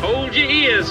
Hold your ears,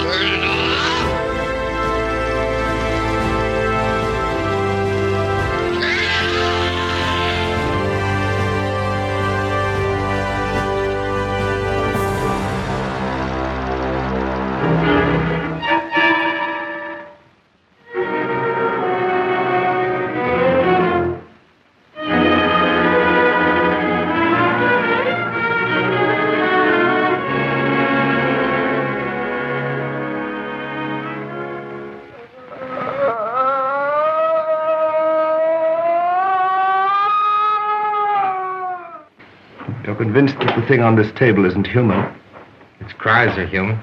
Turn it that the thing on this table isn't human. Its cries are human.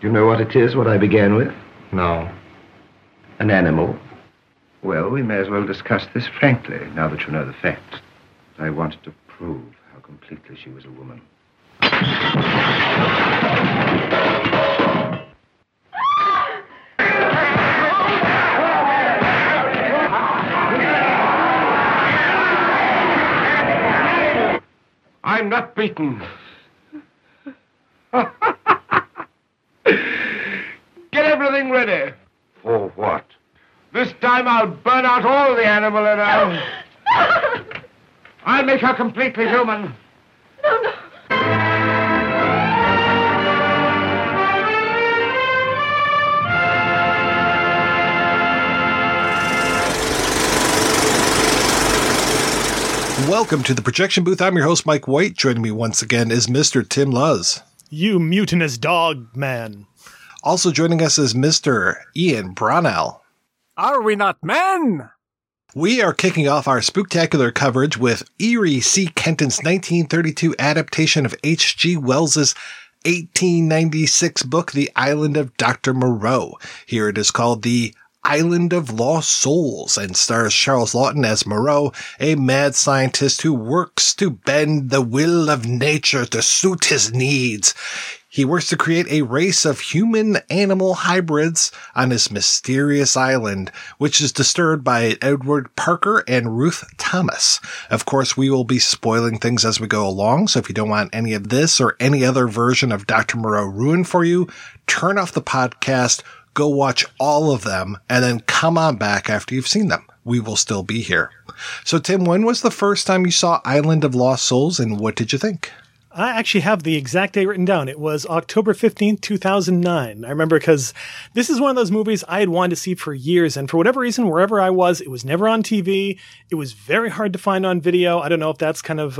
Do you know what it is, what I began with? No. An animal. Well, we may as well discuss this frankly, now that you know the facts. I wanted to prove how completely she was a woman. I'm not beaten. Get everything ready. For what? This time I'll burn out all the animal in her. I'll make her completely human. No, no. Welcome to the Projection Booth. I'm your host, Mike White. Joining me once again is Mr. Tim Luz. You mutinous dog man. Also joining us is Mr. Ian Brownell. Are we not men? We are kicking off our spooktacular coverage with eerie C. Kenton's 1932 adaptation of H.G. Wells' 1896 book, The Island of Dr. Moreau. Here it is called The Island of Lost Souls and stars Charles Laughton as Moreau, a mad scientist who works to bend the will of nature to suit his needs. He works to create a race of human-animal hybrids on his mysterious island, which is disturbed by Edward Parker and Ruth Thomas. Of course, we will be spoiling things as we go along, so if you don't want any of this or any other version of Dr. Moreau ruined for you, turn off the podcast, go watch all of them, and then come on back after you've seen them. We will still be here. So, Tim, when was the first time you saw Island of Lost Souls, and what did you think? I actually have the exact day written down. It was October 15th, 2009. I remember because this is one of those movies I had wanted to see for years, and for whatever reason, wherever I was, it was never on TV. It was very hard to find on video. I don't know if that's kind of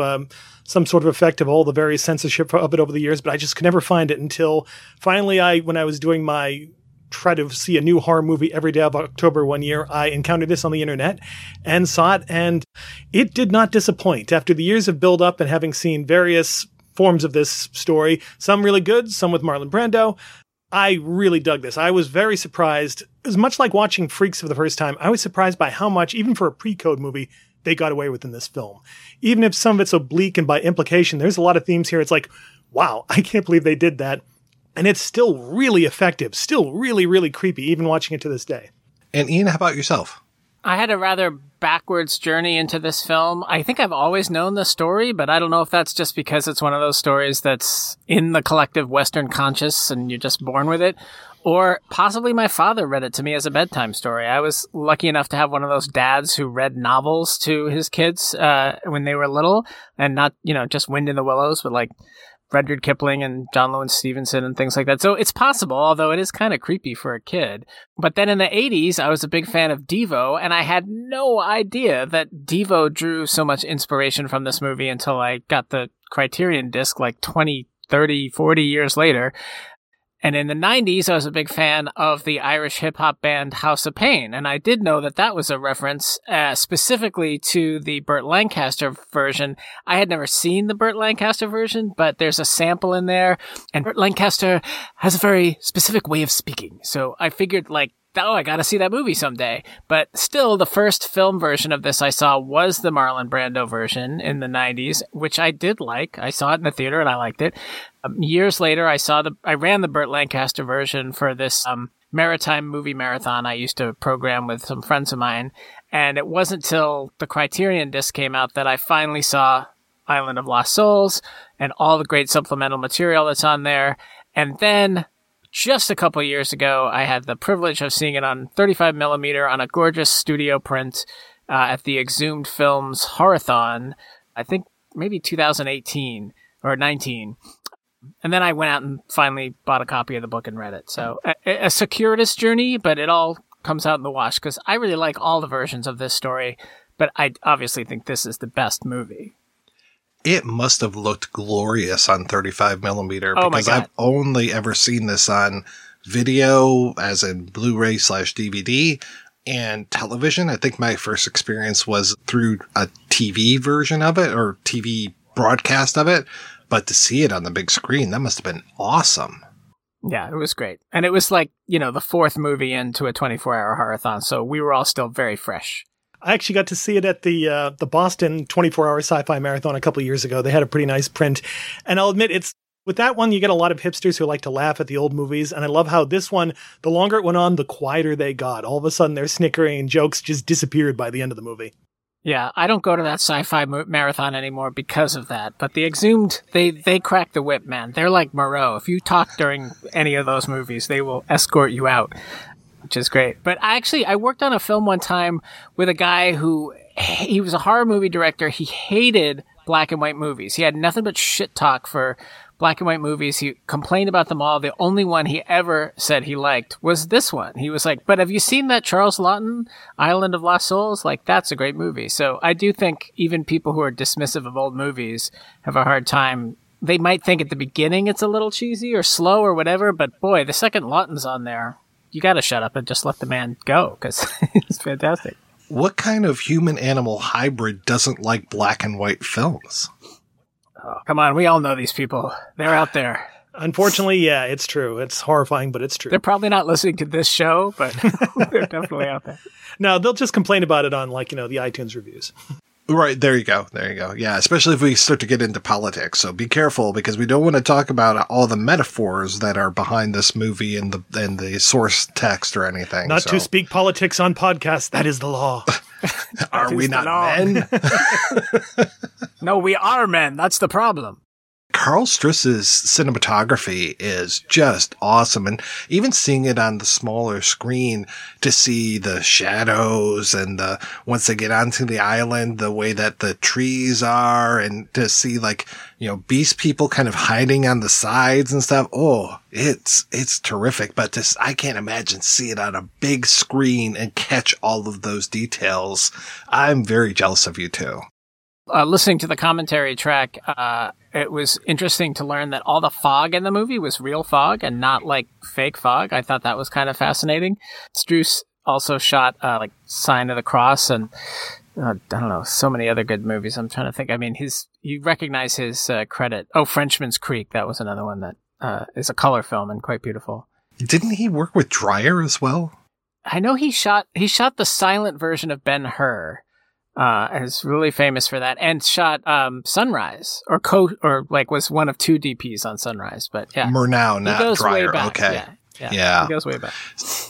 some sort of effect of all the various censorship of it over the years, but I just could never find it until finally when I was doing my try to see a new horror movie every day of October one year, I encountered this on the internet and saw it, and it did not disappoint. After the years of build up and having seen various forms of this story, some really good, some with Marlon Brando, I really dug this. I was very surprised. It was much like watching Freaks for the first time. I was surprised by how much, even for a pre-code movie, they got away with in this film. Even if some of it's oblique and by implication, there's a lot of themes here. It's like, wow, I can't believe they did that. And it's still really effective, still really, really creepy, even watching it to this day. And Ian, how about yourself? I had a rather backwards journey into this film. I think I've always known the story, but I don't know if that's just because it's one of those stories that's in the collective Western conscious and you're just born with it. Or possibly my father read it to me as a bedtime story. I was lucky enough to have one of those dads who read novels to his kids when they were little. And not, you know, just Wind in the Willows, but like Rudyard Kipling and John Lewis Stevenson and things like that. So it's possible, although it is kind of creepy for a kid. But then in the 80s, I was a big fan of Devo, and I had no idea that Devo drew so much inspiration from this movie until I got the Criterion disc like 20, 30, 40 years later. And in the 90s, I was a big fan of the Irish hip-hop band House of Pain, and I did know that that was a reference specifically to the Burt Lancaster version. I had never seen the Burt Lancaster version, but there's a sample in there, and Burt Lancaster has a very specific way of speaking, so I figured, like, oh, I gotta see that movie someday. But still, the first film version of this I saw was the Marlon Brando version in the 90s, which I did like. I saw it in the theater and I liked it. Years later, I ran the Burt Lancaster version for this maritime movie marathon I used to program with some friends of mine. And it wasn't till the Criterion disc came out that I finally saw Island of Lost Souls and all the great supplemental material that's on there. And then just a couple years ago, I had the privilege of seeing it on 35mm on a gorgeous studio print at the Exhumed Films Horathon, I think maybe 2018 or 19. And then I went out and finally bought a copy of the book and read it. So a circuitous journey, but it all comes out in the wash because I really like all the versions of this story, but I obviously think this is the best movie. It must have looked glorious on 35mm because I've only ever seen this on video, as in Blu-ray /DVD, and television. I think my first experience was through a TV version of it or TV broadcast of it. But to see it on the big screen, that must have been awesome. Yeah, it was great. And it was like, you know, the fourth movie into a 24-hour horathon. So we were all still very fresh. I actually got to see it at the Boston 24-hour sci-fi marathon a couple of years ago. They had a pretty nice print. And I'll admit, it's with that one, you get a lot of hipsters who like to laugh at the old movies. And I love how this one, the longer it went on, the quieter they got. All of a sudden, their snickering and jokes just disappeared by the end of the movie. Yeah, I don't go to that sci-fi marathon anymore because of that. But the Exhumed, they crack the whip, man. They're like Moreau. If you talk during any of those movies, they will escort you out, which is great. But I worked on a film one time with a guy who, he was a horror movie director. He hated black and white movies. He had nothing but shit talk for black and white movies. He complained about them all. The only one he ever said he liked was this one. He was like, but have you seen that Charles Laughton, Island of Lost Souls? Like, that's a great movie. So I do think even people who are dismissive of old movies have a hard time. They might think at the beginning it's a little cheesy or slow or whatever, but boy, the second Laughton's on there, you got to shut up and just let the man go because it's fantastic. What kind of human-animal hybrid doesn't like black and white films? Oh, come on. We all know these people. They're out there. Unfortunately, yeah, it's true. It's horrifying, but it's true. They're probably not listening to this show, but they're definitely out there. No, they'll just complain about it on, like, you know, the iTunes reviews. Right. There you go. There you go. Yeah. Especially if we start to get into politics. So be careful because we don't want to talk about all the metaphors that are behind this movie and the source text or anything. Not to speak politics on podcasts. That is the law. Are we not men? No, we are men. That's the problem. Carl Striss's cinematography is just awesome. And even seeing it on the smaller screen to see the shadows and once they get onto the island, the way that the trees are and to see, like, you know, beast people kind of hiding on the sides and stuff. Oh, it's terrific. But I can't imagine seeing it on a big screen and catch all of those details. I'm very jealous of you two. Listening to the commentary track, it was interesting to learn that all the fog in the movie was real fog and not like fake fog. I thought that was kind of fascinating. Strauss also shot like Sign of the Cross and I don't know, so many other good movies. I'm trying to think. I mean, you recognize his credit. Oh, Frenchman's Creek. That was another one that is a color film and quite beautiful. Didn't he work with Dreyer as well? I know he shot the silent version of Ben-Hur. Is really famous for that and shot Sunrise or was one of two DPs on Sunrise, but yeah. Murnau, not Dreyer. Okay. Yeah. He goes way back.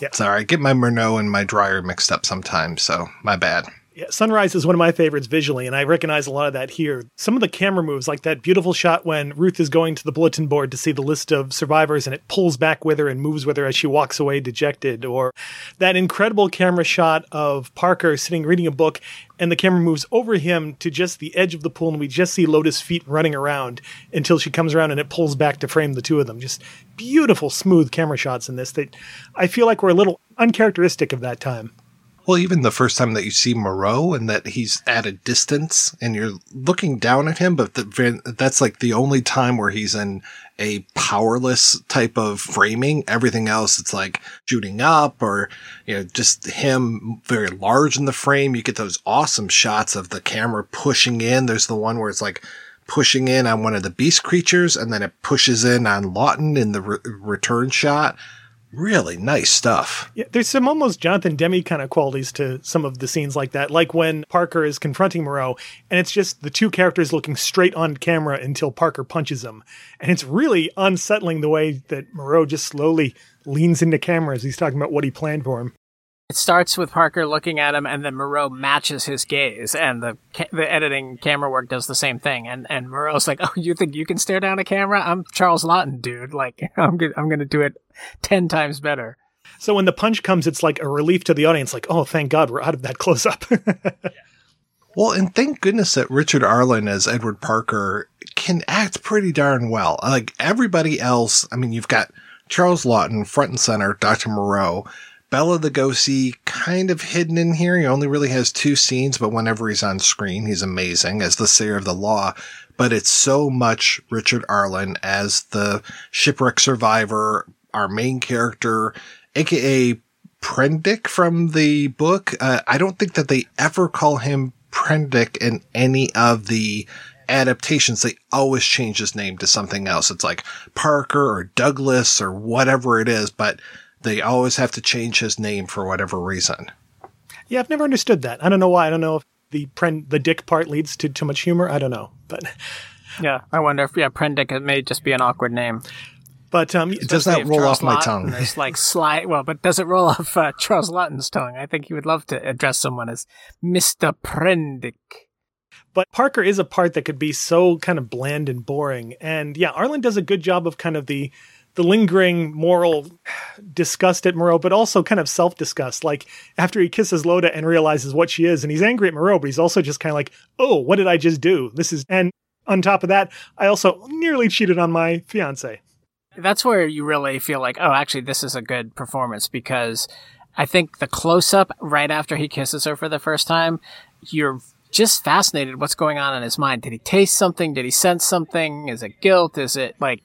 Yeah. Sorry. I get my Murnau and my Dreyer mixed up sometimes, so my bad. Yeah, Sunrise is one of my favorites visually, and I recognize a lot of that here. Some of the camera moves, like that beautiful shot when Ruth is going to the bulletin board to see the list of survivors, and it pulls back with her and moves with her as she walks away dejected, or that incredible camera shot of Parker sitting reading a book, and the camera moves over him to just the edge of the pool, and we just see Lotus' feet running around until she comes around and it pulls back to frame the two of them. Just beautiful, smooth camera shots in this that I feel like were a little uncharacteristic of that time. Well, even the first time that you see Moreau and that he's at a distance and you're looking down at him, but that's like the only time where he's in a powerless type of framing. Everything else, it's like shooting up or, just him very large in the frame. You get those awesome shots of the camera pushing in. There's the one where it's like pushing in on one of the beast creatures and then it pushes in on Laughton in the return shot. Really nice stuff. Yeah, there's some almost Jonathan Demme kind of qualities to some of the scenes like that, like when Parker is confronting Moreau, and it's just the two characters looking straight on camera until Parker punches him. And it's really unsettling the way that Moreau just slowly leans into camera as he's talking about what he planned for him. It starts with Parker looking at him, and then Moreau matches his gaze, and the editing camera work does the same thing. And Moreau's like, "Oh, you think you can stare down a camera? I'm Charles Laughton, dude. Like, I'm going to do it 10 times better." So when the punch comes, it's like a relief to the audience. Like, oh, thank God we're out of that close-up. Yeah. Well, and thank goodness that Richard Arlen as Edward Parker can act pretty darn well. Like, everybody else, I mean, you've got Charles Laughton, front and center, Dr. Moreau, Bela Lugosi, kind of hidden in here. He only really has 2 scenes, but whenever he's on screen, he's amazing as the Slayer of the Law. But it's so much Richard Arlen as the shipwreck survivor, our main character, a.k.a. Prendick from the book. I don't think that they ever call him Prendick in any of the adaptations. They always change his name to something else. It's like Parker or Douglas or whatever it is, but they always have to change his name for whatever reason. Yeah, I've never understood that. I don't know why. I don't know if the Dick part leads to too much humor. I don't know. But yeah, I wonder if Prendick, it may just be an awkward name. But it does not roll off my tongue. It's like but does it roll off Charles Laughton's tongue? I think he would love to address someone as Mr. Prendick. But Parker is a part that could be so kind of bland and boring. And yeah, Arlen does a good job of kind of the lingering moral disgust at Moreau, but also kind of self-disgust. Like, after he kisses Loda and realizes what she is, and he's angry at Moreau, but he's also just kind of like, oh, what did I just do? And on top of that, I also nearly cheated on my fiance. That's where you really feel like, oh, actually, this is a good performance, because I think the close-up right after he kisses her for the first time, you're just fascinated what's going on in his mind. Did he taste something? Did he sense something? Is it guilt? Is it like...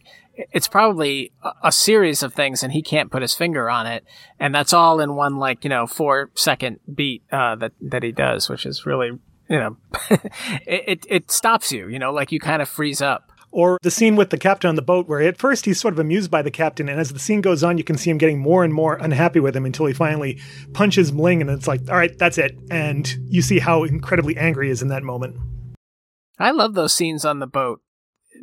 It's probably a series of things, and he can't put his finger on it. And that's all in one, 4-second beat that he does, which is really, it stops you, you kind of freeze up. Or the scene with the captain on the boat where at first he's sort of amused by the captain, and as the scene goes on, you can see him getting more and more unhappy with him until he finally punches Malink, and it's like, all right, that's it. And you see how incredibly angry he is in that moment. I love those scenes on the boat.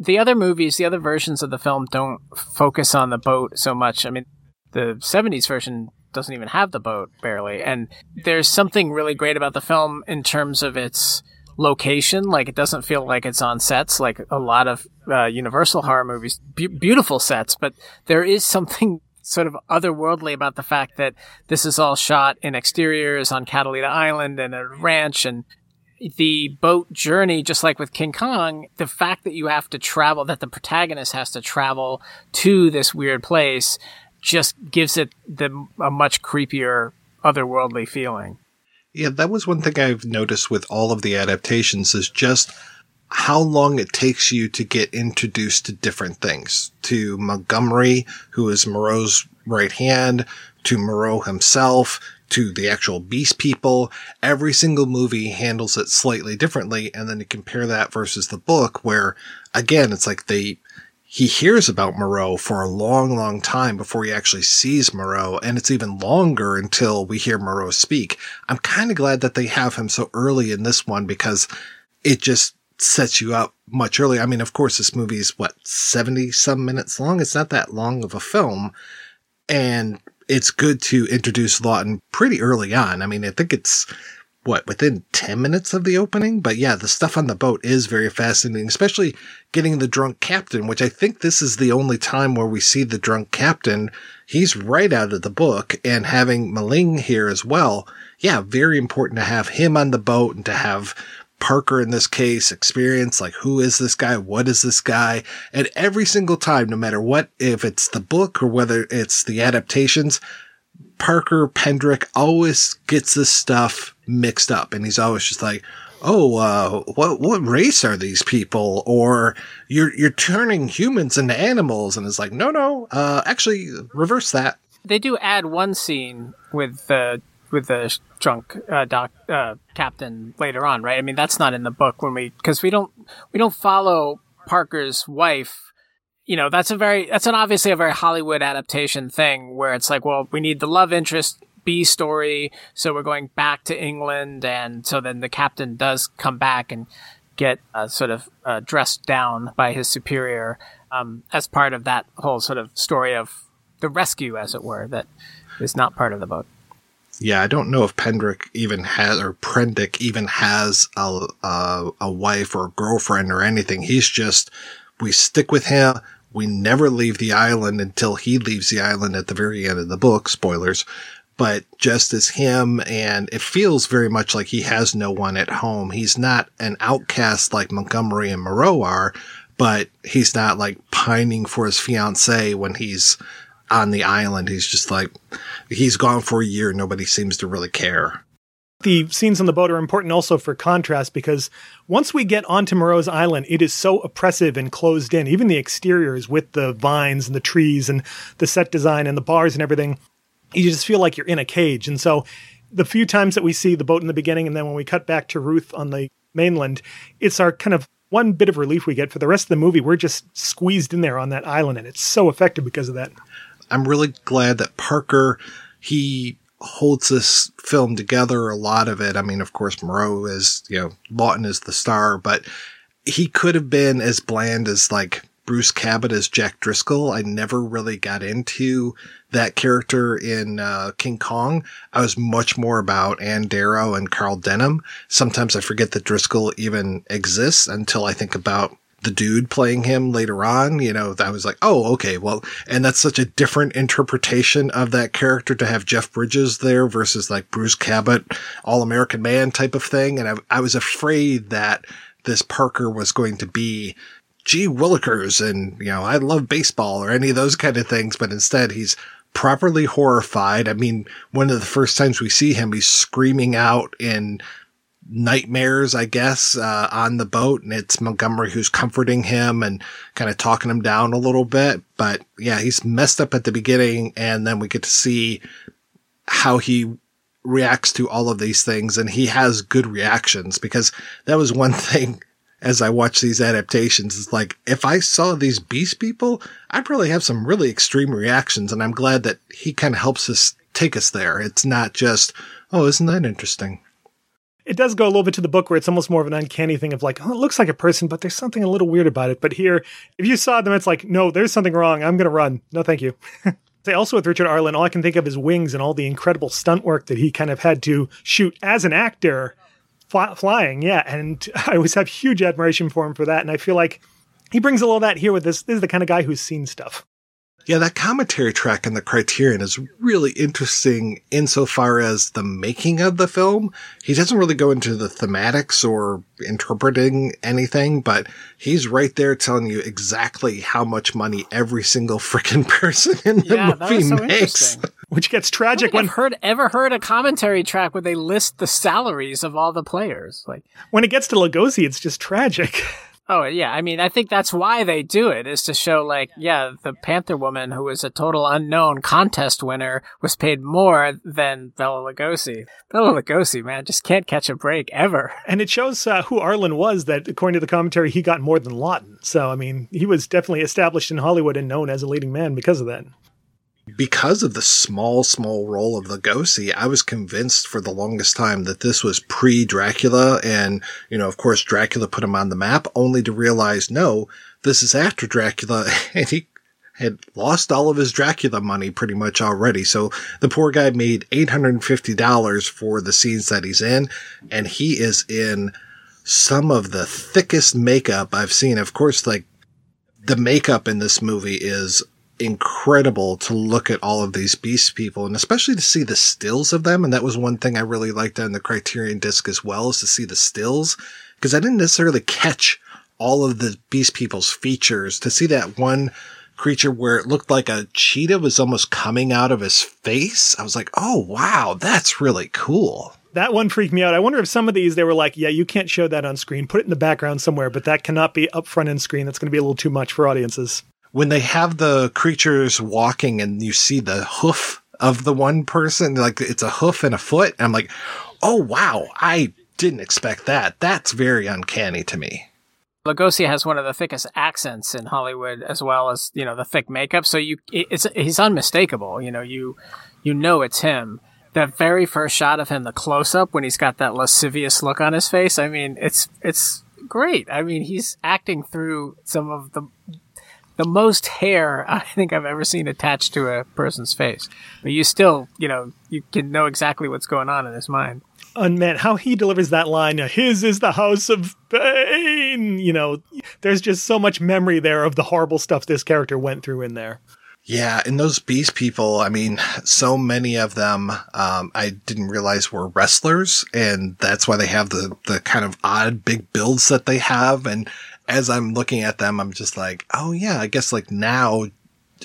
The other movies, the other versions of the film don't focus on the boat so much. I mean, the 70s version doesn't even have the boat, barely. And there's something really great about the film in terms of its location. Like, it doesn't feel like it's on sets, like a lot of Universal horror movies. Beautiful sets, but there is something sort of otherworldly about the fact that this is all shot in exteriors on Catalina Island and a ranch, and the boat journey, just like with King Kong, the fact that you have to travel, that the protagonist has to travel to this weird place, just gives it a much creepier, otherworldly feeling. Yeah, that was one thing I've noticed with all of the adaptations is just how long it takes you to get introduced to different things. To Montgomery, who is Moreau's right hand, to Moreau himself, to the actual beast people. Every single movie handles it slightly differently. And then you compare that versus the book where, again, it's like he hears about Moreau for a long, long time before he actually sees Moreau. And it's even longer until we hear Moreau speak. I'm kind of glad that they have him so early in this one because it just sets you up much earlier. I mean, of course, this movie is 70 some minutes long. It's not that long of a film. And it's good to introduce Laughton pretty early on. I mean, I think it's what, within 10 minutes of the opening? But yeah, the stuff on the boat is very fascinating, especially getting the drunk captain, which I think this is the only time where we see the drunk captain. He's right out of the book, and having Malink here as well. Yeah, very important to have him on the boat and to have Parker in this case experience, like, who is this guy? What is this guy? And every single time, no matter what, if it's the book or whether it's the adaptations, Parker Prendick always gets this stuff mixed up. And he's always just like, what race are these people? Or you're turning humans into animals. And it's like, no, actually reverse that. They do add one scene with the drunk captain later on, right? I mean, that's not in the book because we don't follow Parker's wife. You know, that's obviously a very Hollywood adaptation thing where it's like, well, we need the love interest B story, so we're going back to England, and so then the captain does come back and get sort of dressed down by his superior as part of that whole sort of story of the rescue, as it were, that is not part of the book. Yeah, I don't know if Prendick even has a wife or a girlfriend or anything. He's just, we stick with him. We never leave the island until he leaves the island at the very end of the book. Spoilers. But just as him, and it feels very much like he has no one at home. He's not an outcast like Montgomery and Moreau are, but he's not like pining for his fiancée when he's on the island. He's just like, he's gone for a year. Nobody seems to really care. The scenes on the boat are important also for contrast, because once we get onto Moreau's island, it is so oppressive and closed in. Even the exteriors with the vines and the trees and the set design and the bars and everything, you just feel like you're in a cage. And so the few times that we see the boat in the beginning, and then when we cut back to Ruth on the mainland, it's our kind of one bit of relief we get. For the rest of the movie, we're just squeezed in there on that island, and it's so effective because of that. I'm really glad that Parker, he holds this film together, a lot of it. I mean, of course, Moreau is, Laughton is the star, but he could have been as bland as like Bruce Cabot as Jack Driscoll. I never really got into that character in King Kong. I was much more about Ann Darrow and Carl Denham. Sometimes I forget that Driscoll even exists until I think about the dude playing him later on. I was like, oh, okay, well, and that's such a different interpretation of that character to have Jeff Bridges there versus like Bruce Cabot, All-American Man type of thing. And I was afraid that this Parker was going to be G. Willikers and, I love baseball or any of those kind of things. But instead, he's properly horrified. I mean, one of the first times we see him, he's screaming out in nightmares, I guess, on the boat, and it's Montgomery who's comforting him and kind of talking him down a little bit. But yeah, he's messed up at the beginning, and then we get to see how he reacts to all of these things, and he has good reactions, because that was one thing as I watch these adaptations. It's like, if I saw these beast people, I'd probably have some really extreme reactions, and I'm glad that he kind of helps us take us there. It's not just, oh, isn't that interesting? It does go a little bit to the book where it's almost more of an uncanny thing of like, oh, it looks like a person, but there's something a little weird about it. But here, if you saw them, it's like, no, there's something wrong. I'm going to run. No, thank you. Also with Richard Arlen, all I can think of is Wings and all the incredible stunt work that he kind of had to shoot as an actor flying. Yeah. And I always have huge admiration for him for that. And I feel like he brings a little of that here with this. This is the kind of guy who's seen stuff. Yeah, that commentary track in the Criterion is really interesting insofar as the making of the film. He doesn't really go into the thematics or interpreting anything, but he's right there telling you exactly how much money every single freaking person in the movie makes. Which gets tragic when I've ever heard a commentary track where they list the salaries of all the players. Like, when it gets to Lugosi, it's just tragic. Oh, yeah. I mean, I think that's why they do it, is to show, like, yeah, the Panther Woman, who was a total unknown contest winner, was paid more than Bela Lugosi. Bela Lugosi, man, just can't catch a break ever. And it shows who Arlen was, that according to the commentary, he got more than Laughton. So, I mean, he was definitely established in Hollywood and known as a leading man because of that. Because of the small role of Lugosi, I was convinced for the longest time that this was pre-Dracula. And, of course, Dracula put him on the map, only to realize, no, this is after Dracula. And he had lost all of his Dracula money pretty much already. So the poor guy made $850 for the scenes that he's in, and he is in some of the thickest makeup I've seen. Of course, like, the makeup in this movie is incredible to look at all of these beast people, and especially to see the stills of them. And that was one thing I really liked on the Criterion disc as well, is to see the stills, because I didn't necessarily catch all of the beast people's features. To see that one creature where it looked like a cheetah was almost coming out of his face, I was like, oh wow, that's really cool. That one freaked me out. I wonder if some of these, they were like, yeah, you can't show that on screen, put it in the background somewhere, but that cannot be up front in screen. That's going to be a little too much for audiences. When they have the creatures walking and you see the hoof of the one person, like it's a hoof and a foot, and I'm like, oh wow, I didn't expect that. That's very uncanny to me. Lugosi has one of the thickest accents in Hollywood, as well as, you know, the thick makeup. So he's unmistakable. You know, you know it's him. That very first shot of him, the close-up when he's got that lascivious look on his face. I mean, it's great. I mean, he's acting through some of the most hair I think I've ever seen attached to a person's face. But you still, you know, you can know exactly what's going on in his mind. And man, how he delivers that line, his is the House of Pain. You know, there's just so much memory there of the horrible stuff this character went through in there. Yeah, and those beast people, I mean, so many of them, I didn't realize were wrestlers, and that's why they have the kind of odd big builds that they have. And as I'm looking at them, I'm just like, oh yeah, I guess like now,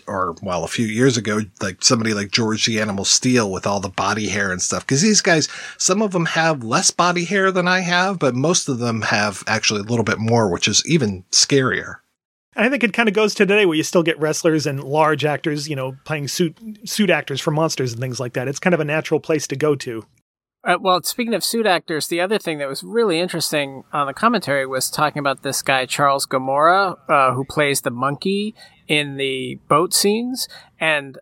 or well, a few years ago, like somebody like George the Animal Steel with all the body hair and stuff. Because these guys, some of them have less body hair than I have, but most of them have actually a little bit more, which is even scarier. I think it kind of goes to today where you still get wrestlers and large actors, you know, playing suit actors for monsters and things like that. It's kind of a natural place to go to. Well, speaking of suit actors, the other thing that was really interesting on the commentary was talking about this guy, Charles Gamora, who plays the monkey in the boat scenes. And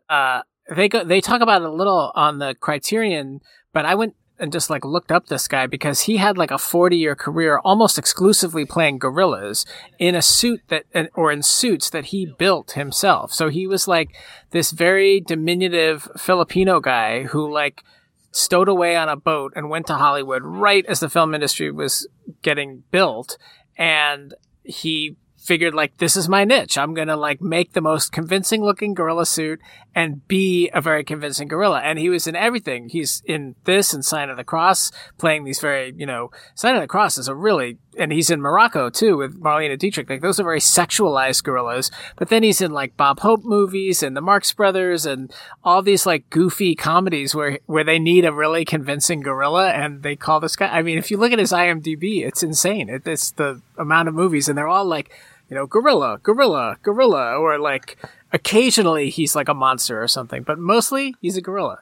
they talk about it a little on the Criterion, but I went and just like looked up this guy because he had like a 40-year career almost exclusively playing gorillas in a suit that, or in suits that he built himself. So he was like this very diminutive Filipino guy who like stowed away on a boat and went to Hollywood right as the film industry was getting built. And he figured like, this is my niche. I'm going to like make the most convincing looking gorilla suit and be a very convincing gorilla. And he was in everything. He's in this and Sign of the Cross, playing these very, you know, Sign of the Cross is a really, and he's in Morocco too with Marlene Dietrich. Like those are very sexualized gorillas. But then he's in like Bob Hope movies and the Marx Brothers and all these like goofy comedies where they need a really convincing gorilla and they call this guy. I mean, if you look at his IMDb, it's insane. It's the amount of movies and they're all like, you know, gorilla, gorilla, gorilla, or like occasionally he's like a monster or something, but mostly he's a gorilla.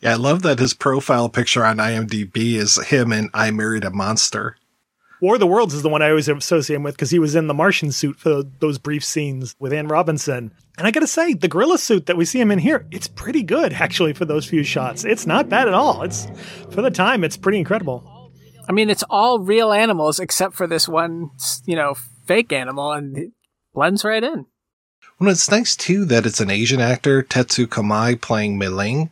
Yeah, I love that his profile picture on IMDb is him and I Married a Monster. War of the Worlds is the one I always associate him with because he was in the Martian suit for those brief scenes with Anne Robinson. And I got to say, the gorilla suit that we see him in here, it's pretty good actually for those few shots. It's not bad at all. It's for the time, it's pretty incredible. I mean, it's all real animals except for this one, you know, fake animal, and it blends right in. Well, it's nice too that it's an Asian actor, Tetsu Kamai, playing Malink,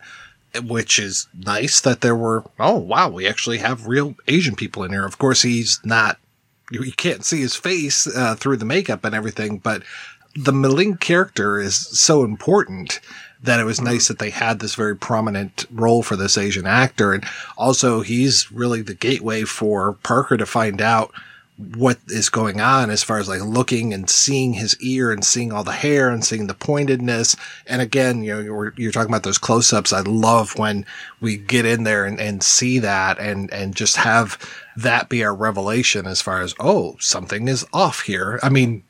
which is nice that there were, oh wow, we actually have real Asian people in here. Of course, he's not, you can't see his face through the makeup and everything, but the Malink character is so important that it was nice that they had this very prominent role for this Asian actor. And also he's really the gateway for Parker to find out what is going on as far as like looking and seeing his ear and seeing all the hair and seeing the pointedness. And again, you know, you're talking about those close-ups. I love when we get in there and see that and just have that be our revelation as far as, oh, something is off here. I mean,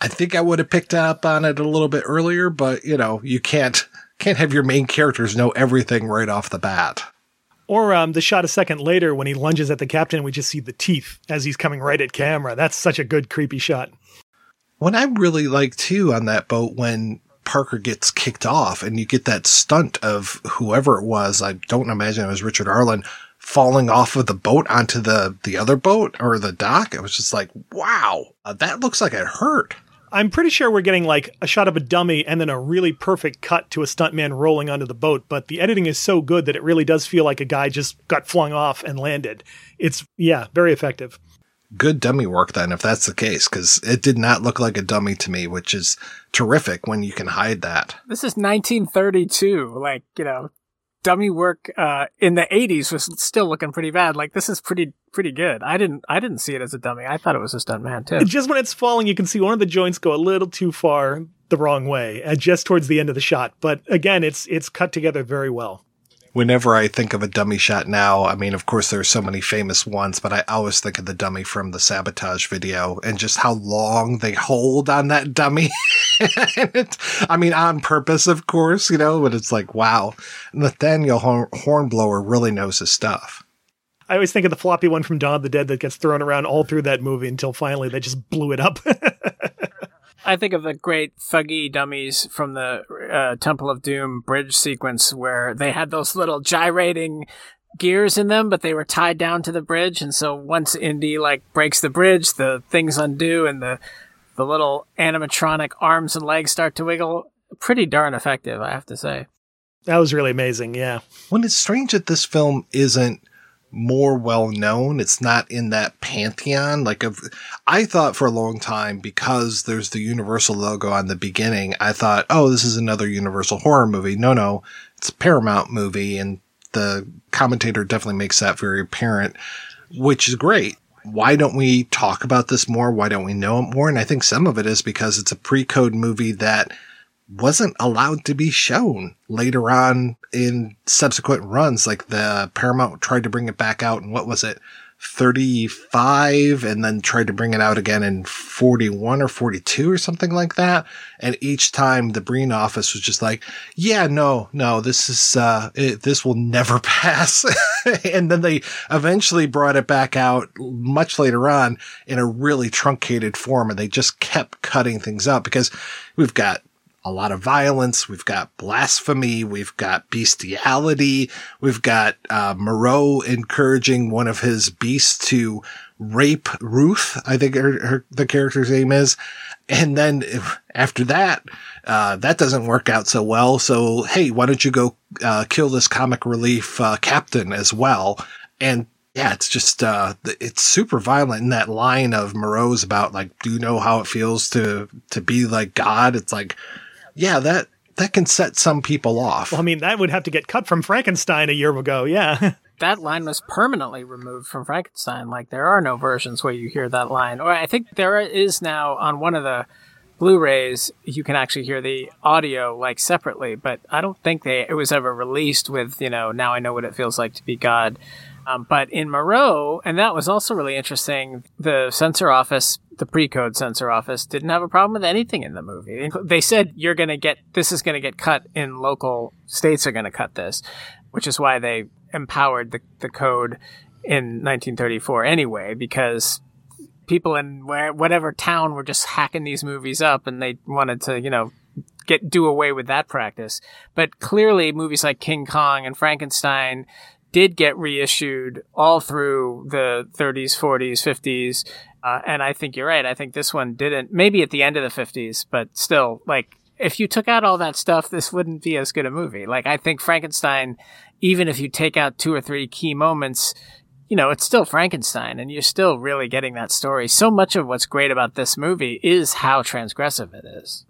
I think I would have picked up on it a little bit earlier, but you know, you can't have your main characters know everything right off the bat. Or the shot a second later when he lunges at the captain, we just see the teeth as he's coming right at camera. That's such a good, creepy shot. What I really like, too, on that boat when Parker gets kicked off and you get that stunt of whoever it was, I don't imagine it was Richard Arlen, falling off of the boat onto the other boat or the dock. I was just like, wow, that looks like it hurt. I'm pretty sure we're getting like a shot of a dummy and then a really perfect cut to a stuntman rolling onto the boat. But the editing is so good that it really does feel like a guy just got flung off and landed. It's, yeah, very effective. Good dummy work then, if that's the case, because it did not look like a dummy to me, which is terrific when you can hide that. This is 1932. Like, you know, dummy work in the 80s was still looking pretty bad. Like, this is pretty good. I didn't see it as a dummy. I thought it was a stuntman too. Just when it's falling, you can see one of the joints go a little too far the wrong way, just towards the end of the shot. But again, it's cut together very well. Whenever I think of a dummy shot now, I mean, of course, there are so many famous ones, but I always think of the dummy from the Sabotage video and just how long they hold on that dummy. I mean, on purpose, of course, you know, but it's like, wow. Nathaniel Hornblower really knows his stuff. I always think of the floppy one from Dawn of the Dead that gets thrown around all through that movie until finally they just blew it up. I think of the great thuggy dummies from the Temple of Doom bridge sequence where they had those little gyrating gears in them, but they were tied down to the bridge. And so once Indy like breaks the bridge, the things undo and the little animatronic arms and legs start to wiggle. Pretty darn effective, I have to say. That was really amazing, yeah. Well, it's strange that this film isn't more well known. It's not in that pantheon. Like, I thought for a long time, because there's the Universal logo on the beginning, I thought, oh, this is another Universal horror movie. No, it's a Paramount movie, and the commentator definitely makes that very apparent, which is great. Why don't we talk about this more? Why don't we know it more? And I think some of it is because it's a pre-code movie that wasn't allowed to be shown later on in subsequent runs. Like, the Paramount tried to bring it back out in, what was it, 35, and then tried to bring it out again in 41 or 42 or something like that. And each time the Breen office was just like, yeah, no, this is, this will never pass. And then they eventually brought it back out much later on in a really truncated form. And they just kept cutting things up because we've got a lot of violence. We've got blasphemy. We've got bestiality. We've got Moreau encouraging one of his beasts to rape Ruth, I think the character's name is. And then after that, that doesn't work out so well. So, hey, why don't you go kill this comic relief captain as well? And yeah, it's just, it's super violent. And that line of Moreau's about, like, do you know how it feels to be like God? It's like, yeah, that can set some people off. Well, I mean, that would have to get cut from Frankenstein a year ago, yeah. That line was permanently removed from Frankenstein. Like, there are no versions where you hear that line. Or I think there is now on one of the Blu-rays, you can actually hear the audio, like, separately. But I don't think it was ever released with, you know, now I know what it feels like to be God. But in Moreau, and that was also really interesting, the censor office, the pre-code censor office, didn't have a problem with anything in the movie. They said, this is going to get cut in local states are going to cut this, which is why they empowered the code in 1934 anyway, because people in whatever town were just hacking these movies up and they wanted to, you know, do away with that practice. But clearly movies like King Kong and Frankenstein did get reissued all through the 30s, 40s, 50s. And I think you're right. I think this one didn't, maybe at the end of the 50s, but still, like, if you took out all that stuff, this wouldn't be as good a movie. Like, I think Frankenstein, even if you take out 2 or 3 key moments, you know, it's still Frankenstein and you're still really getting that story. So much of what's great about this movie is how transgressive it is.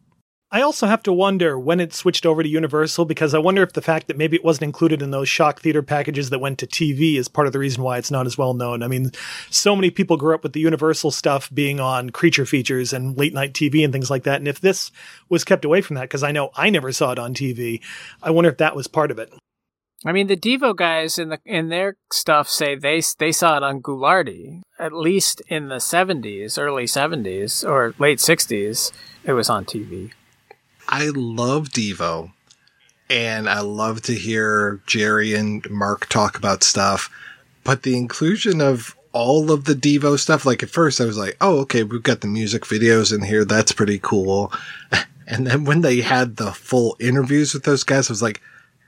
I also have to wonder when it switched over to Universal, because I wonder if the fact that maybe it wasn't included in those shock theater packages that went to TV is part of the reason why it's not as well known. I mean, so many people grew up with the Universal stuff being on creature features and late night TV and things like that. And if this was kept away from that, because I know I never saw it on TV, I wonder if that was part of it. I mean, the Devo guys in their stuff say they saw it on Goulardi, at least in the 70s, early 70s or late 60s. It was on TV. I love Devo, and I love to hear Jerry and Mark talk about stuff, but the inclusion of all of the Devo stuff, like, at first I was like, oh, okay, we've got the music videos in here. That's pretty cool. And then when they had the full interviews with those guys, I was like,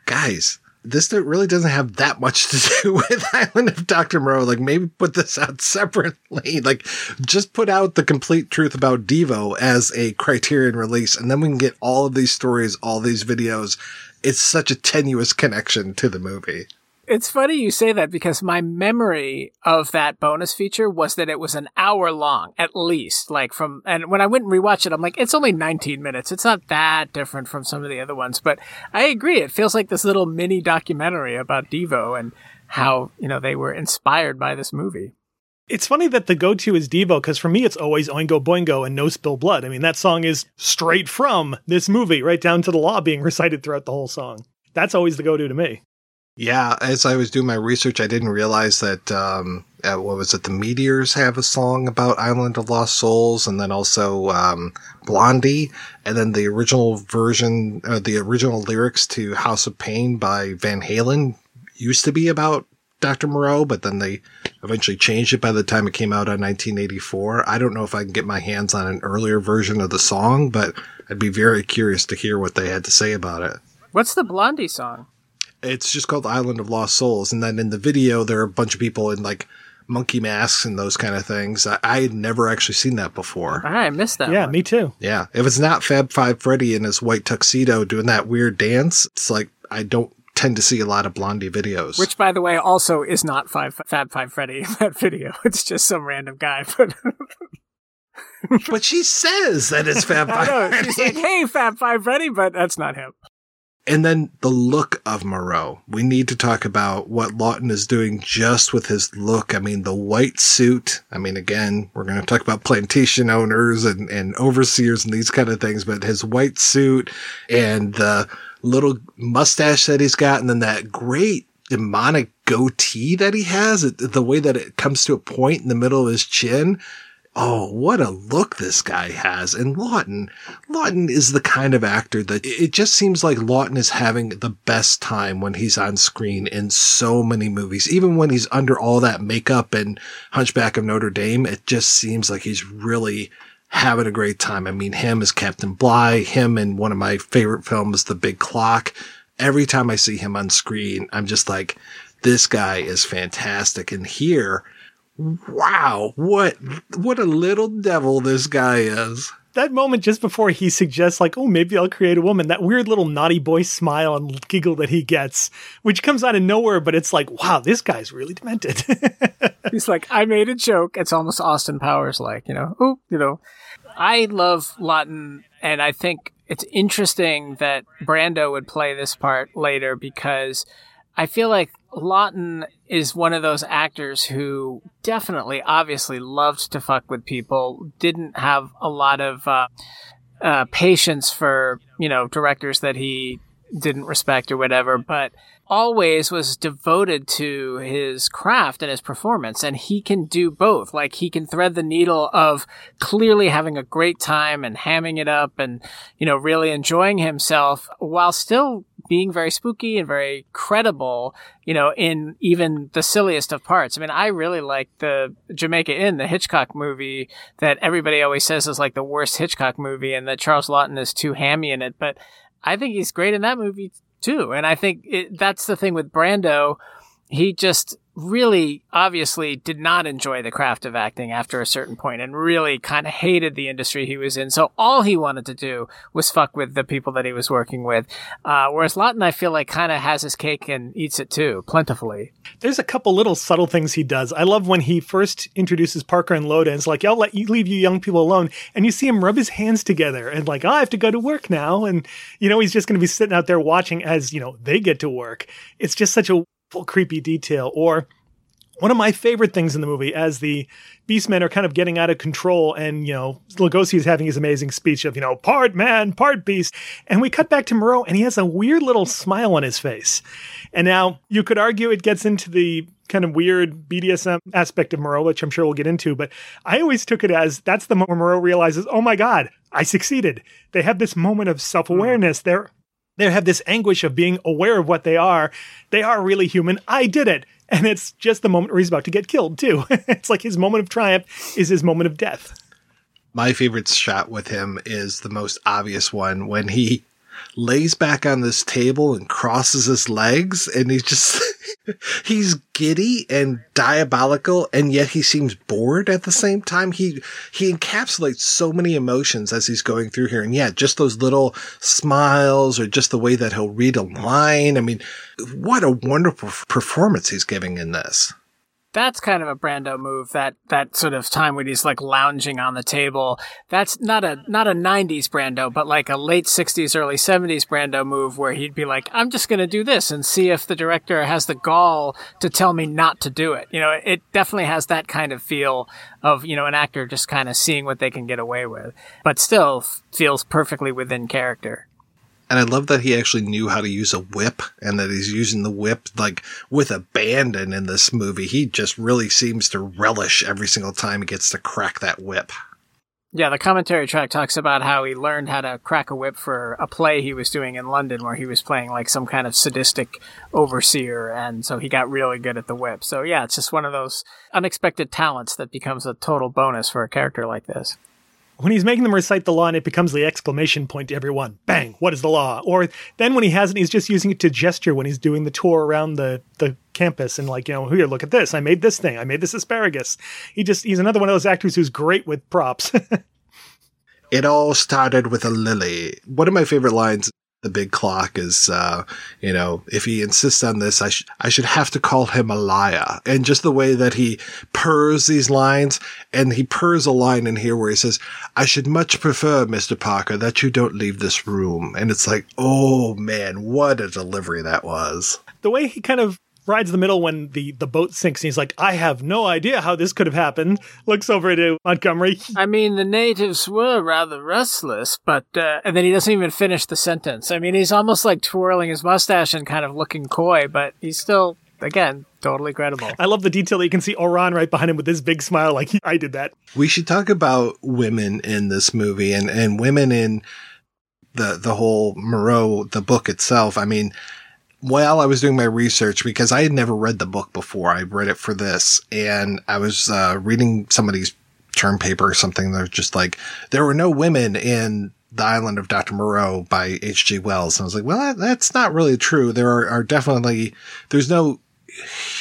guys, this really doesn't have that much to do with Island of Dr. Moreau. Like, maybe put this out separately. Like, just put out The Complete Truth About Devo as a Criterion release, and then we can get all of these stories, all these videos. It's such a tenuous connection to the movie. It's funny you say that, because my memory of that bonus feature was that it was an hour long, at least. And when I went and rewatched it, I'm like, it's only 19 minutes. It's not that different from some of the other ones. But I agree. It feels like this little mini documentary about Devo and how, you know, they were inspired by this movie. It's funny that the go-to is Devo, because for me, it's always Oingo Boingo and No Spill Blood. I mean, that song is straight from this movie, right down to the law being recited throughout the whole song. That's always the go-to to me. Yeah, as I was doing my research, I didn't realize that, the Meteors have a song about Island of Lost Souls, and then also Blondie, and then the original version, the original lyrics to House of Pain by Van Halen used to be about Dr. Moreau, but then they eventually changed it by the time it came out in 1984. I don't know if I can get my hands on an earlier version of the song, but I'd be very curious to hear what they had to say about it. What's the Blondie song? It's just called Island of Lost Souls. And then in the video, there are a bunch of people in like monkey masks and those kind of things. I had never actually seen that before. All right, I missed that. Yeah, one. Me too. Yeah. If it's not Fab Five Freddy in his white tuxedo doing that weird dance, it's like, I don't tend to see a lot of Blondie videos. Which, by the way, also is not Fab Five Freddy in that video. It's just some random guy. But she says that it's Fab Five Freddy. She's like, hey, Fab Five Freddy, but that's not him. And then the look of Moreau. We need to talk about what Laughton is doing just with his look. I mean, the white suit. I mean, again, we're going to talk about plantation owners and overseers and these kind of things, but his white suit and the little mustache that he's got, and then that great demonic goatee that he has, the way that it comes to a point in the middle of his chin. Oh, what a look this guy has. And Laughton is the kind of actor that it just seems like Laughton is having the best time when he's on screen in so many movies. Even when he's under all that makeup and Hunchback of Notre Dame, it just seems like he's really having a great time. I mean, him as Captain Bligh, him in one of my favorite films, The Big Clock. Every time I see him on screen, I'm just like, this guy is fantastic. And here... wow, what a little devil this guy is. That moment just before he suggests, like, oh, maybe I'll create a woman, that weird little naughty boy smile and giggle that he gets, which comes out of nowhere, but it's like, wow, this guy's really demented. He's like, I made a joke. It's almost Austin Powers-like, you know? Oh, you know. I love Laughton, and I think it's interesting that Brando would play this part later, because I feel like Laughton is one of those actors who definitely, obviously loved to fuck with people, didn't have a lot of patience for, you know, directors that he didn't respect or whatever, but always was devoted to his craft and his performance. And he can do both. Like, he can thread the needle of clearly having a great time and hamming it up and, you know, really enjoying himself while still being very spooky and very credible, you know, in even the silliest of parts. I mean, I really like the Jamaica Inn, the Hitchcock movie that everybody always says is like the worst Hitchcock movie and that Charles Laughton is too hammy in it. But I think he's great in that movie too. And I think that's the thing with Brando. He just really obviously did not enjoy the craft of acting after a certain point and really kind of hated the industry he was in. So all he wanted to do was fuck with the people that he was working with. Whereas Laughton, I feel like, kind of has his cake and eats it too, plentifully. There's a couple little subtle things he does. I love when he first introduces Parker and Loda and it's like, I'll let you leave you young people alone. And you see him rub his hands together and like, oh, I have to go to work now. And, you know, he's just going to be sitting out there watching as, you know, they get to work. It's just such a full creepy detail. Or one of my favorite things in the movie, as the Beastmen are kind of getting out of control and, you know, Lugosi is having his amazing speech of, you know, part man, part beast. And we cut back to Moreau and he has a weird little smile on his face. And now you could argue it gets into the kind of weird BDSM aspect of Moreau, which I'm sure we'll get into, but I always took it as that's the moment Moreau realizes, oh my God, I succeeded. They have this moment of self-awareness. They have this anguish of being aware of what they are. They are really human. I did it. And it's just the moment where he's about to get killed, too. It's like his moment of triumph is his moment of death. My favorite shot with him is the most obvious one when he lays back on this table and crosses his legs, and he's just he's giddy and diabolical, and yet he seems bored at the same time. He encapsulates so many emotions as he's going through here, and yeah, just those little smiles or just the way that he'll read a line. I mean, what a wonderful performance he's giving in this. That's kind of a Brando move, that sort of time when he's like lounging on the table. That's not a 90s Brando, but like a late 60s, early 70s Brando move where he'd be like, I'm just going to do this and see if the director has the gall to tell me not to do it. You know, it definitely has that kind of feel of, you know, an actor just kind of seeing what they can get away with, but still feels perfectly within character. And I love that he actually knew how to use a whip, and that he's using the whip like with abandon in this movie. He just really seems to relish every single time he gets to crack that whip. Yeah, the commentary track talks about how he learned how to crack a whip for a play he was doing in London where he was playing like some kind of sadistic overseer, and so he got really good at the whip. So yeah, it's just one of those unexpected talents that becomes a total bonus for a character like this. When he's making them recite the law and it becomes the exclamation point to everyone, bang, what is the law? Or then when he hasn't, he's just using it to gesture when he's doing the tour around the campus and like, you know, here, look at this. I made this thing. I made this asparagus. He's another one of those actors who's great with props. It all started with a lily. One of my favorite lines, The Big Clock, is, you know, if he insists on this, I should have to call him a liar. And just the way that he purrs these lines, and he purrs a line in here where he says, I should much prefer, Mr. Parker, that you don't leave this room. And it's like, oh, man, what a delivery that was. The way he kind of rides the middle when the boat sinks, and he's like, I have no idea how this could have happened. Looks over to Montgomery. I mean, the natives were rather restless, but and then he doesn't even finish the sentence. I mean, he's almost like twirling his mustache and kind of looking coy, but he's still, again, totally credible. I love the detail that you can see Oran right behind him with this big smile like, I did that. We should talk about women in this movie, and women in the whole Moreau, the book itself. I mean, well, I was doing my research because I had never read the book before. I read it for this, and I was reading somebody's term paper or something. They're just like, there were no women in The Island of Dr. Moreau by H.G. Wells. And I was like, well, that's not really true. There are definitely, there's no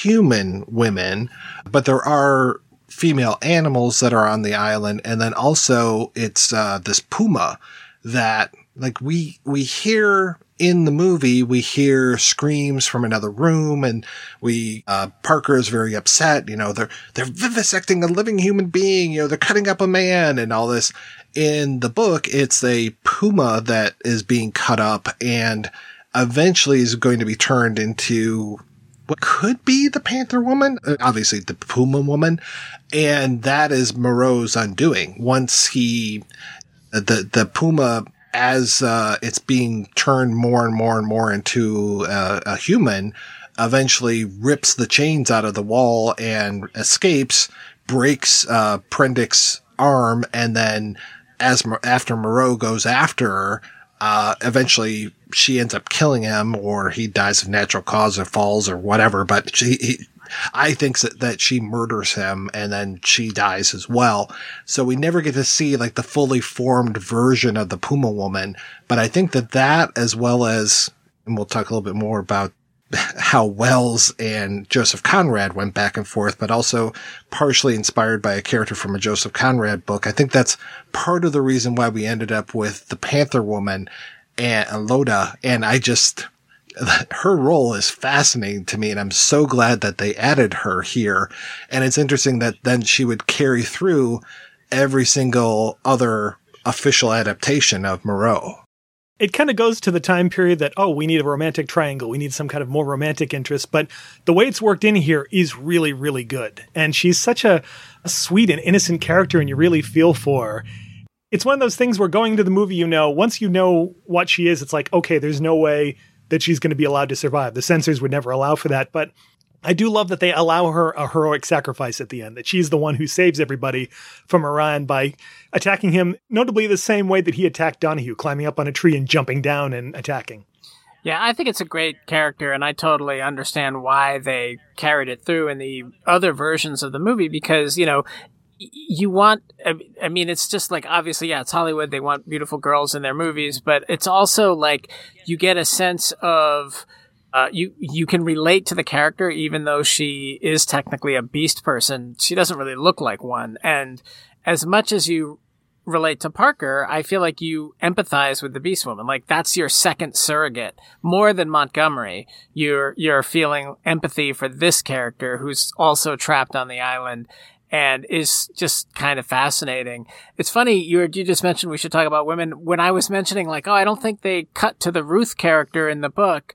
human women, but there are female animals that are on the island. And then also it's this puma that like we hear. In the movie, we hear screams from another room, and Parker is very upset. You know, they're vivisecting a living human being. You know, they're cutting up a man and all this. In the book, it's a puma that is being cut up and eventually is going to be turned into what could be the Panther Woman, obviously the Puma Woman. And that is Moreau's undoing. Once the puma, as it's being turned more and more and more into a human, eventually rips the chains out of the wall and escapes, breaks Prendick's arm, and then after Moreau goes after her, eventually she ends up killing him, or he dies of natural cause or falls or whatever, but I think that she murders him, and then she dies as well. So we never get to see like the fully formed version of the Puma Woman. But I think that as well as, and we'll talk a little bit more about how Wells and Joseph Conrad went back and forth, but also partially inspired by a character from a Joseph Conrad book. I think that's part of the reason why we ended up with the Panther Woman and Loda. And her role is fascinating to me, and I'm so glad that they added her here. And it's interesting that then she would carry through every single other official adaptation of Moreau. It kind of goes to the time period that, oh, we need a romantic triangle. We need some kind of more romantic interest. But the way it's worked in here is really, really good. And she's such a sweet and innocent character, and you really feel for her. It's one of those things where going to the movie, you know, once you know what she is, it's like, okay, there's no way that she's going to be allowed to survive. The censors would never allow for that. But I do love that they allow her a heroic sacrifice at the end, that she's the one who saves everybody from Iran by attacking him, notably the same way that he attacked Donahue, climbing up on a tree and jumping down and attacking. Yeah, I think it's a great character, and I totally understand why they carried it through in the other versions of the movie because, you know, you want, I mean, it's just like, obviously, yeah, it's Hollywood. They want beautiful girls in their movies, but it's also like you get a sense of, you can relate to the character, even though she is technically a beast person. She doesn't really look like one. And as much as you relate to Parker, I feel like you empathize with the Beast Woman. Like, that's your second surrogate. More than Montgomery, you're feeling empathy for this character who's also trapped on the island and is just kind of fascinating. It's funny, you just mentioned we should talk about women. When I was mentioning, like, oh, I don't think they cut to the Ruth character in the book,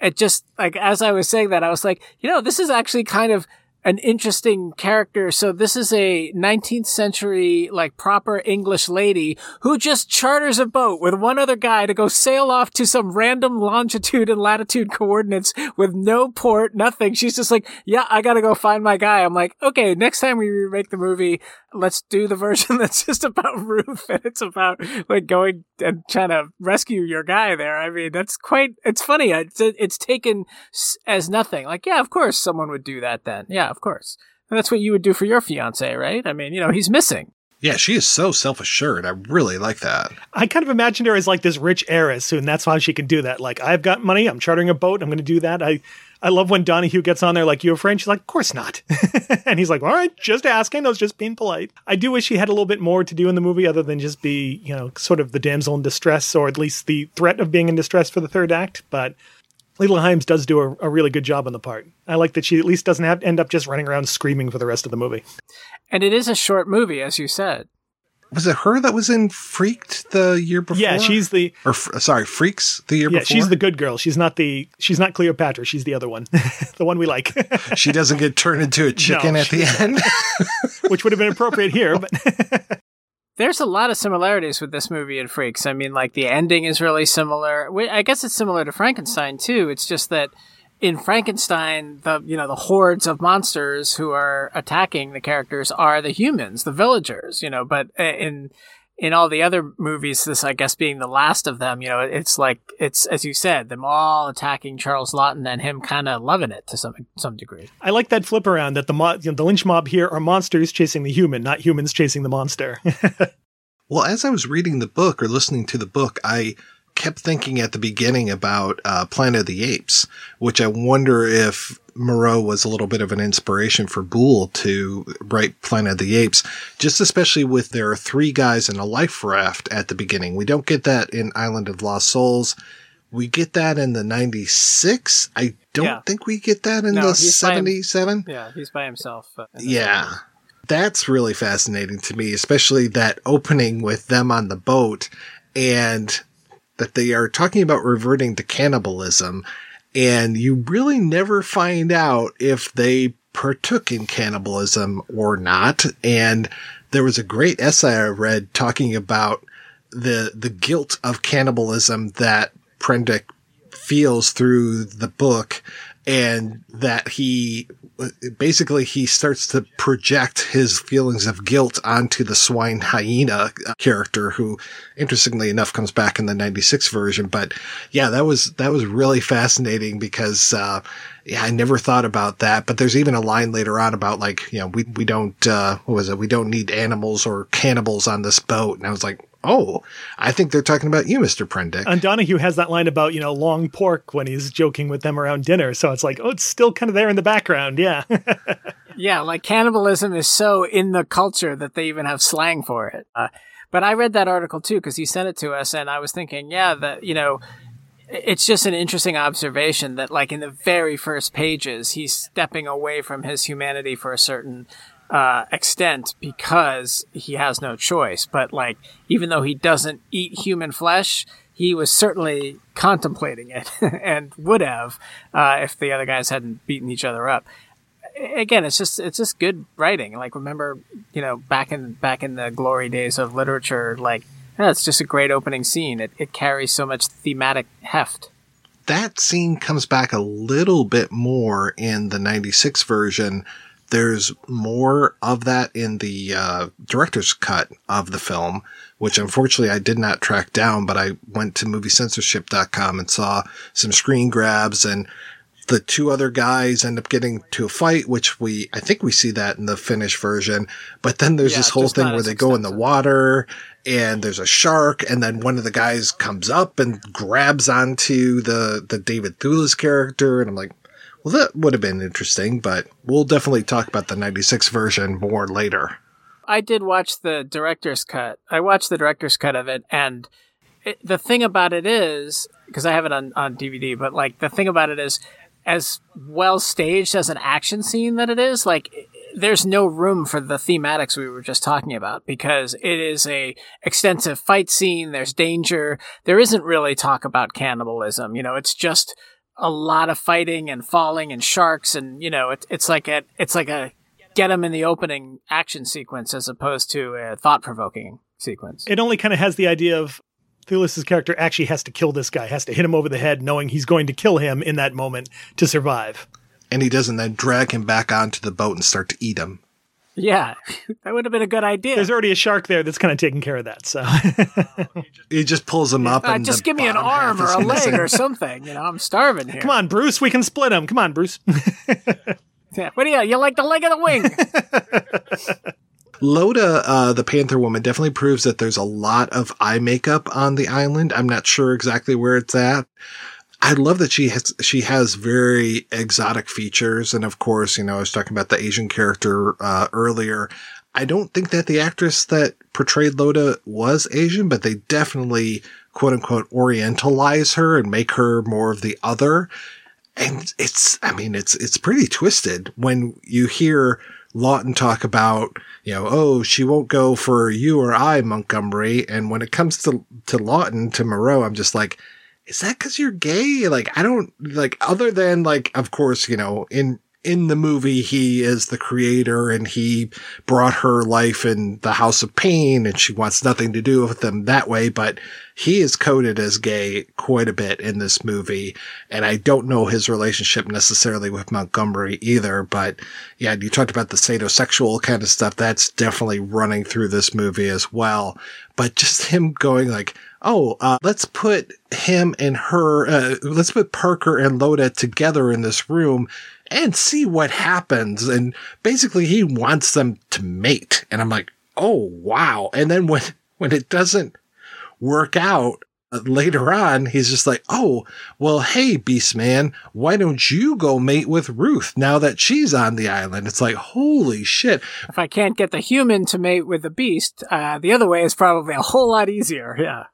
it just, like, as I was saying that, I was like, you know, this is actually kind of an interesting character. So this is a 19th century, like, proper English lady who just charters a boat with one other guy to go sail off to some random longitude and latitude coordinates with no port, nothing. She's just like, yeah, I gotta go find my guy. I'm like, okay, next time we remake the movie, let's do the version that's just about Ruth, and it's about, like, going and trying to rescue your guy there. I mean, that's quite, it's funny. It's taken as nothing. Like, yeah, of course someone would do that then. Yeah, of course. And that's what you would do for your fiance, right? I mean, you know, he's missing. Yeah, she is so self-assured. I really like that. I kind of imagined her as like this rich heiress, and that's why she can do that. Like, I've got money. I'm chartering a boat. I'm going to do that. I love when Donahue gets on there like, you a friend? She's like, of course not. And he's like, all right, just asking. I was just being polite. I do wish she had a little bit more to do in the movie other than just be, you know, sort of the damsel in distress, or at least the threat of being in distress for the third act. But Leela Himes does do a really good job on the part. I like that she at least doesn't end up just running around screaming for the rest of the movie. And it is a short movie, as you said. Was it her that was in Freaked the year before? Yeah, she's the... Or, sorry, Freaks the year before? Yeah, she's the good girl. She's not Cleopatra. She's the other one. The one we like. She doesn't get turned into a chicken at the end. Which would have been appropriate here, but... There's a lot of similarities with this movie and Freaks. I mean, like, the ending is really similar. I guess it's similar to Frankenstein, too. It's just that in Frankenstein, the hordes of monsters who are attacking the characters are the humans, the villagers, you know. But in all the other movies, this, I guess, being the last of them, you know, it's like, it's, as you said, them all attacking Charles Laughton and him kind of loving it to some degree. I like that flip around that the lynch mob here are monsters chasing the human, not humans chasing the monster. Well, as I was reading the book or listening to the book, I kept thinking at the beginning about Planet of the Apes, which I wonder if Moreau was a little bit of an inspiration for Boole to write Planet of the Apes, just especially with there are three guys in a life raft at the beginning. We don't get that in Island of Lost Souls. We get that in the 96. I don't think we get that in the 77. Yeah, he's by himself. That's really fascinating to me, especially that opening with them on the boat and that they are talking about reverting to cannibalism, and you really never find out if they partook in cannibalism or not. And there was a great essay I read talking about the guilt of cannibalism that Prendick feels through the book, and that he starts to project his feelings of guilt onto the swine hyena character, who, interestingly enough, comes back in the 96 version. But yeah, that was really fascinating because, I never thought about that. But there's even a line later on about, like, you know, we don't, we don't need animals or cannibals on this boat. And I was like, oh, I think they're talking about you, Mr. Prendick. And Donahue has that line about, you know, long pork when he's joking with them around dinner. So it's like, oh, it's still kind of there in the background. Yeah. Yeah. Like, cannibalism is so in the culture that they even have slang for it. But I read that article too, because he sent it to us, and I was thinking, it's just an interesting observation that, like, in the very first pages, he's stepping away from his humanity for a certain extent because he has no choice. But, like, even though he doesn't eat human flesh, he was certainly contemplating it and would have if the other guys hadn't beaten each other up. Again, it's just good writing. Like, remember, you know, back in the glory days of literature, like, it's just a great opening scene. It carries so much thematic heft. That scene comes back a little bit more in the 96 version. There's more of that in the director's cut of the film, which unfortunately I did not track down, but I went to moviecensorship.com and saw some screen grabs, and The two other guys end up getting to a fight, which I think we see that in the Finnish version. But then there's this whole thing where they go in the water and there's a shark. And then one of the guys comes up and grabs onto the David Thewlis character. And I'm like, well, that would have been interesting, but we'll definitely talk about the 96 version more later. I did watch the director's cut. I watched the director's cut of it. And the thing about it is, because I have it on DVD, but like the thing about it is, as well staged as an action scene that it is, like there's no room for the thematics we were just talking about, because it is a extensive fight scene. There's danger. There isn't really talk about cannibalism. You know, it's just a lot of fighting and falling and sharks. And, you know, it's like a get them in the opening action sequence as opposed to a thought provoking sequence. It only kind of has the idea of Thewlis's character actually has to kill this guy, has to hit him over the head, knowing he's going to kill him in that moment to survive. And he doesn't then drag him back onto the boat and start to eat him. Yeah, that would have been a good idea. There's already a shark there that's kind of taking care of that. So he just pulls him up. And just give me an arm or a leg or something. You know, I'm starving here. Come on, Bruce. We can split him. Come on, Bruce. Yeah, what do you like the leg of the wing? Loda, the Panther Woman, definitely proves that there's a lot of eye makeup on the island. I'm not sure exactly where it's at. I love that she has very exotic features. And of course, you know, I was talking about the Asian character earlier. I don't think that the actress that portrayed Loda was Asian, but they definitely, quote unquote, orientalize her and make her more of the other. And it's pretty twisted when you hear Laughton talk about, you know, oh, she won't go for you or I, Montgomery. And when it comes to Laughton, to Moreau, I'm just like, is that because you're gay? Like, I don't, like, other than, like, of course, you know, in the movie, he is the creator and he brought her life in the House of Pain and she wants nothing to do with them that way. But he is coded as gay quite a bit in this movie. And I don't know his relationship necessarily with Montgomery either. But yeah, you talked about the sadomasochistic kind of stuff. That's definitely running through this movie as well. But just him going like, oh, let's put him and her, let's put Parker and Loda together in this room and see what happens. And basically he wants them to mate. And I'm like, oh, wow. And then when it doesn't work out later on, he's just like, oh, well, hey, Beast Man, why don't you go mate with Ruth now that she's on the island? It's like, holy shit. If I can't get the human to mate with the beast, the other way is probably a whole lot easier. Yeah.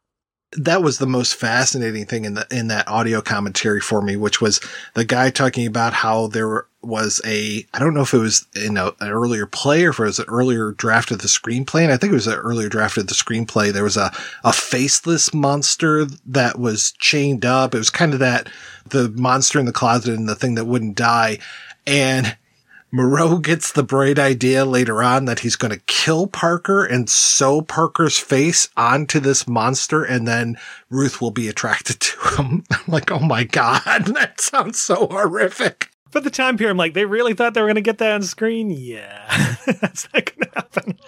That was the most fascinating thing in that audio commentary for me, which was the guy talking about how there was I don't know if it was in an earlier play or if it was an earlier draft of the screenplay. And I think it was an earlier draft of the screenplay. There was a faceless monster that was chained up. It was kind of the monster in the closet and the thing that wouldn't die. And Moreau gets the bright idea later on that he's going to kill Parker and sew Parker's face onto this monster, and then Ruth will be attracted to him. I'm like, oh my God, that sounds so horrific. For the time period, I'm like, they really thought they were going to get that on screen? Yeah, that's not going to happen.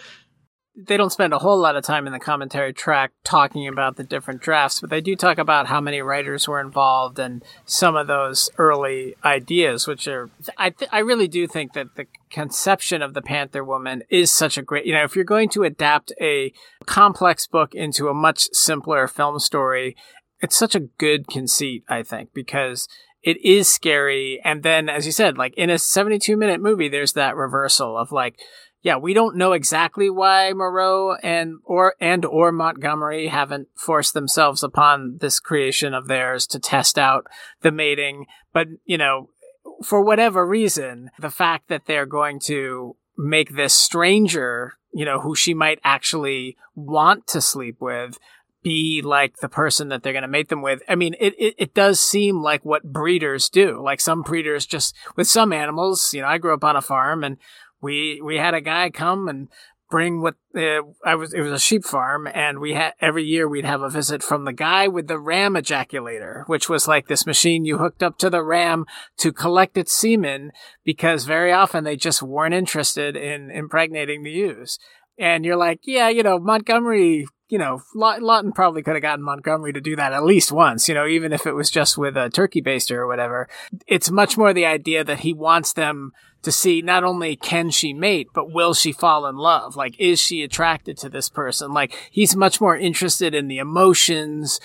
They don't spend a whole lot of time in the commentary track talking about the different drafts, but they do talk about how many writers were involved and some of those early ideas, which are, I really do think that the conception of the Panther Woman is such a great, you know, if you're going to adapt a complex book into a much simpler film story, it's such a good conceit, I think, because it is scary. And then, as you said, like in a 72-minute movie, there's that reversal of like, yeah, we don't know exactly why Moreau and or Montgomery haven't forced themselves upon this creation of theirs to test out the mating. But, you know, for whatever reason, the fact that they're going to make this stranger, you know, who she might actually want to sleep with, be like the person that they're going to mate them with. I mean, it does seem like what breeders do. Like some breeders just with some animals, you know, I grew up on a farm and we had a guy come and bring it was a sheep farm, and every year we'd have a visit from the guy with the ram ejaculator, which was like this machine you hooked up to the ram to collect its semen, because very often they just weren't interested in impregnating the ewes. And you're like, yeah, you know, Montgomery you know, Laughton probably could have gotten Montgomery to do that at least once, you know, even if it was just with a turkey baster or whatever. It's much more the idea that he wants them to see not only can she mate, but will she fall in love? Like, is she attracted to this person? Like, he's much more interested in the emotions,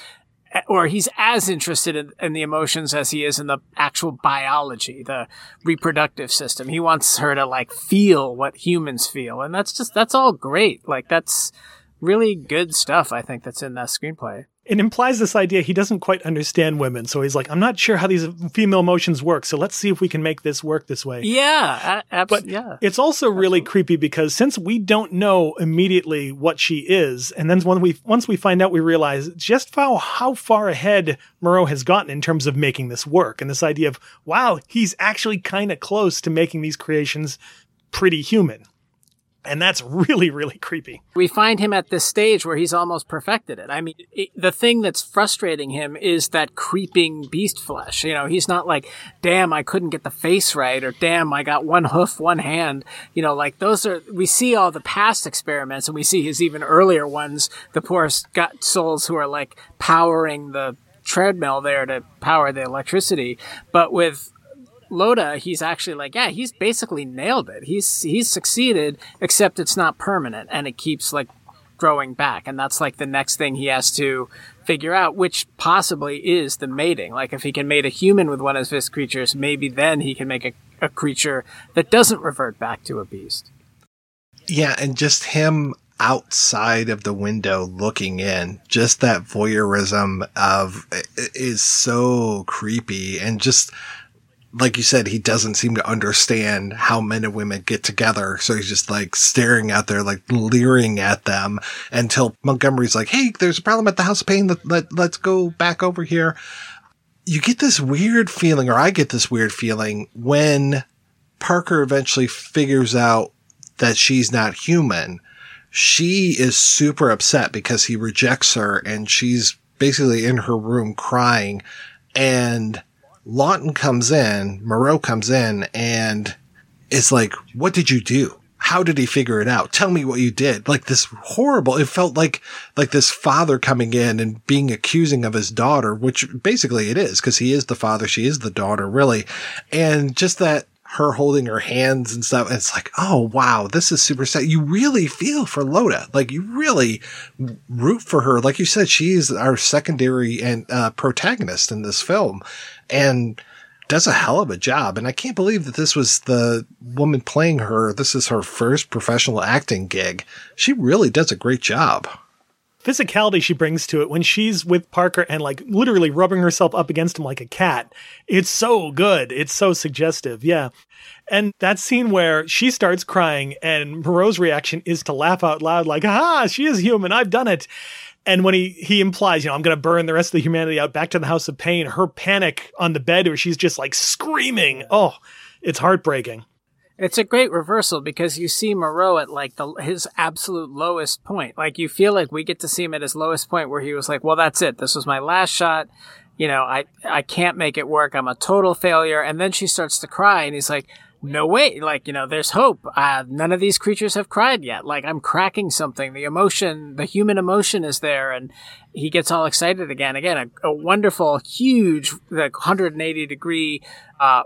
or he's as interested in the emotions as he is in the actual biology, the reproductive system. He wants her to, like, feel what humans feel. And that's all great. Like, that's really good stuff, I think, that's in that screenplay. It implies this idea he doesn't quite understand women. So he's like, I'm not sure how these female emotions work. So let's see if we can make this work this way. Yeah. Absolutely. Yeah. It's also really creepy because since we don't know immediately what she is, and then once we find out, we realize just how far ahead Moreau has gotten in terms of making this work. And this idea of, wow, he's actually kind of close to making these creations pretty human. And that's really, really creepy. We find him at this stage where he's almost perfected it. I mean, the thing that's frustrating him is that creeping beast flesh. You know, he's not like, damn, I couldn't get the face right, or damn, I got one hoof, one hand. You know, like we see all the past experiments, and we see his even earlier ones, the poor souls who are like powering the treadmill there to power the electricity. But with Loda, he's actually like, yeah, he's basically nailed it. He's succeeded, except it's not permanent, and it keeps like growing back. And that's like the next thing he has to figure out, which possibly is the mating. Like, if he can mate a human with one of his creatures, maybe then he can make a creature that doesn't revert back to a beast. Yeah, and just him outside of the window looking in, just that voyeurism of is so creepy. And just like you said, he doesn't seem to understand how men and women get together. So he's just like staring out there, like leering at them until Montgomery's like, hey, there's a problem at the House of Pain. Let's go back over here. You get this weird feeling, or I get this weird feeling, when Parker eventually figures out that she's not human. She is super upset because he rejects her, and she's basically in her room crying. And Laughton comes in, Moreau comes in, and it's like, what did you do? How did he figure it out? Tell me what you did. Like, this horrible, it felt like this father coming in and being accusing of his daughter, which basically it is, because he is the father, she is the daughter, really. And just that, her holding her hands and stuff, and it's like, oh wow, this is super sad. You really feel for Loda, like you really root for her. Like you said, she is our secondary and protagonist in this film, and does a hell of a job. And I can't believe that this was the woman playing her. This is her first professional acting gig. She really does a great job. Physicality she brings to it when she's with Parker and like literally rubbing herself up against him like a cat. It's so good. It's so suggestive. Yeah. And that scene where she starts crying and Moreau's reaction is to laugh out loud, like, aha, she is human. I've done it. And when he implies, you know, I'm going to burn the rest of the humanity out, back to the House of Pain, her panic on the bed where she's just like screaming. Oh, it's heartbreaking. It's a great reversal because you see Moreau at like his absolute lowest point. Like, you feel like we get to see him at his lowest point where he was like, well, that's it. This was my last shot. You know, I can't make it work. I'm a total failure. And then she starts to cry and he's like, no way. Like, you know, there's hope. None of these creatures have cried yet. Like, I'm cracking something. The emotion, the human emotion is there. And he gets all excited again. Again, a wonderful, huge, like 180-degree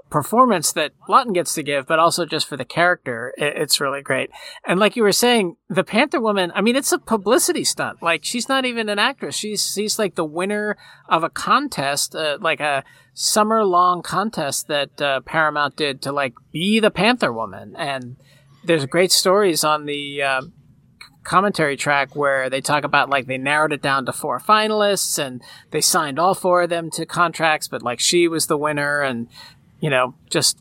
performance that Laughton gets to give, but also just for the character. It's really great. And like you were saying, the Panther Woman, I mean, it's a publicity stunt. Like, she's not even an actress. She's like the winner of a contest, like a summer-long contest that Paramount did to like be the Panther Woman. And there's great stories on the commentary track where they talk about like they narrowed it down to 4 finalists and they signed all 4 of them to contracts, but like she was the winner. And, you know, just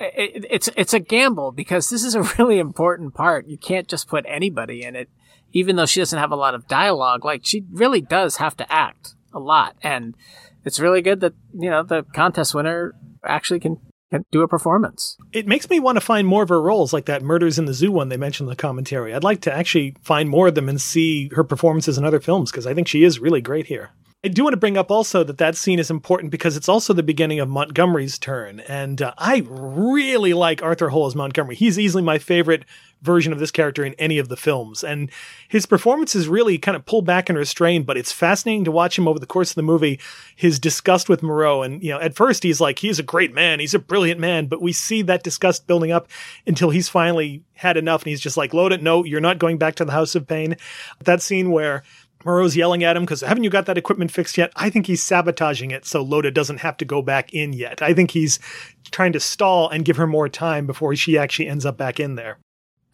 it's a gamble because this is a really important part. You can't just put anybody in it, even though she doesn't have a lot of dialogue. Like, she really does have to act a lot, and it's really good that, you know, the contest winner actually can do a performance. It makes me want to find more of her roles, like that Murders in the Zoo one they mentioned in the commentary. I'd like to actually find more of them and see her performances in other films, because I think she is really great here. I do want to bring up also that that scene is important because it's also the beginning of Montgomery's turn. And I really like Arthur Hole as Montgomery. He's easily my favorite version of this character in any of the films. And his performance is really kind of pulled back and restrained, but it's fascinating to watch him over the course of the movie, his disgust with Moreau. And, you know, at first he's like, he's a great man. He's a brilliant man. But we see that disgust building up until he's finally had enough. And he's just like, load it. No, you're not going back to the House of Pain. That scene where Moreau's yelling at him because, haven't you got that equipment fixed yet? I think he's sabotaging it so Loda doesn't have to go back in yet. I think he's trying to stall and give her more time before she actually ends up back in there.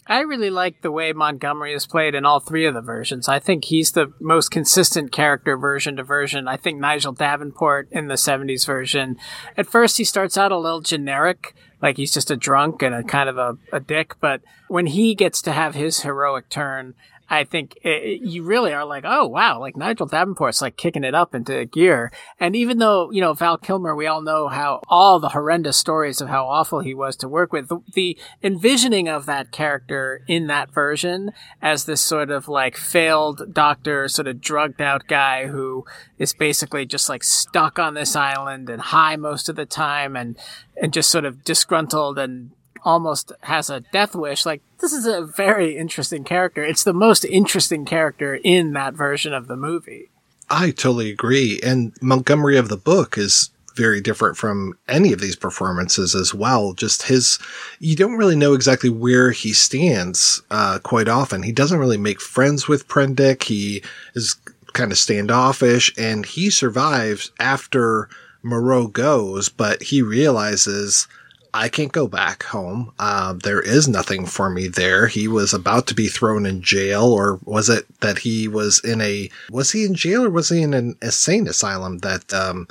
I really like the way Montgomery is played in all three of the versions. I think he's the most consistent character version to version. I think Nigel Davenport in the 70s version, at first he starts out a little generic, like he's just a drunk and a kind of a dick. But when he gets to have his heroic turn, I think you really are like, oh, wow, like Nigel Davenport's like kicking it up into gear. And even though, you know, Val Kilmer, we all know how all the horrendous stories of how awful he was to work with, the envisioning of that character in that version as this sort of like failed doctor, sort of drugged out guy who is basically just like stuck on this island and high most of the time and just sort of disgruntled and almost has a death wish. Like, this is a very interesting character. It's the most interesting character in that version of the movie. I totally agree. And Montgomery of the book is very different from any of these performances as well. Just his, you don't really know exactly where he stands quite often. He doesn't really make friends with Prendick. He is kind of standoffish, and he survives after Moreau goes, but he realizes, I can't go back home. There is nothing for me there. He was about to be thrown in jail, or was it that he was in an insane asylum that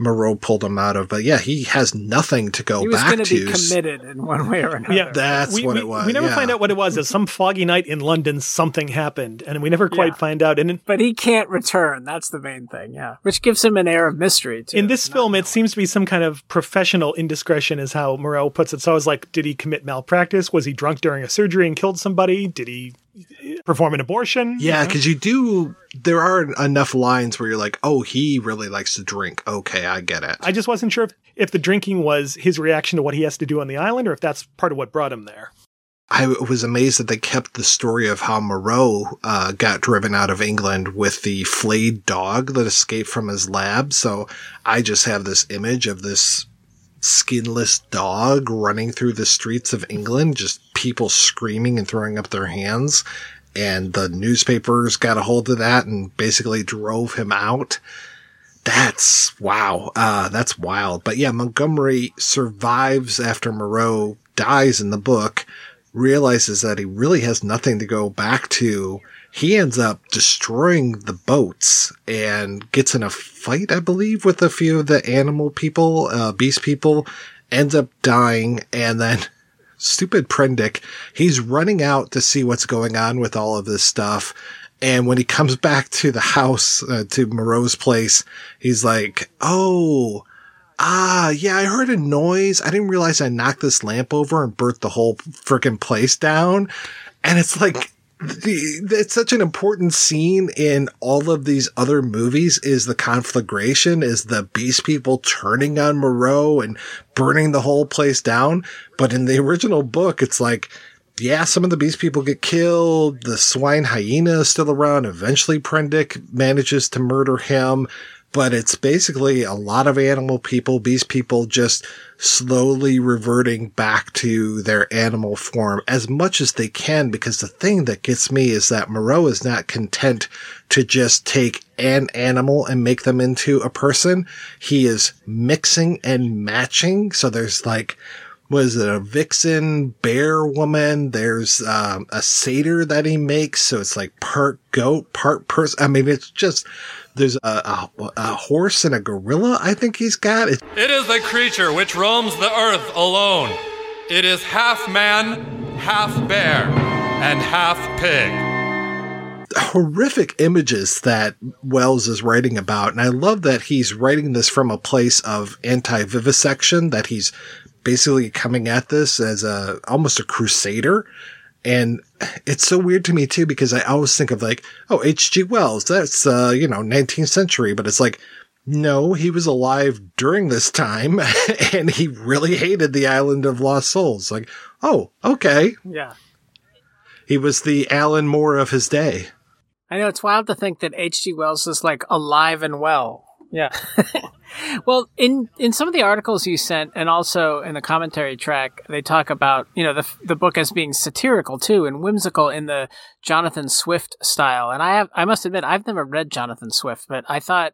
Moreau pulled him out of? But yeah, he has nothing to go back to. He was going to be committed in one way or another. Yeah, that's what it was. We never find out what it was. It was some foggy night in London, something happened, and we never quite find out. And but he can't return. That's the main thing, yeah. Which gives him an air of mystery, too. In this film, it seems to be some kind of professional indiscretion is how Moreau puts it. So I was like, did he commit malpractice? Was he drunk during a surgery and killed somebody? Did he perform an abortion? Yeah, because there are enough lines where you're like, oh, he really likes to drink. Okay, I get it. I just wasn't sure if the drinking was his reaction to what he has to do on the island, or if that's part of what brought him there. I was amazed that they kept the story of how Moreau got driven out of England with the flayed dog that escaped from his lab. So I just have this image of this skinless dog running through the streets of England, just people screaming and throwing up their hands. And the newspapers got a hold of that and basically drove him out. That's wild. But yeah, Montgomery survives after Moreau dies in the book, realizes that he really has nothing to go back to. He ends up destroying the boats and gets in a fight, I believe, with a few of the animal people, beast people, ends up dying, and then stupid Prendick, he's running out to see what's going on with all of this stuff. And when he comes back to the house, to Moreau's place, he's like, oh, yeah, I heard a noise. I didn't realize I knocked this lamp over and burnt the whole freaking place down. And it's like, it's such an important scene in all of these other movies is the conflagration, is the beast people turning on Moreau and burning the whole place down. But in the original book, it's like, yeah, some of the beast people get killed. The swine hyena is still around. Eventually, Prendick manages to murder him. But it's basically a lot of animal people, beast people, just slowly reverting back to their animal form as much as they can. Because the thing that gets me is that Moreau is not content to just take an animal and make them into a person. He is mixing and matching. So there's like, was it a vixen, bear woman? There's a satyr that he makes. So it's like part goat, part person. I mean, it's just, there's a horse and a gorilla, I think he's got. It is a creature which roams the earth alone. It is half man, half bear, and half pig. Horrific images that Wells is writing about. And I love that he's writing this from a place of anti-vivisection, that he's basically coming at this as almost a crusader. And it's so weird to me, too, because I always think of, like, oh, H.G. Wells, that's, 19th century. But it's like, no, he was alive during this time, and he really hated The Island of Lost Souls. Like, oh, okay. Yeah. He was the Alan Moore of his day. I know, it's wild to think that H.G. Wells is, like, alive and well. Yeah. Well, in some of the articles you sent, and also in the commentary track, they talk about, the book as being satirical too and whimsical in the Jonathan Swift style. And I must admit, I've never read Jonathan Swift, but I thought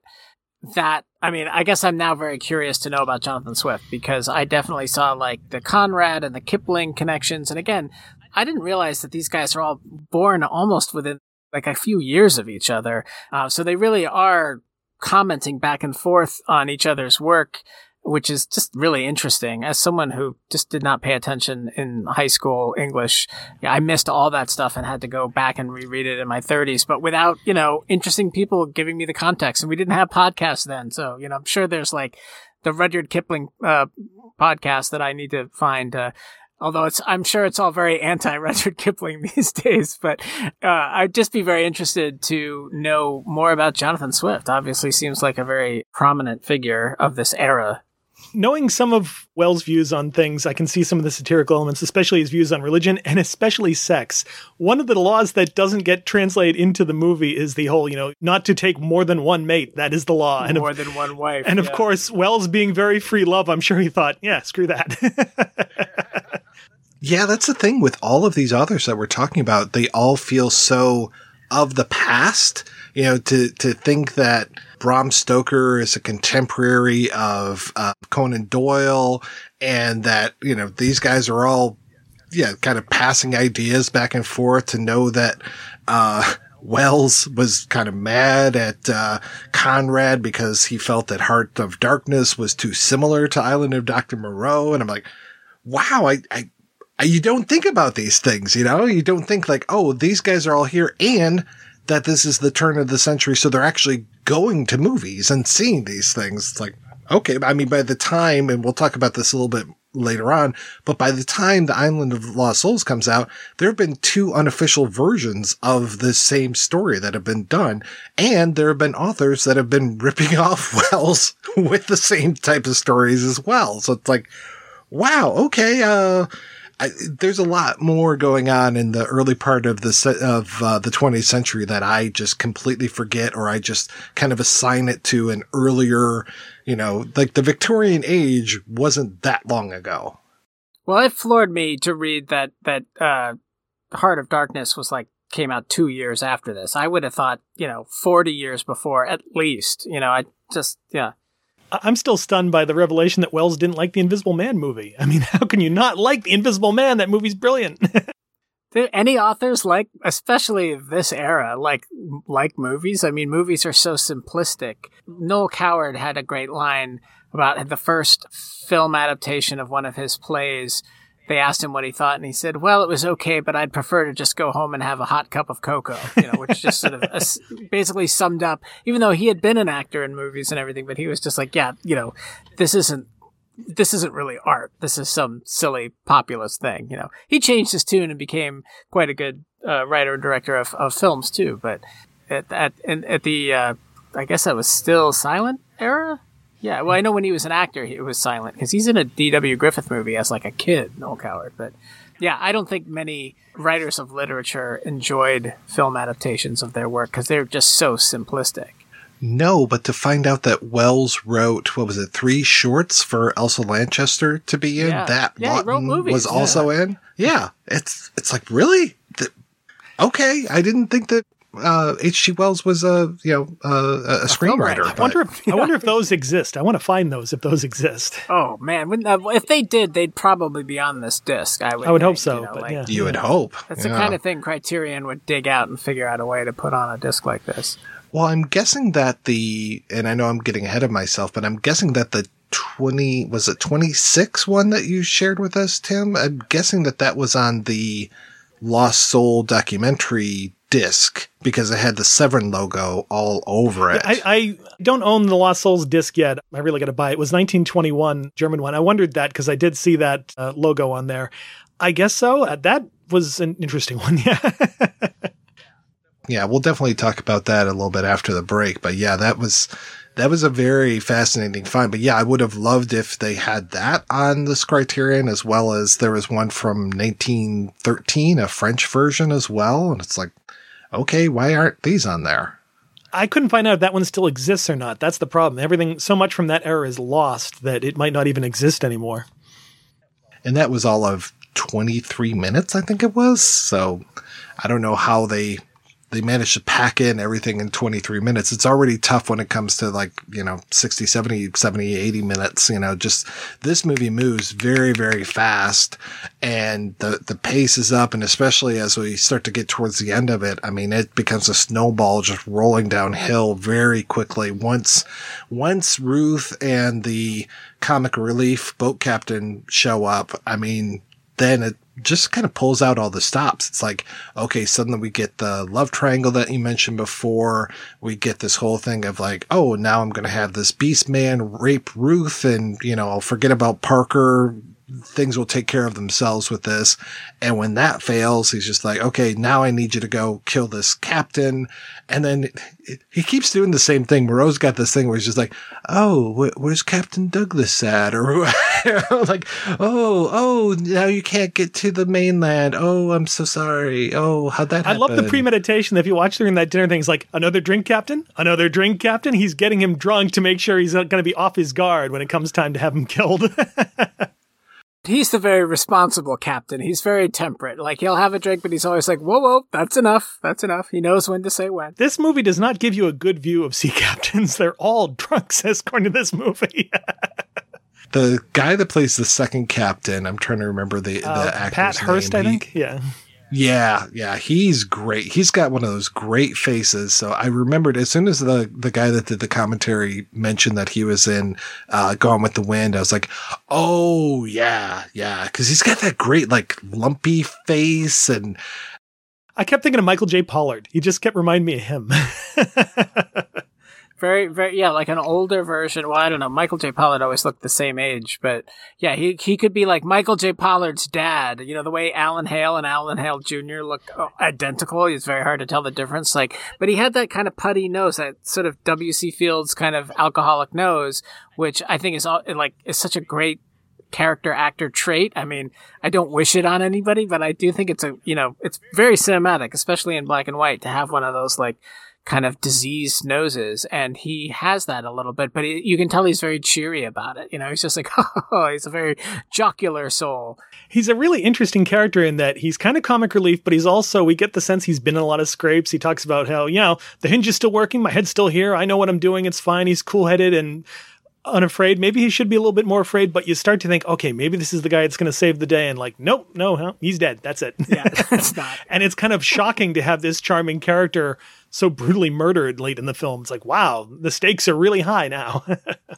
that, I guess I'm now very curious to know about Jonathan Swift, because I definitely saw like the Conrad and the Kipling connections. And again, I didn't realize that these guys are all born almost within like a few years of each other. So they really are commenting back and forth on each other's work, which is just really interesting. As someone who just did not pay attention in high school English, I missed all that stuff and had to go back and reread it in my 30s, but without, interesting people giving me the context. And we didn't have podcasts then. So, I'm sure there's like the Rudyard Kipling podcast that I need to find, although I'm sure it's all very anti-Rudyard Kipling these days, but I'd just be very interested to know more about Jonathan Swift. Obviously seems like a very prominent figure of this era. Knowing some of Wells' views on things, I can see some of the satirical elements, especially his views on religion and especially sex. One of the laws that doesn't get translated into the movie is the whole, not to take more than one mate. That is the law. And more than one wife. And yeah. Of course, Wells being very free love, I'm sure he thought, yeah, screw that. Yeah, that's the thing with all of these authors that we're talking about. They all feel so of the past, to think that Bram Stoker is a contemporary of Conan Doyle, and that, these guys are all, kind of passing ideas back and forth. To know that Wells was kind of mad at Conrad because he felt that Heart of Darkness was too similar to Island of Dr. Moreau. And I'm like, wow, I you don't think about these things, You don't think like, oh, these guys are all here and that this is the turn of the century, so they're actually going to movies and seeing these things. It's like, okay, by the time, and we'll talk about this a little bit later on, but by the time The Island of Lost Souls comes out, there have been 2 unofficial versions of the same story that have been done, and there have been authors that have been ripping off Wells with the same type of stories as well. So it's like, wow, okay, there's a lot more going on in the early part of the 20th century that I just completely forget, or I just kind of assign it to an earlier, like the Victorian age wasn't that long ago. Well, it floored me to read that Heart of Darkness was like came out 2 years after this. I would have thought, 40 years before at least. I'm still stunned by the revelation that Wells didn't like the Invisible Man movie. How can you not like the Invisible Man? That movie's brilliant. Do any authors like, especially this era, like movies? Movies are so simplistic. Noel Coward had a great line about the first film adaptation of one of his plays. They asked him what he thought, and he said, well, it was okay, but I'd prefer to just go home and have a hot cup of cocoa, which just sort of basically summed up, even though he had been an actor in movies and everything, but he was just like, yeah, this isn't really art. This is some silly populist thing, He changed his tune and became quite a good writer and director of films, too, but at the I guess that was still silent era? Yeah, well, I know when he was an actor, it was silent because he's in a D.W. Griffith movie as like a kid, Noel Coward. But yeah, I don't think many writers of literature enjoyed film adaptations of their work because they're just so simplistic. No, but to find out that Wells wrote, 3 shorts for Elsa Lanchester to be in, yeah. That yeah, he wrote movies. Was also in. Yeah, it's like, really? Okay, I didn't think that. H.G. Wells was a screenwriter. I wonder if those exist. I want to find those if those exist. Oh man, if they did, they'd probably be on this disc. I would think, hope so. You would hope. That's the kind of thing Criterion would dig out and figure out a way to put on a disc like this. Well, I'm guessing that and I know I'm getting ahead of myself, but I'm guessing that the 26 one that you shared with us, Tim. I'm guessing that was on the Lost Soul documentary disc because it had the Severn logo all over it. I don't own the Lost Souls disc yet. I really got to buy it. It was 1921 German one. I wondered that because I did see that logo on there. I guess so. That was an interesting one. Yeah. Yeah, we'll definitely talk about that a little bit after the break. But yeah, that was a very fascinating find. But yeah, I would have loved if they had that on this Criterion, as well as there was one from 1913, a French version as well. And it's like, okay, why aren't these on there? I couldn't find out if that one still exists or not. That's the problem. Everything, so much from that era is lost that it might not even exist anymore. And that was all of 23 minutes, I think it was. So I don't know how they managed to pack in everything in 23 minutes. It's already tough when it comes to, like, 60, 70, 80 minutes, just this movie moves very, very fast, and the pace is up. And especially as we start to get towards the end of it, I mean, it becomes a snowball just rolling downhill very quickly. Once Ruth and the comic relief boat captain show up, I mean, then it just kind of pulls out all the stops. It's like, okay, suddenly we get the love triangle that you mentioned before. We get this whole thing of like, oh, now I'm going to have this beast man rape Ruth, and, I'll forget about Parker. Things will take care of themselves with this. And when that fails, he's just like, okay, now I need you to go kill this captain. And then he keeps doing the same thing. Moreau's got this thing where he's just like, oh, where's Captain Douglas at? Or like, oh, now you can't get to the mainland. Oh, I'm so sorry. Oh, how'd that happen? I love the premeditation. If you watch during that dinner thing, it's like, another drink, Captain? Another drink, Captain? He's getting him drunk to make sure he's not going to be off his guard when it comes time to have him killed. He's the very responsible captain. He's very temperate. Like, he'll have a drink, but he's always like, whoa, that's enough. That's enough. He knows when to say when. This movie does not give you a good view of sea captains. They're all drunks, according to this movie. The guy that plays the second captain, I'm trying to remember the actor's Pat Hurst, name. I think? Yeah. Yeah, he's great. He's got one of those great faces. So I remembered as soon as the guy that did the commentary mentioned that he was in Gone with the Wind, I was like, oh, yeah, because he's got that great, like, lumpy face. And I kept thinking of Michael J. Pollard. He just kept reminding me of him. Very, very, yeah, like an older version. Well, I don't know. Michael J. Pollard always looked the same age, but yeah, he could be like Michael J. Pollard's dad. The way Alan Hale and Alan Hale Jr. look identical. It's very hard to tell the difference. Like, but he had that kind of putty nose, that sort of W.C. Fields kind of alcoholic nose, which I think is such a great character actor trait. I mean, I don't wish it on anybody, but I do think it's it's very cinematic, especially in black and white, to have one of those like kind of diseased noses, and he has that a little bit, but you can tell he's very cheery about it. He's just like, oh, he's a very jocular soul. He's a really interesting character in that he's kind of comic relief, but he's also, we get the sense he's been in a lot of scrapes. He talks about how, the hinge is still working, my head's still here, I know what I'm doing, it's fine. He's cool-headed and unafraid. Maybe he should be a little bit more afraid, but you start to think, okay, maybe this is the guy that's going to save the day, and like, nope, no, huh? He's dead. That's it. Yeah, that's not. And it's kind of shocking to have this charming character so brutally murdered late in the film. It's like, wow, the stakes are really high now.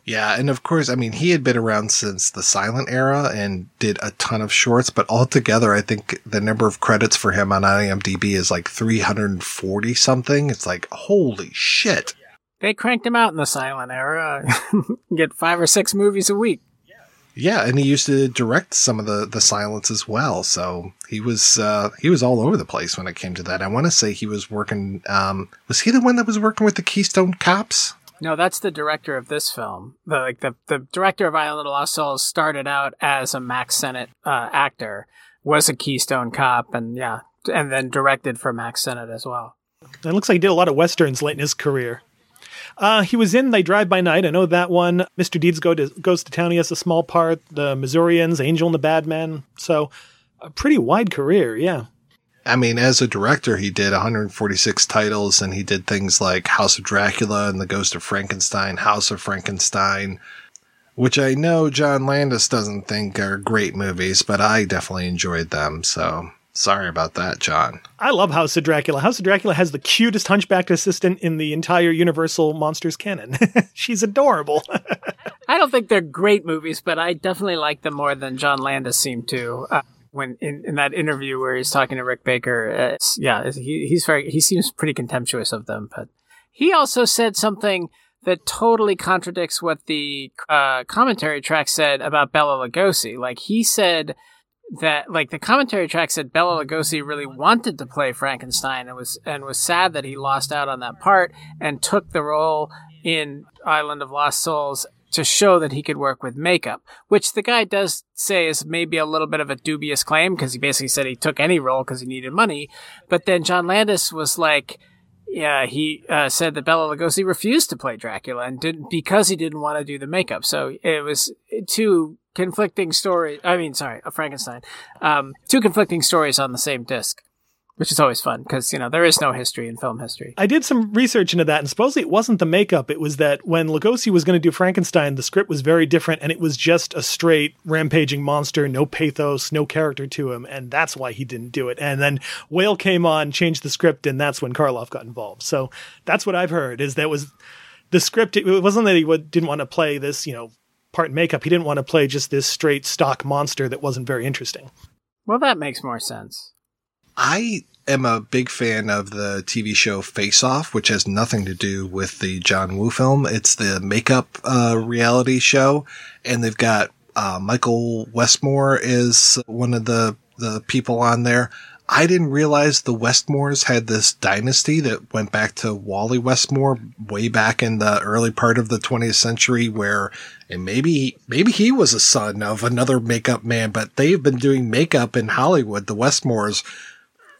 Yeah. And of course, I mean, he had been around since the silent era and did a ton of shorts, but altogether, I think the number of credits for him on IMDb is like 340 something. It's like, holy shit. They cranked him out in the silent era. Get 5 or 6 movies a week. Yeah, and he used to direct some of the silence as well. So he was all over the place when it came to that. I want to say he was working. Was he the one that was working with the Keystone Cops? No, that's the director of this film. The director of Island of the Lost Souls started out as a Max Sennett actor, was a Keystone Cop, and then directed for Max Sennett as well. It looks like he did a lot of westerns late in his career. He was in They Drive By Night. I know that one. Mr. Deeds Goes to Town. He has a small part. The Missourians, Angel and the Bad Man. So a pretty wide career, yeah. I mean, as a director, he did 146 titles, and he did things like House of Dracula and The Ghost of Frankenstein, House of Frankenstein, which I know John Landis doesn't think are great movies, but I definitely enjoyed them, so... Sorry about that, John. I love House of Dracula. House of Dracula has the cutest hunchbacked assistant in the entire Universal Monsters canon. She's adorable. I don't think they're great movies, but I definitely like them more than John Landis seemed to. When in that interview where he's talking to Rick Baker, he seems pretty contemptuous of them. But he also said something that totally contradicts what the commentary track said about Bela Lugosi. Like, he said... that, like, the commentary track said Bela Lugosi really wanted to play Frankenstein and was sad that he lost out on that part and took the role in Island of Lost Souls to show that he could work with makeup, which the guy does say is maybe a little bit of a dubious claim because he basically said he took any role because he needed money. But then John Landis was like, yeah, he said that Bela Lugosi refused to play Dracula and didn't because he didn't want to do the makeup. So it was two conflicting stories. I mean, sorry, Frankenstein. Two conflicting stories on the same disc, which is always fun because, you know, there is no history in film history. I did some research into that, and supposedly it wasn't the makeup. It was that when Lugosi was going to do Frankenstein, the script was very different, and it was just a straight rampaging monster, no pathos, no character to him, and that's why he didn't do it. And then Whale came on, changed the script, and that's when Karloff got involved. So that's what I've heard, is that was the script. It wasn't that he didn't want to play this, you know, part in makeup. He didn't want to play just this straight stock monster that wasn't very interesting. Well, that makes more sense. I am a big fan of the TV show Face Off, which has nothing to do with the John Woo film. It's the makeup reality show, and they've got Michael Westmore is one of the people on there. I didn't realize the Westmores had this dynasty that went back to Wally Westmore way back in the early part of the 20th century where, and maybe he was a son of another makeup man, but they've been doing makeup in Hollywood, the Westmores,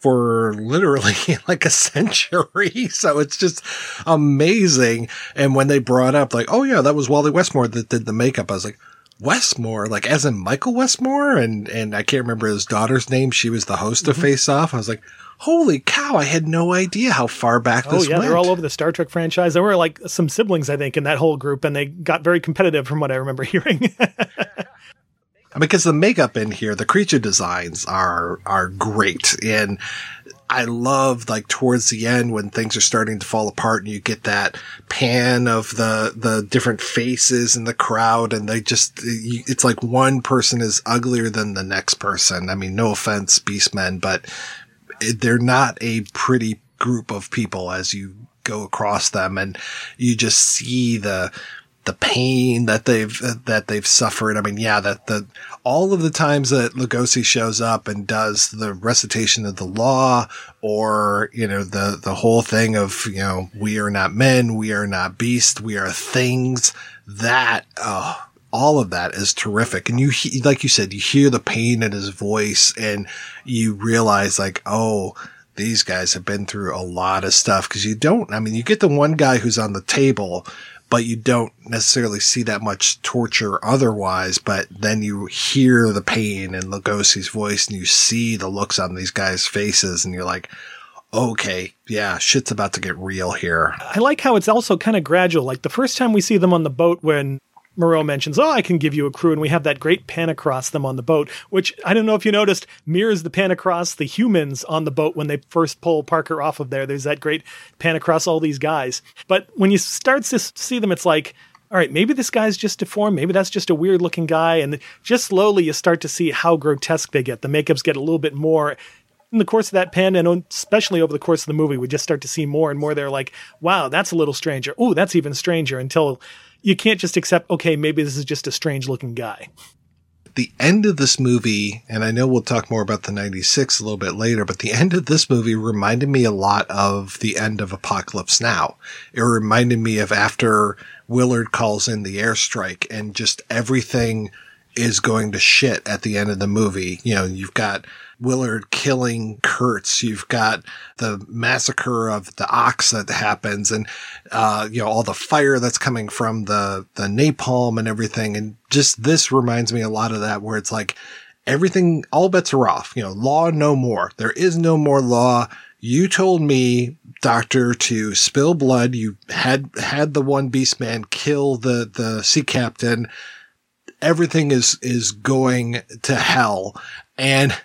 for literally like a century. So it's just amazing. And when they brought up like, oh yeah, that was Wally Westmore that did the makeup, I was like, Westmore, like as in Michael Westmore? And I can't remember his daughter's name. She was the host of Face Off. I was like, holy cow, I had no idea how far back this went. Oh yeah, they're all over the Star Trek franchise. There were like some siblings, I think, in that whole group, and they got very competitive from what I remember hearing. I mean, because the makeup in here, the creature designs are great. And I love, like, towards the end when things are starting to fall apart and you get that pan of the different faces in the crowd, and they just, it's like one person is uglier than the next person. I mean, no offense, Beastmen, but they're not a pretty group of people as you go across them, and you just see the pain that they've suffered. I mean, yeah, all of the times that Lugosi shows up and does the recitation of the law, or, you know, the whole thing of, you know, we are not men, we are not beasts, we are things. That, all of that is terrific. And you, like you said, you hear the pain in his voice and you realize like, oh, these guys have been through a lot of stuff. Cause you get the one guy who's on the table, but you don't necessarily see that much torture otherwise. But then you hear the pain in Lugosi's voice and you see the looks on these guys' faces and you're like, okay, yeah, shit's about to get real here. I like how it's also kind of gradual. Like the first time we see them on the boat when Moreau mentions, I can give you a crew, and we have that great pan across them on the boat, which I don't know if you noticed, mirrors the pan across the humans on the boat when they first pull Parker off of there. There's that great pan across all these guys. But when you start to see them, it's like, all right, maybe this guy's just deformed. Maybe that's just a weird looking guy. And just slowly you start to see how grotesque they get. The makeups get a little bit more in the course of that pan, and especially over the course of the movie, we just start to see more and more. They're like, wow, that's a little stranger. Oh, that's even stranger, until you can't just accept, okay, maybe this is just a strange looking guy. The end of this movie, and I know we'll talk more about the 96 a little bit later, but the end of this movie reminded me a lot of the end of Apocalypse Now. It reminded me of after Willard calls in the airstrike and just everything is going to shit at the end of the movie. You know, you've got Willard killing Kurtz. You've got the massacre of the ox that happens, and, you know, all the fire that's coming from the napalm and everything. And just this reminds me a lot of that, where it's like everything, all bets are off, you know, law no more. There is no more law. You told me, doctor, to spill blood. You had the one beast man kill the sea captain. Everything is going to hell. And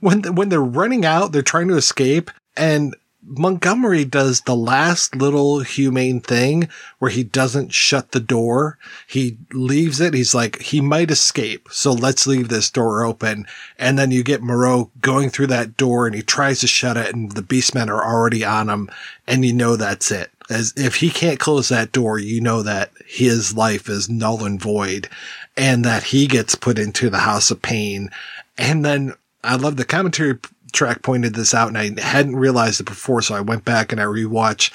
when they're running out, they're trying to escape, and Montgomery does the last little humane thing where he doesn't shut the door. He leaves it. He's like, he might escape, so let's leave this door open. And then you get Moreau going through that door, and he tries to shut it, and the beastmen are already on him, and you know that's it. As if he can't close that door, you know that his life is null and void, and that he gets put into the House of Pain. And then I love the commentary track pointed this out, and I hadn't realized it before, so I went back and I rewatched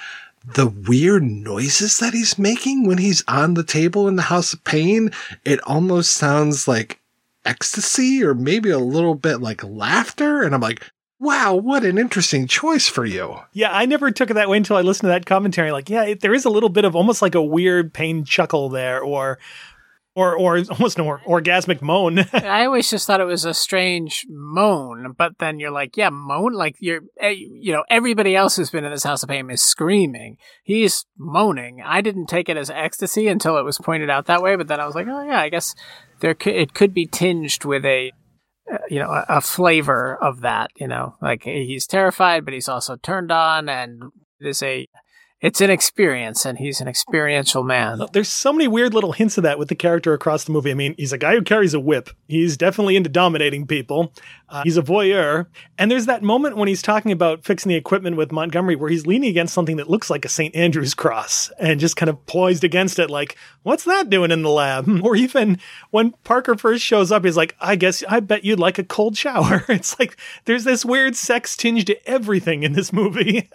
the weird noises that he's making when he's on the table in the House of Pain. It almost sounds like ecstasy or maybe a little bit like laughter. And I'm like, wow, what an interesting choice for you. Yeah, I never took it that way until I listened to that commentary. Like, yeah, there is a little bit of almost like a weird pain chuckle there, or almost an orgasmic moan. I always just thought it was a strange moan, but then you're like, yeah, moan? Like, everybody else who's been in this House of Pain is screaming. He's moaning. I didn't take it as ecstasy until it was pointed out that way, but then I was like, oh, yeah, I guess it could be tinged with a flavor of that, like he's terrified, but he's also turned on, and it's an experience, and he's an experiential man. There's so many weird little hints of that with the character across the movie. I mean, he's a guy who carries a whip. He's definitely into dominating people. He's a voyeur. And there's that moment when he's talking about fixing the equipment with Montgomery where he's leaning against something that looks like a St. Andrew's cross and just kind of poised against it like, what's that doing in the lab? Or even when Parker first shows up, he's like, I bet you'd like a cold shower. It's like there's this weird sex tinge to everything in this movie.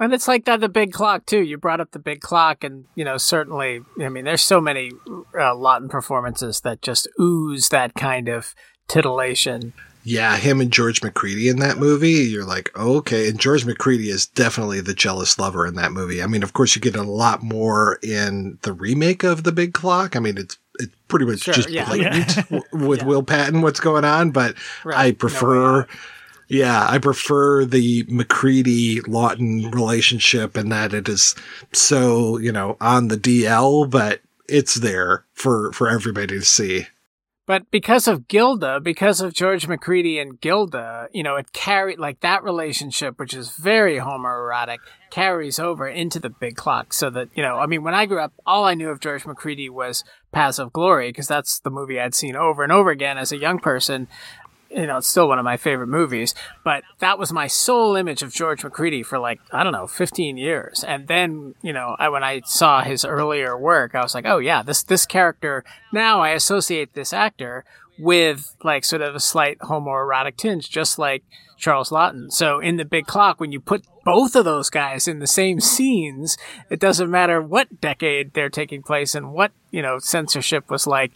And it's like that, The Big Clock, too. You brought up The Big Clock, and, certainly, I mean, there's so many Laughton performances that just ooze that kind of titillation. Yeah, him and George Macready in that movie, you're like, oh, okay. And George Macready is definitely the jealous lover in that movie. I mean, of course, you get a lot more in the remake of The Big Clock. I mean, it's pretty much sure, just blatant with Will Patton, what's going on, but right. I prefer... I prefer the Macready-Laughton relationship in that it is so, on the DL, but it's there for everybody to see. But because of George Macready and Gilda, it carried, like, that relationship, which is very homoerotic, carries over into The Big Clock. So that, I mean, when I grew up, all I knew of George Macready was Paths of Glory, because that's the movie I'd seen over and over again as a young person. It's still one of my favorite movies, but that was my sole image of George Macready for 15 years. And then, when I saw his earlier work, I was like, oh yeah, this character, now I associate this actor with like sort of a slight homoerotic tinge, just like Charles Laughton. So in The Big Clock, when you put both of those guys in the same scenes, it doesn't matter what decade they're taking place and what, censorship was like,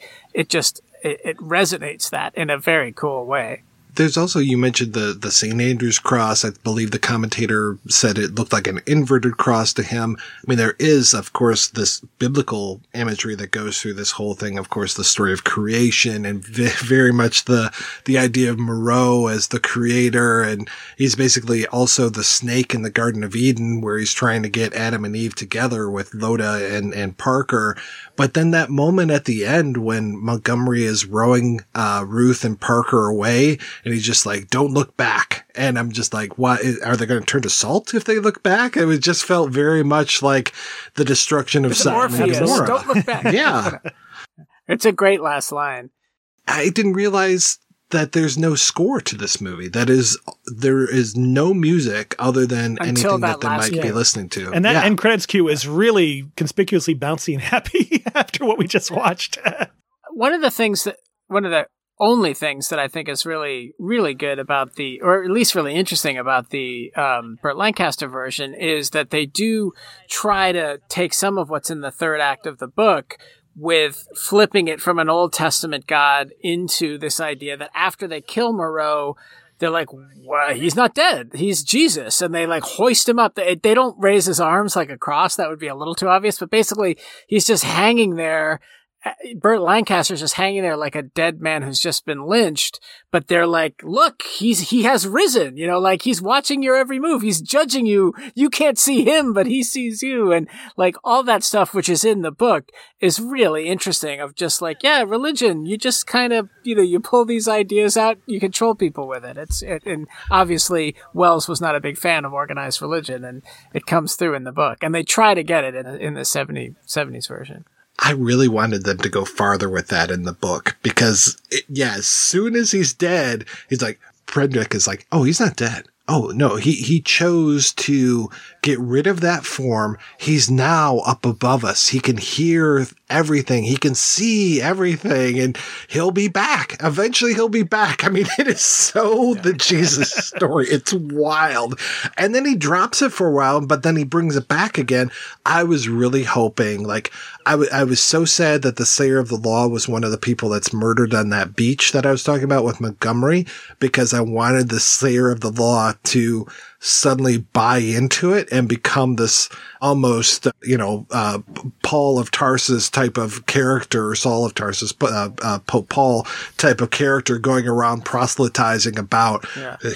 it resonates that in a very cool way. There's also, you mentioned the St. Andrew's cross. I believe the commentator said it looked like an inverted cross to him. I mean, there is, of course, this biblical imagery that goes through this whole thing. Of course, the story of creation and very much the idea of Moreau as the creator. And he's basically also the snake in the Garden of Eden where he's trying to get Adam and Eve together with Loda and Parker. But then that moment at the end when Montgomery is rowing Ruth and Parker away, and he's just like, don't look back. And I'm just like, what? Are they going to turn to salt if they look back? It just felt very much like the destruction of Sodom and Gomorrah. Don't look back. Yeah. It's a great last line. I didn't realize that there's no score to this movie. There is no music other than anything that they might be listening to. And that end credits cue is really conspicuously bouncy and happy after what we just watched. One of the only things that I think is really, really good about or at least really interesting about the Burt Lancaster version is that they do try to take some of what's in the third act of the book with flipping it from an Old Testament God into this idea that after they kill Moreau, they're like, well, he's not dead. He's Jesus. And they like hoist him up. They don't raise his arms like a cross. That would be a little too obvious. But basically, he's just hanging there. Burt Lancaster's just hanging there like a dead man who's just been lynched, but they're like, look, he has risen, like he's watching your every move. He's judging you. You can't see him, but he sees you. And like all that stuff, which is in the book, is really interesting of just like, yeah, religion, you just kind of, you pull these ideas out, you control people with it. And obviously Wells was not a big fan of organized religion, and it comes through in the book, and they try to get it in the 70s version. I really wanted them to go farther with that in the book because, as soon as he's dead, he's like, Prendick is like, oh, he's not dead. Oh, no, he chose to get rid of that form. He's now up above us. He can hear everything. He can see everything, and he'll be back. Eventually he'll be back. I mean, it is so the Jesus story. It's wild. And then he drops it for a while, but then he brings it back again. I was really hoping, like, I was so sad that the Slayer of the Law was one of the people that's murdered on that beach that I was talking about with Montgomery, because I wanted the Slayer of the Law to suddenly buy into it and become this almost, Paul of Tarsus type of character, or Saul of Tarsus, Pope Paul type of character going around proselytizing about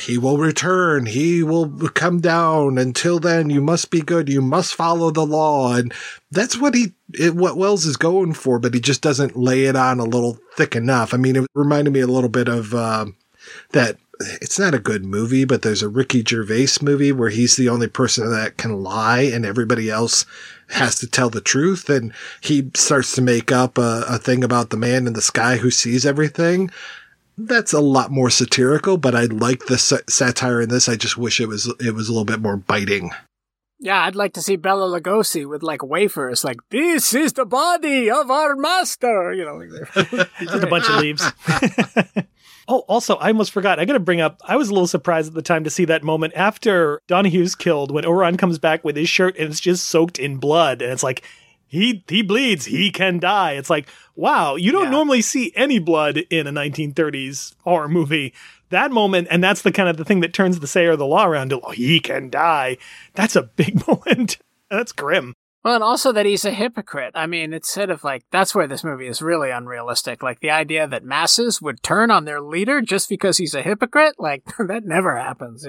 he will return, he will come down. Until then, you must be good, you must follow the law. And that's what Wells is going for, but he just doesn't lay it on a little thick enough. I mean, it reminded me a little bit of that. It's not a good movie, but there's a Ricky Gervais movie where he's the only person that can lie and everybody else has to tell the truth. And he starts to make up a thing about the man in the sky who sees everything. That's a lot more satirical, but I like the satire in this. I just wish it was a little bit more biting. Yeah, I'd like to see Bela Lugosi with, like, wafers, like, this is the body of our master, with a bunch of leaves. Oh, also, I almost forgot. I got to bring up, I was a little surprised at the time to see that moment after Donahue's killed, when Oran comes back with his shirt and it's just soaked in blood. And it's like, he bleeds, he can die. It's like, wow, you don't normally see any blood in a 1930s horror movie. That moment, and that's the kind of the thing that turns the Sayer of the Law around to, oh, he can die. That's a big moment. That's grim. Well, and also that he's a hypocrite. I mean, it's sort of like, that's where this movie is really unrealistic. Like, the idea that masses would turn on their leader just because he's a hypocrite, like, that never happens,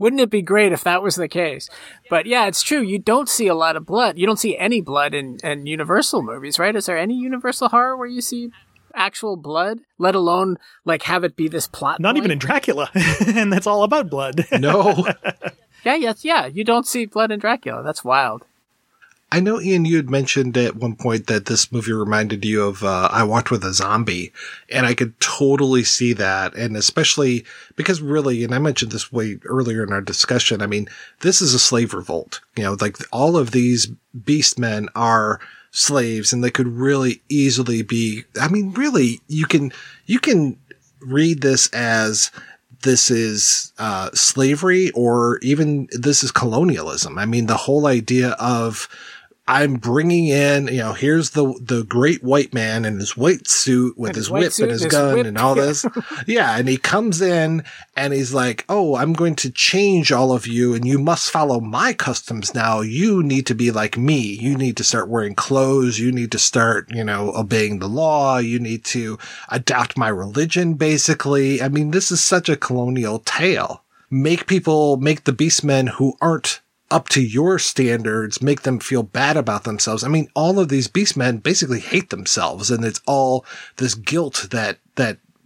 Wouldn't it be great if that was the case? But yeah, it's true. You don't see a lot of blood. You don't see any blood in Universal movies, right? Is there any Universal horror where you see actual blood, let alone like have it be this plot not point? Even in Dracula and that's all about blood. No. Yeah, you don't see blood in Dracula. That's wild. I know, Ian, you had mentioned at one point that this movie reminded you of I Walked with a Zombie, and I could totally see that, and especially because really, and I mentioned this way earlier in our discussion, I mean, this is a slave revolt. Like all of these beastmen are slaves, and they could really easily be, I mean, really, you can read this as this is slavery, or even this is colonialism. I mean, the whole idea of I'm bringing in, here's the great white man in his white suit with his whip and his gun and all this. Yeah. And he comes in and he's like, oh, I'm going to change all of you and you must follow my customs now. You need to be like me. You need to start wearing clothes. You need to start, obeying the law. You need to adopt my religion, basically. I mean, this is such a colonial tale. Make the beastmen who aren't up to your standards, make them feel bad about themselves. I mean, all of these beastmen basically hate themselves, and it's all this guilt that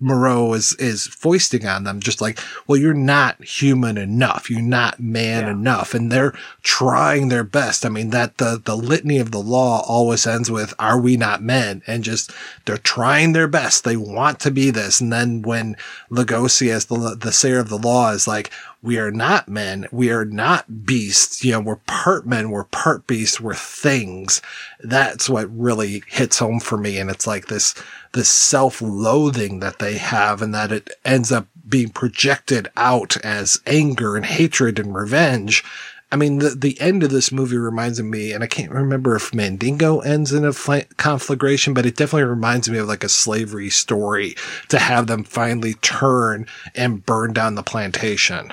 Moreau is foisting on them, just like, well, you're not human enough. You're not man enough. And they're trying their best. I mean, that the litany of the law always ends with, are we not men? And just, they're trying their best. They want to be this. And then when Lugosi as the Sayer of the Law is like, we are not men. We are not beasts. We're part men. We're part beasts. We're things. That's what really hits home for me. And it's like this self-loathing that they have, and that it ends up being projected out as anger and hatred and revenge. I mean, the end of this movie reminds me, and I can't remember if Mandingo ends in a conflagration, but it definitely reminds me of like a slavery story to have them finally turn and burn down the plantation.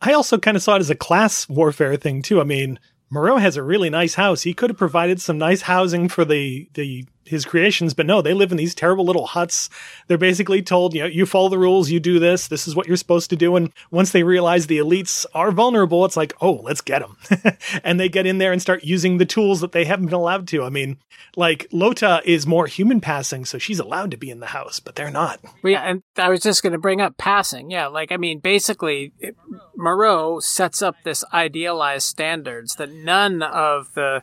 I also kind of saw it as a class warfare thing too. I mean, Moreau has a really nice house. He could have provided some nice housing for his creations, but no, they live in these terrible little huts. They're basically told, you follow the rules, you do this, this is what you're supposed to do. And once they realize the elites are vulnerable, it's like, oh, let's get them. And they get in there and start using the tools that they haven't been allowed to. I mean, like Lota is more human passing, so she's allowed to be in the house, but they're not. Well, yeah, and I was just going to bring up passing. Yeah, like, I mean, basically, Moreau sets up this idealized standards that none of the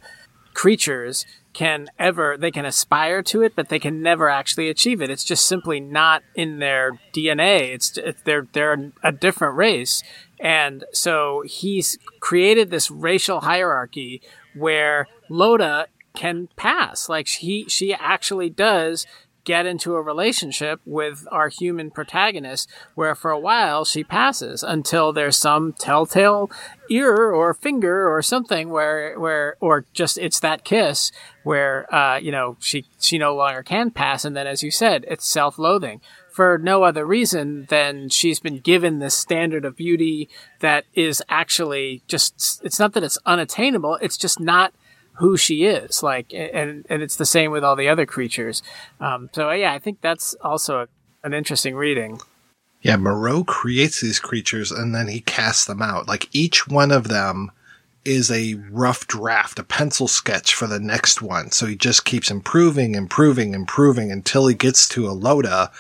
creatures they can aspire to it, but they can never actually achieve it. It's just simply not in their DNA. They're a different race. And so he's created this racial hierarchy where Loda can pass. Like she actually does get into a relationship with our human protagonist, where for a while she passes until there's some telltale ear or finger or something where or just it's that kiss where she no longer can pass. And then, as you said, it's self-loathing for no other reason than she's been given this standard of beauty that is actually just, it's not that it's unattainable, it's just not who she is, like, and it's the same with all the other creatures. So yeah, I think that's also an interesting reading. Yeah, Moreau creates these creatures and then he casts them out. Like each one of them is a rough draft, a pencil sketch for the next one. So he just keeps improving until he gets to a Loda.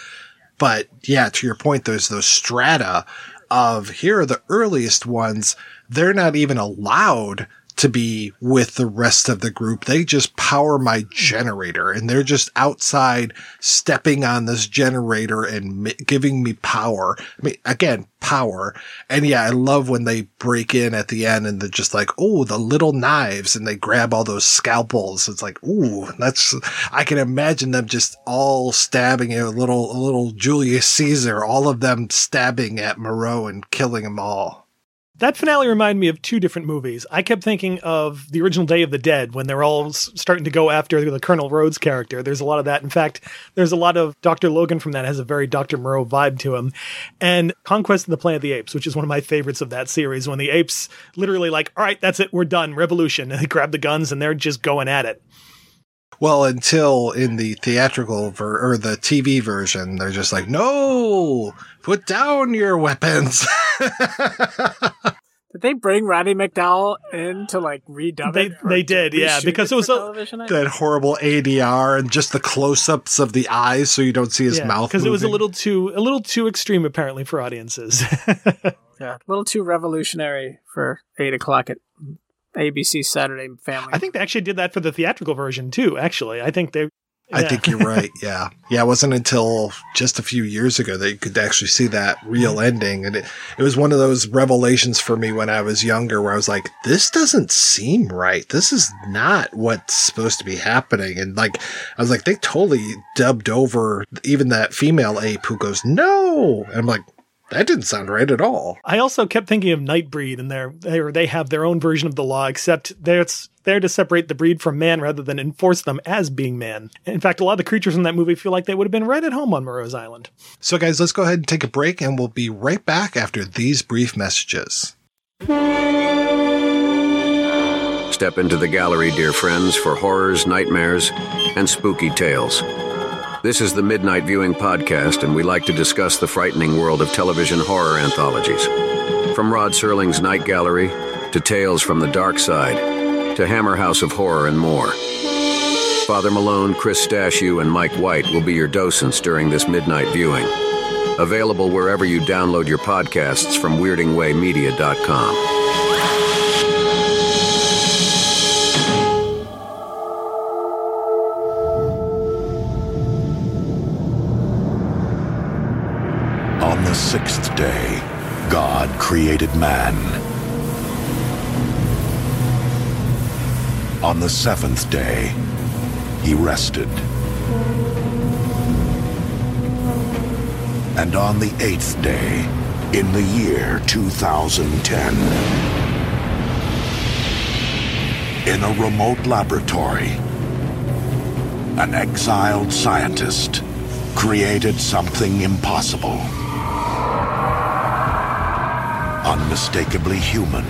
But yeah, to your point, there's those strata of here are the earliest ones. They're not even allowed to be with the rest of the group. They just power my generator, and they're just outside stepping on this generator and giving me power. I mean, again, power. And yeah, I love when they break in at the end and they're just like, oh, the little knives, and they grab all those scalpels. It's like, ooh, that's, I can imagine them just all stabbing a little Julius Caesar, all of them stabbing at Moreau and killing them all. That finale reminded me of two different movies. I kept thinking of the original Day of the Dead when they're all starting to go after the Colonel Rhodes character. There's a lot of that. In fact, there's a lot of Dr. Logan from that has a very Dr. Moreau vibe to him. And Conquest of the Planet of the Apes, which is one of my favorites of that series, when the apes literally like, all right, that's it, we're done, revolution. And they grab the guns and they're just going at it. Well, until in the theatrical or the TV version, they're just like, no, put down your weapons. Did they bring Roddy McDowell in to like redub it? They did, yeah, because it was that horrible ADR and just the close-ups of the eyes so you don't see his mouth. Because it was a little too extreme apparently for audiences. Yeah, a little too revolutionary for 8 o'clock at ABC Saturday Family. I think they actually did that for the theatrical version too. Actually, I think they. Yeah. I think you're right. Yeah, yeah. It wasn't until just a few years ago that you could actually see that real ending, and it was one of those revelations for me when I was younger, where I was like, "This doesn't seem right. This is not what's supposed to be happening." And like, I was like, they totally dubbed over even that female ape who goes, "No," and I'm like, that didn't sound right at all. I also kept thinking of Nightbreed, and they have their own version of the law, except it's there to separate the breed from man rather than enforce them as being man. In fact, a lot of the creatures in that movie feel like they would have been right at home on Moreau's Island. So guys, let's go ahead and take a break, and we'll be right back after these brief messages. Step into the gallery, dear friends, for horrors, nightmares, and spooky tales. This is the Midnight Viewing Podcast, and we like to discuss the frightening world of television horror anthologies. From Rod Serling's Night Gallery, to Tales from the Dark Side, to Hammer House of Horror and more. Father Malone, Chris Stashew, and Mike White will be your docents during this midnight viewing. Available wherever you download your podcasts from WeirdingWayMedia.com. The sixth day, God created man. On the seventh day, he rested. And on the eighth day, in the year 2010, in a remote laboratory, an exiled scientist created something impossible. Unmistakably human,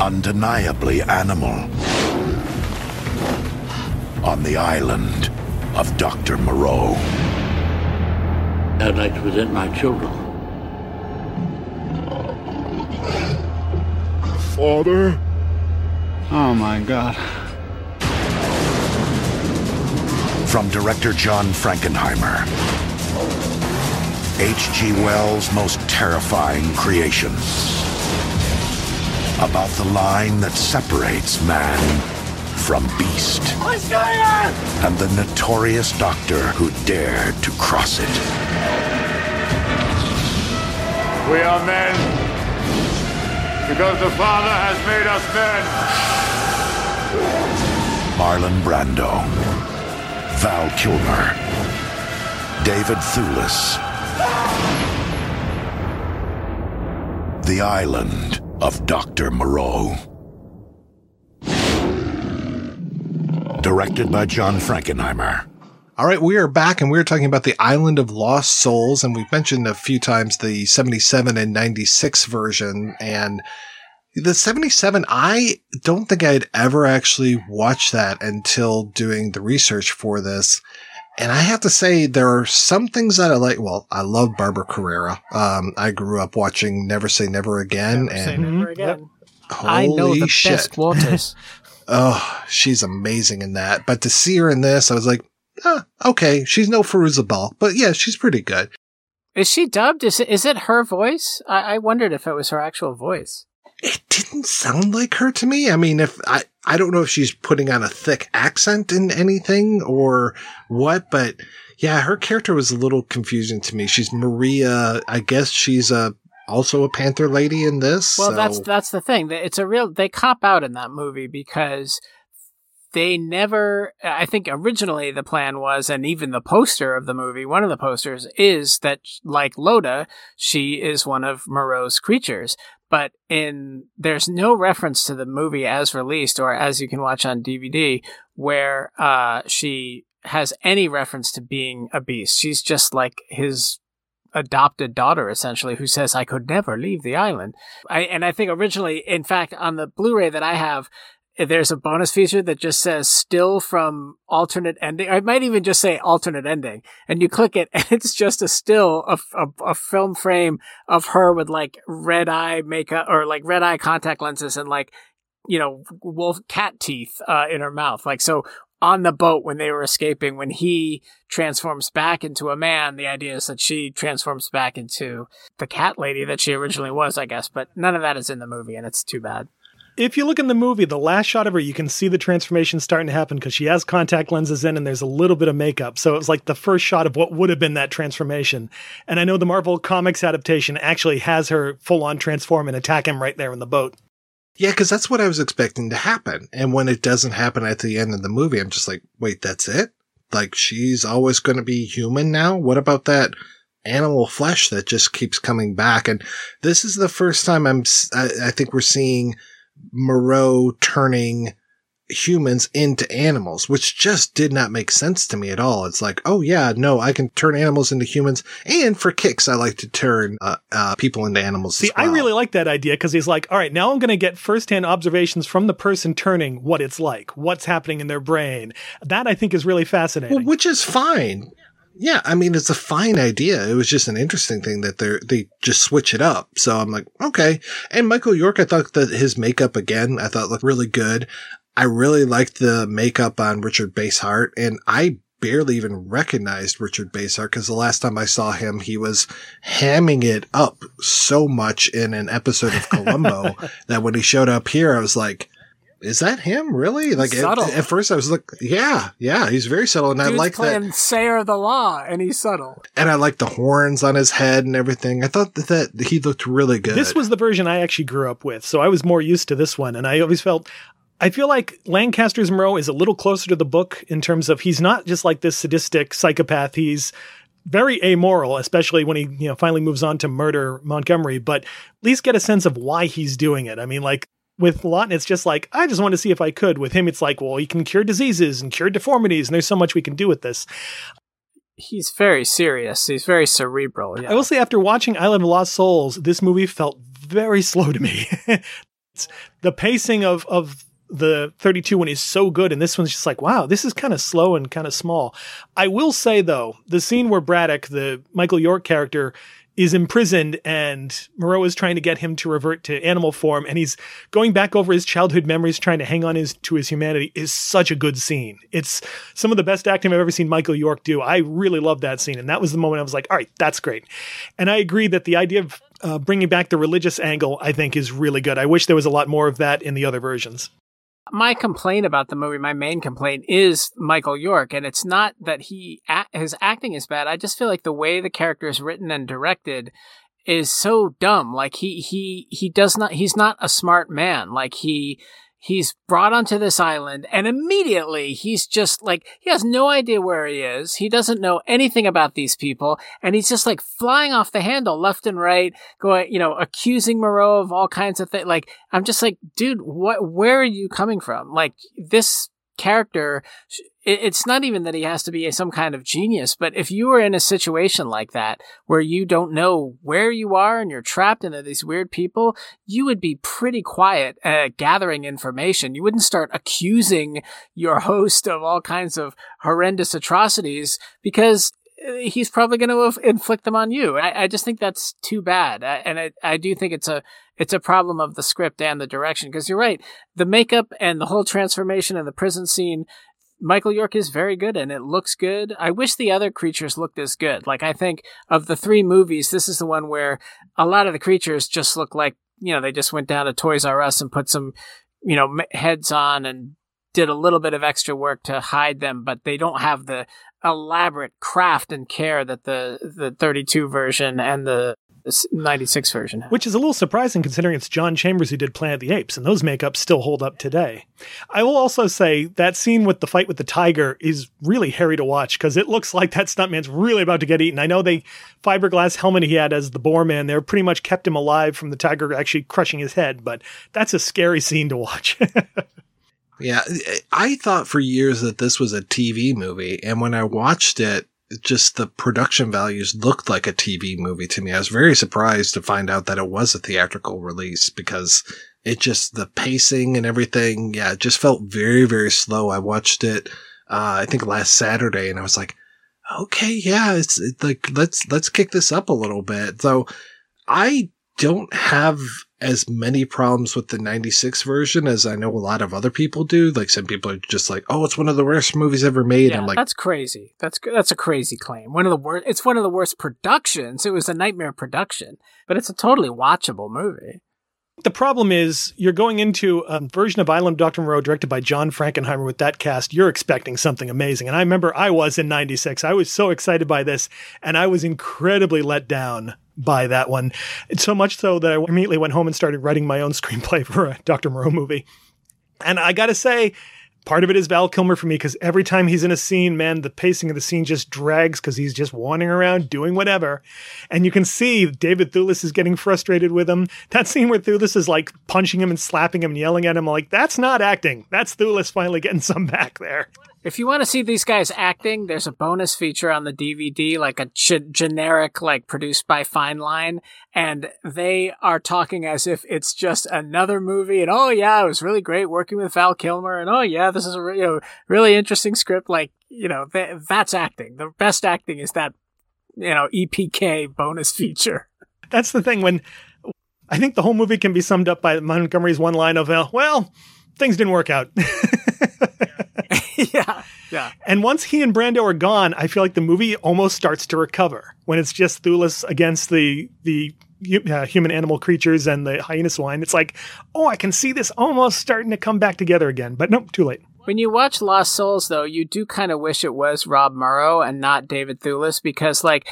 undeniably animal, on the island of Dr. Moreau. I'd like to present my children. Father? Oh my God. From director John Frankenheimer. H.G. Wells' most terrifying creation. About the line that separates man from beast. What's going on? And the notorious doctor who dared to cross it. We are men because the Father has made us men. Marlon Brando, Val Kilmer, David Thewlis. The Island of Dr. Moreau. Directed by John Frankenheimer. All right, we are back, and we're talking about The Island of Lost Souls, and we've mentioned a few times the 77 and 96 version, and the 77, I don't think I'd ever actually watched that until doing the research for this. And I have to say, there are some things that I like. Well, I love Barbara Carrera. I grew up watching Never Say Never Again. Holy I know the shit. Best waters. Oh, she's amazing in that. But to see her in this, I was like, okay, she's no Feruzabal, but yeah, she's pretty good. Is she dubbed? Is it her voice? I wondered if it was her actual voice. It didn't sound like her to me. I mean, if I don't know if she's putting on a thick accent in anything or what, but yeah, her character was a little confusing to me. She's Maria. I guess she's also a panther lady in this. Well, so. That's the thing. It's a real. They cop out in that movie because they never. I think originally the plan was, and even the poster of the movie, one of the posters is that, like Loda, she is one of Moreau's creatures. But there's no reference to the movie as released or as you can watch on DVD where she has any reference to being a beast. She's just like his adopted daughter, essentially, who says, I could never leave the island. I think originally, in fact, on the Blu-ray that I have, there's a bonus feature that just says still from alternate ending. I might even just say alternate ending. And you click it and it's just a still a film frame of her with like red eye makeup or like red eye contact lenses and like, you know, wolf cat teeth in her mouth. Like, so on the boat when they were escaping, when he transforms back into a man, the idea is that she transforms back into the cat lady that she originally was, I guess. But none of that is in the movie and it's too bad. If you look in the movie, the last shot of her, you can see the transformation starting to happen because she has contact lenses in and there's a little bit of makeup. So it's like the first shot of what would have been that transformation. And I know the Marvel Comics adaptation actually has her full on transform and attack him right there in the boat. Yeah, because that's what I was expecting to happen. And when it doesn't happen at the end of the movie, I'm just like, wait, that's it? Like, she's always going to be human now? What about that animal flesh that just keeps coming back? And this is the first time I think we're seeing Moreau turning humans into animals, which just did not make sense to me at all. It's like, oh yeah, no, I can turn animals into humans, and for kicks, I like to turn people into animals. See, as well. I really like that idea because he's like, all right, now I'm going to get firsthand observations from the person turning what it's like, what's happening in their brain. That I think is really fascinating. Well, which is fine. Yeah, I mean, it's a fine idea. It was just an interesting thing that they just switch it up. So I'm like, okay. And Michael York, I thought that his makeup, again, I thought looked really good. I really liked the makeup on Richard Basehart. And I barely even recognized Richard Basehart because the last time I saw him, he was hamming it up so much in an episode of Columbo that when he showed up here, I was like, is that him? Really? Like at first I was like, yeah, he's very subtle. And I like that. He's Sayer the Law and he's subtle. And I like the horns on his head and everything. I thought that he looked really good. This was the version I actually grew up with. So I was more used to this one. And I feel like Lancaster's Moreau is a little closer to the book in terms of he's not just like this sadistic psychopath. He's very amoral, especially when he, you know, finally moves on to murder Montgomery, but at least get a sense of why he's doing it. I mean, like, with Lawton, it's just like, I just wanted to see if I could. With him, it's like, well, he can cure diseases and cure deformities, and there's so much we can do with this. He's very serious. He's very cerebral. Yeah. I will say, after watching Island of Lost Souls, this movie felt very slow to me. It's the pacing of the 32 one is so good, and this one's just like, wow, this is kind of slow and kind of small. I will say, though, the scene where Braddock, the Michael York character, is imprisoned and Moreau is trying to get him to revert to animal form. And he's going back over his childhood memories, trying to hang on to his humanity is such a good scene. It's some of the best acting I've ever seen Michael York do. I really love that scene. And that was the moment I was like, all right, that's great. And I agree that the idea of bringing back the religious angle, I think, is really good. I wish there was a lot more of that in the other versions. My complaint about the movie, my main complaint, is Michael York, and it's not that his acting is bad. I just feel like the way the character is written and directed, is so dumb. Like he does not, he's not a smart man. Like he's brought onto this island and immediately he's just like, he has no idea where he is. He doesn't know anything about these people. And he's just like flying off the handle left and right, going, you know, accusing Moreau of all kinds of things. Like, I'm just like, dude, where are you coming from? Like this character, it's not even that he has to be some kind of genius, but if you were in a situation like that where you don't know where you are and you're trapped into these weird people, you would be pretty quiet gathering information. You wouldn't start accusing your host of all kinds of horrendous atrocities because he's probably going to inflict them on you. I just think that's too bad. I do think it's a problem of the script and the direction, because you're right. The makeup and the whole transformation and the prison scene, Michael York is very good and it looks good. I wish the other creatures looked as good. Like I think of the three movies, this is the one where a lot of the creatures just look like, you know, they just went down to Toys R Us and put some, you know, heads on and did a little bit of extra work to hide them, but they don't have the elaborate craft and care that the 32 version and the 96 version had. Which is a little surprising considering it's John Chambers who did Planet of the Apes, and those makeups still hold up today. I will also say that scene with the fight with the tiger is really hairy to watch because it looks like that stuntman's really about to get eaten. I know the fiberglass helmet he had as the boar man there pretty much kept him alive from the tiger actually crushing his head, but that's a scary scene to watch. Yeah, I thought for years that this was a TV movie, and when I watched it, just the production values looked like a TV movie to me. I was very surprised to find out that it was a theatrical release because it just, the pacing and everything, yeah, it just felt very, very slow. I watched it, I think last Saturday, and I was like, okay, yeah, it's like, let's kick this up a little bit. So I don't have as many problems with the 96 version as I know a lot of other people do. Like some people are just like, oh, it's one of the worst movies ever made. Yeah, I'm like, that's crazy. That's a crazy claim. One of the worst. It's one of the worst productions. It was a nightmare production, but it's a totally watchable movie. The problem is you're going into a version of Island of Dr. Moreau directed by John Frankenheimer with that cast. You're expecting something amazing. And I remember I was in 96. I was so excited by this and I was incredibly let down by that one. It's so much so that I immediately went home and started writing my own screenplay for a Dr. Moreau movie. And I got to say, part of it is Val Kilmer for me, because every time he's in a scene, man, the pacing of the scene just drags because he's just wandering around doing whatever. And you can see David Thewlis is getting frustrated with him. That scene where Thewlis is like punching him and slapping him and yelling at him, I'm like, that's not acting. That's Thewlis finally getting some back there. If you want to see these guys acting, there's a bonus feature on the DVD, like a generic, like produced by Fine Line. And they are talking as if it's just another movie. And, oh, yeah, it was really great working with Val Kilmer. And, oh, yeah, this is a really interesting script. Like, you know, that's acting. The best acting is that, you know, EPK bonus feature. That's the thing. When I think the whole movie can be summed up by Montgomery's one line of, well, things didn't work out. Yeah. And once he and Brando are gone, I feel like the movie almost starts to recover when it's just Thewlis against the human animal creatures and the hyena swine. It's like, oh, I can see this almost starting to come back together again. But nope, too late. When you watch Lost Souls, though, you do kind of wish it was Rob Morrow and not David Thewlis, because like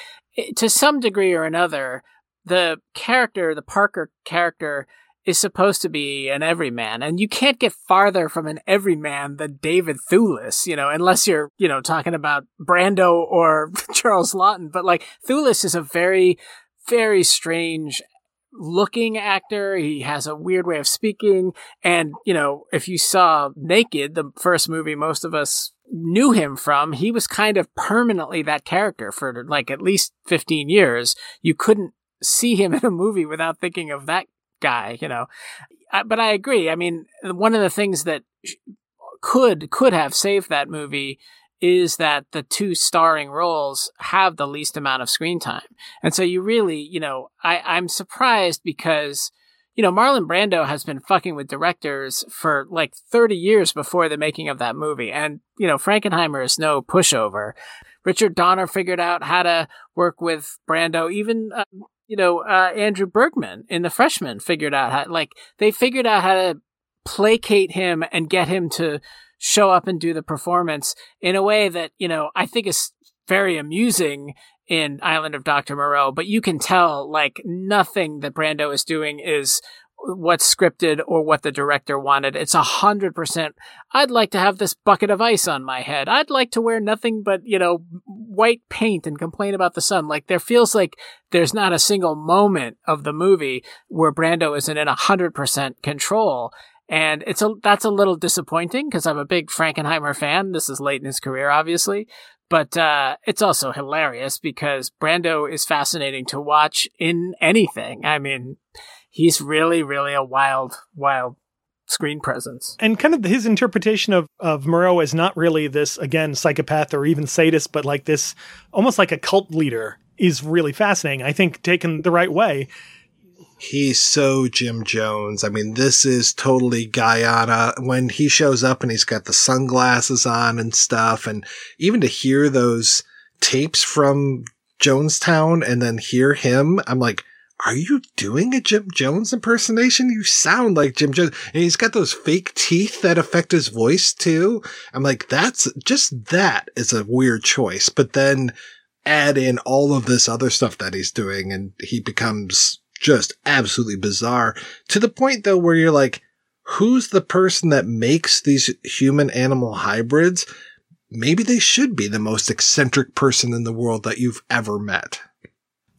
to some degree or another, the character, the Parker character, is supposed to be an everyman, and you can't get farther from an everyman than David Thewlis, you know, unless you're, you know, talking about Brando or Charles Laughton. But like Thewlis is a very, very strange looking actor. He has a weird way of speaking. And, you know, if you saw Naked, the first movie most of us knew him from, he was kind of permanently that character for like at least 15 years. You couldn't see him in a movie without thinking of that guy, you know. But I agree. I mean, one of the things that could have saved that movie is that the two starring roles have the least amount of screen time. And so you really, you know, I'm surprised because, you know, Marlon Brando has been fucking with directors for like 30 years before the making of that movie. And, you know, Frankenheimer is no pushover. Richard Donner figured out how to work with Brando, even Andrew Bergman in The Freshman figured out how, like, they figured out how to placate him and get him to show up and do the performance in a way that, you know, I think is very amusing in Island of Dr. Moreau, but you can tell like nothing that Brando is doing is what's scripted or what the director wanted. It's 100%. I'd like to have this bucket of ice on my head. I'd like to wear nothing but, you know, white paint and complain about the sun. Like there feels like there's not a single moment of the movie where Brando isn't in 100% control. And that's a little disappointing because I'm a big Frankenheimer fan. This is late in his career, obviously. But it's also hilarious because Brando is fascinating to watch in anything. I mean, he's really, really a wild, wild screen presence. And kind of his interpretation of Moreau as not really this, again, psychopath or even sadist, but like this, almost like a cult leader is really fascinating. I think taken the right way. He's so Jim Jones. I mean, this is totally Guyana. When he shows up and he's got the sunglasses on and stuff, and even to hear those tapes from Jonestown and then hear him, I'm like, are you doing a Jim Jones impersonation? You sound like Jim Jones. And he's got those fake teeth that affect his voice too. I'm like, that is a weird choice. But then add in all of this other stuff that he's doing and he becomes just absolutely bizarre to the point though where you're like, who's the person that makes these human animal hybrids? Maybe they should be the most eccentric person in the world that you've ever met.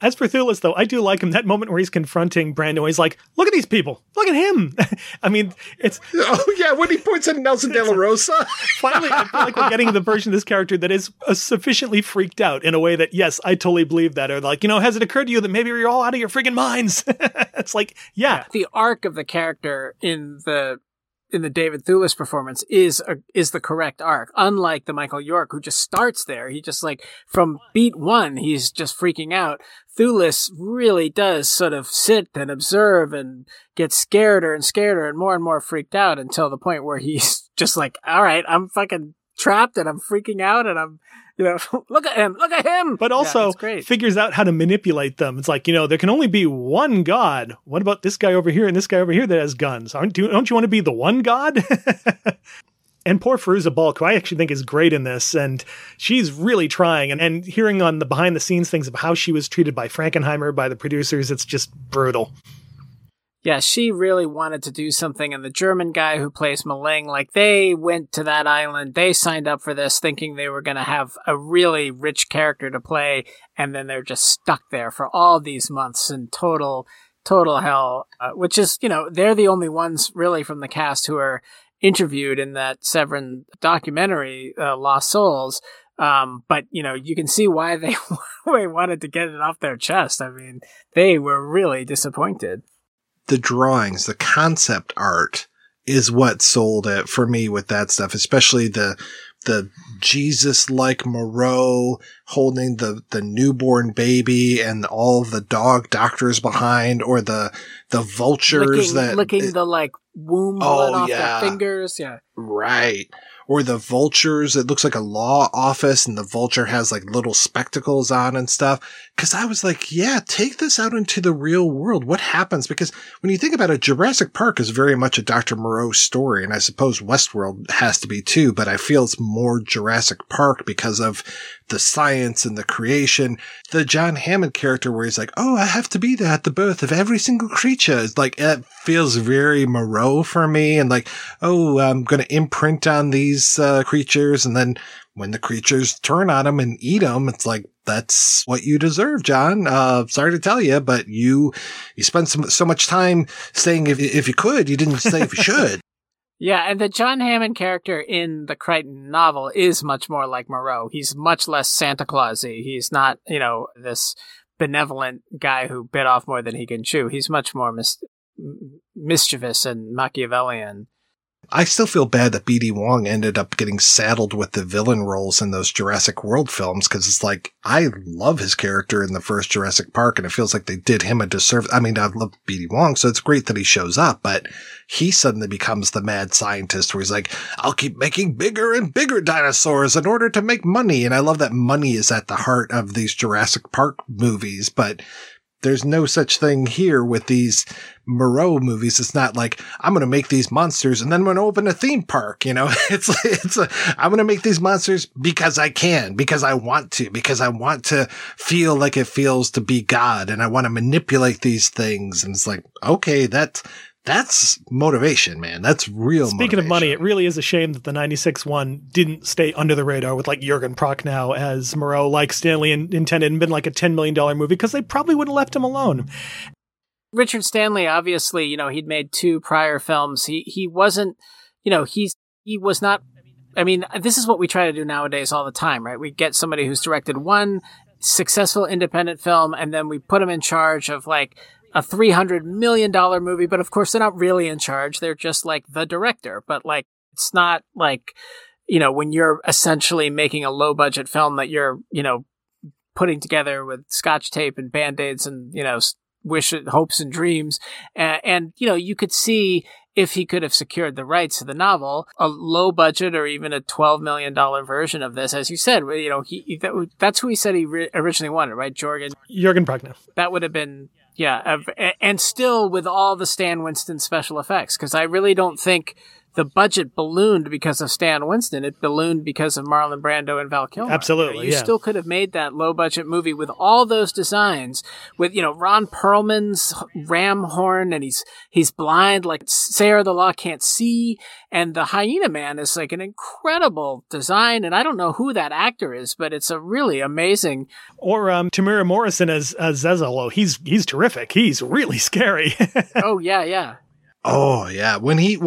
As for Thulis though, I do like him. That moment where he's confronting Brando, he's like, look at these people, look at him. I mean, it's oh yeah, when he points at Nelson De La Rosa. Finally, I feel like we're getting the version of this character that is sufficiently freaked out in a way that, yes, I totally believe that. Or like, you know, has it occurred to you that maybe you're all out of your friggin' minds? It's like, yeah. The arc of the character in the David Thewlis performance is the correct arc. Unlike the Michael York, who just starts there. He just like from beat one, he's just freaking out. Thewlis really does sort of sit and observe and get scareder and scareder and more freaked out until the point where he's just like, all right, I'm fucking trapped and I'm freaking out and I'm, you know, look at him. But also figures out how to manipulate them. It's like, you know, there can only be one God. What about this guy over here and this guy over here that has guns? Don't you want to be the one God? And poor Firuza Balk, who I actually think is great in this. And she's really trying. And hearing on the behind the scenes things of how she was treated by Frankenheimer, by the producers, it's just brutal. Yeah, she really wanted to do something. And the German guy who plays Malink, like they went to that island. They signed up for this thinking they were going to have a really rich character to play. And then they're just stuck there for all these months in total hell, which is, you know, they're the only ones really from the cast who are interviewed in that Severin documentary, Lost Souls. But, you know, you can see why they wanted to get it off their chest. I mean, they were really disappointed. The drawings, the concept art is what sold it for me with that stuff, especially the Jesus-like Moreau holding the newborn baby and all the dog doctors behind, or the vultures licking the like womb blood off their fingers. Yeah. Right. Or the vultures, it looks like a law office and the vulture has like little spectacles on and stuff. Cause I was like, yeah, take this out into the real world. What happens? Because when you think about it, Jurassic Park is very much a Dr. Moreau story. And I suppose Westworld has to be too, but I feel it's more Jurassic Park because of the science and the creation. The John Hammond character where he's like, oh, I have to be there at the birth of every single creature. It's like, it feels very Moreau for me. And like, oh, I'm going to imprint on these creatures, and then when the creatures turn on them and eat them, it's like, that's what you deserve, John. Sorry to tell you, but you spend so much time saying if you could, you didn't say if you should. Yeah, and the John Hammond character in the Crichton novel is much more like Moreau. He's much less Santa Clausy. He's not, you know, this benevolent guy who bit off more than he can chew. He's much more mischievous and Machiavellian. I still feel bad that BD Wong ended up getting saddled with the villain roles in those Jurassic World films, because it's like, I love his character in the first Jurassic Park, and it feels like they did him a disservice. I mean, I love BD Wong, so it's great that he shows up, but he suddenly becomes the mad scientist where he's like, I'll keep making bigger and bigger dinosaurs in order to make money. And I love that money is at the heart of these Jurassic Park movies, but There's no such thing here with these Moreau movies. It's not like, I'm going to make these monsters and then I'm going to open a theme park. You know, I'm going to make these monsters because I can, because I want to feel like it feels to be God, and I want to manipulate these things. And it's like, okay, that's motivation, man. That's real motivation. Speaking of money, it really is a shame that the 96 one didn't stay under the radar with like Jürgen Prochnow as Moreau, like Stanley intended, and been like a $10 million movie, because they probably would have left him alone. Richard Stanley, obviously, you know, he'd made two prior films. He wasn't, you know, he was not, I mean, this is what we try to do nowadays all the time, right? We get somebody who's directed one successful independent film, and then we put him in charge of like a $300 million movie, but of course they're not really in charge. They're just like the director, but like, it's not like, you know, when you're essentially making a low budget film that you're, you know, putting together with Scotch tape and Band-Aids and, you know, wishes, hopes and dreams. And, you know, you could see, if he could have secured the rights to the novel, a low budget or even a $12 million version of this, as you said, you know, that's who he said he originally wanted, right? Jürgen Prochnow. That would have been, yeah. And still with all the Stan Winston special effects, because I really don't think the budget ballooned because of Stan Winston. It ballooned because of Marlon Brando and Val Kilmer. Absolutely. You still could have made that low budget movie with all those designs, with, you know, Ron Perlman's ram horn, and he's blind, like Sarah the Law Can't See. And the Hyena Man is like an incredible design, and I don't know who that actor is, but it's a really amazing. Or Tamira Morrison as Zezalo. He's terrific. He's really scary. Oh yeah, yeah. Oh yeah. When he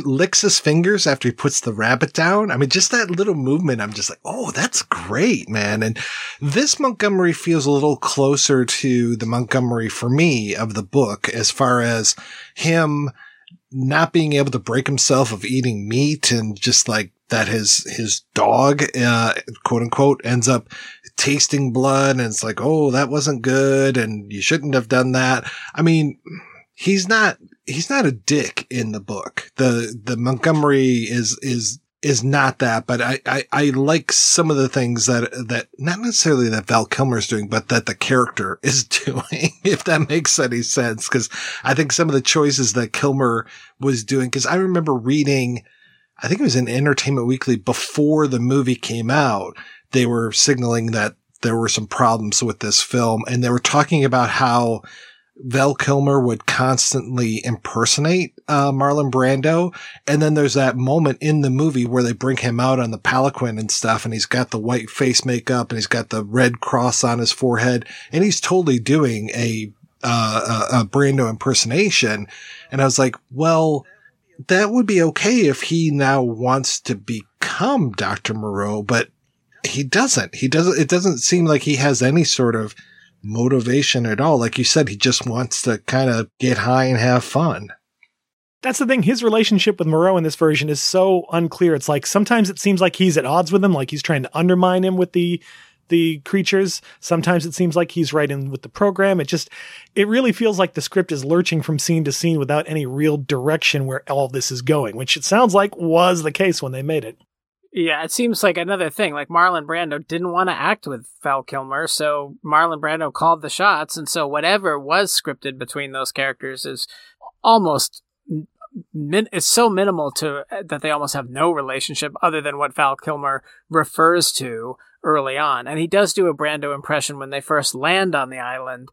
licks his fingers after he puts the rabbit down, I mean, just that little movement, I'm just like, oh, that's great, man. And this Montgomery feels a little closer to the Montgomery for me of the book, as far as him not being able to break himself of eating meat, and just like that his dog, quote unquote, ends up tasting blood, and it's like, oh, that wasn't good, and you shouldn't have done that. I mean, he's not a dick in the book. The Montgomery is not that, but I like some of the things that not necessarily that Val Kilmer's doing, but that the character is doing, if that makes any sense. Cause I think some of the choices that Kilmer was doing, cause I remember reading, I think it was in Entertainment Weekly before the movie came out, they were signaling that there were some problems with this film, and they were talking about how Val Kilmer would constantly impersonate Marlon Brando. And then there's that moment in the movie where they bring him out on the palanquin and stuff, and he's got the white face makeup and he's got the red cross on his forehead, and he's totally doing a Brando impersonation. And I was like, well, that would be okay if he now wants to become Dr. Moreau, but he doesn't, it doesn't seem like he has any sort of motivation at all. Like you said, he just wants to kind of get high and have fun. That's the thing. His relationship with Moreau in this version is so unclear. It's like sometimes it seems like he's at odds with him, like he's trying to undermine him with the creatures. Sometimes it seems like he's right in with the program. It really feels like the script is lurching from scene to scene without any real direction where all this is going, which it sounds like was the case when they made it. Yeah, it seems like another thing. Like Marlon Brando didn't want to act with Val Kilmer, so Marlon Brando called the shots, and so whatever was scripted between those characters is almost it's so minimal to that they almost have no relationship other than what Val Kilmer refers to early on. And he does do a Brando impression when they first land on the island,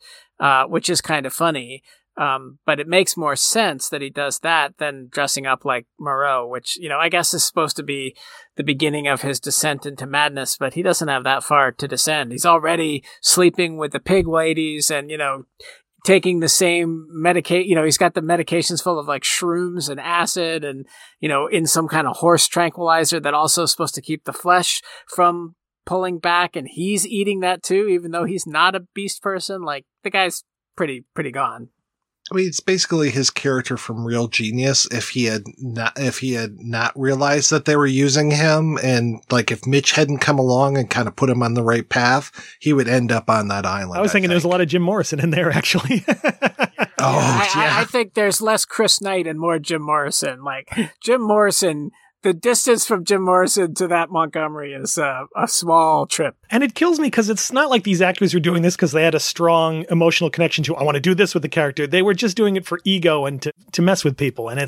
which is kind of funny. But it makes more sense that he does that than dressing up like Moreau, which, you know, I guess is supposed to be the beginning of his descent into madness, but he doesn't have that far to descend. He's already sleeping with the pig ladies and, you know, taking the same medication, you know, he's got the medications full of like shrooms and acid and, you know, in some kind of horse tranquilizer that also is supposed to keep the flesh from pulling back. And he's eating that too, even though he's not a beast person. Like the guy's pretty gone. I mean, it's basically his character from Real Genius. If he had not realized that they were using him, and like if Mitch hadn't come along and kind of put him on the right path, he would end up on that island. I was thinking there's a lot of Jim Morrison in there, actually. I think there's less Chris Knight and more Jim Morrison. Like Jim Morrison the distance from Jim Morrison to that Montgomery is a small trip. And it kills me because it's not like these actors were doing this because they had a strong emotional connection to, I want to do this with the character. They were just doing it for ego and to mess with people. And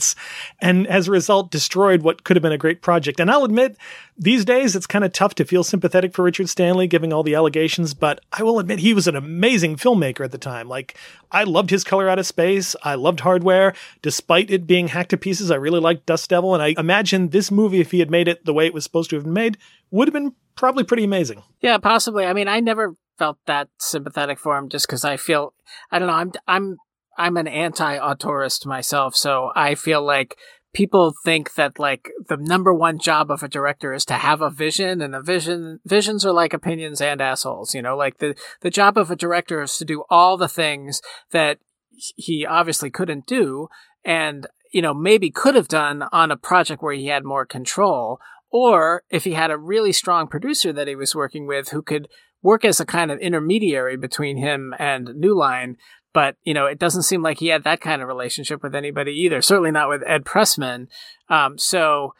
as a result, destroyed what could have been a great project. And I'll admit, these days, it's kind of tough to feel sympathetic for Richard Stanley, given all the allegations. But I will admit, he was an amazing filmmaker at the time. Like, I loved his Color Out of Space. I loved Hardware. Despite it being hacked to pieces, I really liked Dust Devil. And I imagine this movie, if he had made it the way it was supposed to have been made, would have been probably pretty amazing. Yeah, possibly. I mean, I never felt that sympathetic for him just because I feel, I don't know, I'm an anti-auteurist myself, so I feel like people think that like the number one job of a director is to have a vision, and visions are like opinions and assholes, you know, like the job of a director is to do all the things that he obviously couldn't do and, you know, maybe could have done on a project where he had more control, or if he had a really strong producer that he was working with who could work as a kind of intermediary between him and New Line. But, you know, it doesn't seem like he had that kind of relationship with anybody either, certainly not with Ed Pressman. So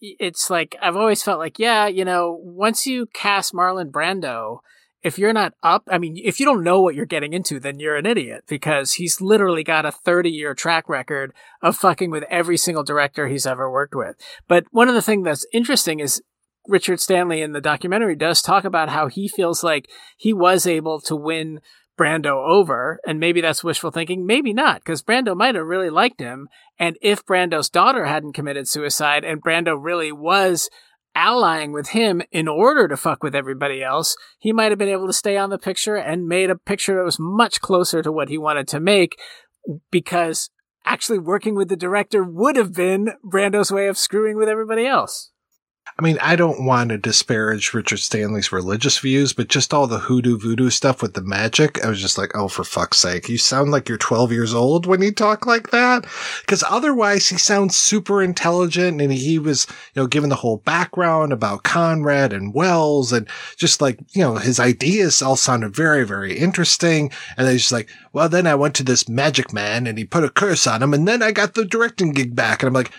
it's like, I've always felt like, yeah, you know, once you cast Marlon Brando, if you're not up, I mean, if you don't know what you're getting into, then you're an idiot, because he's literally got a 30-year track record of fucking with every single director he's ever worked with. But one of the things that's interesting is Richard Stanley in the documentary does talk about how he feels like he was able to win Brando over, and maybe that's wishful thinking, maybe not, because Brando might have really liked him. And if Brando's daughter hadn't committed suicide and Brando really was allying with him in order to fuck with everybody else, he might have been able to stay on the picture and made a picture that was much closer to what he wanted to make, because actually working with the director would have been Brando's way of screwing with everybody else. I mean, I don't want to disparage Richard Stanley's religious views, but just all the hoodoo voodoo stuff with the magic, I was just like, oh, for fuck's sake, you sound like you're 12 years old when you talk like that. Because otherwise, he sounds super intelligent, and he was, you know, given the whole background about Conrad and Wells, and just like, you know, his ideas all sounded very, very interesting. And then he's just like, well, then I went to this magic man, and he put a curse on him, and then I got the directing gig back. And I'm like,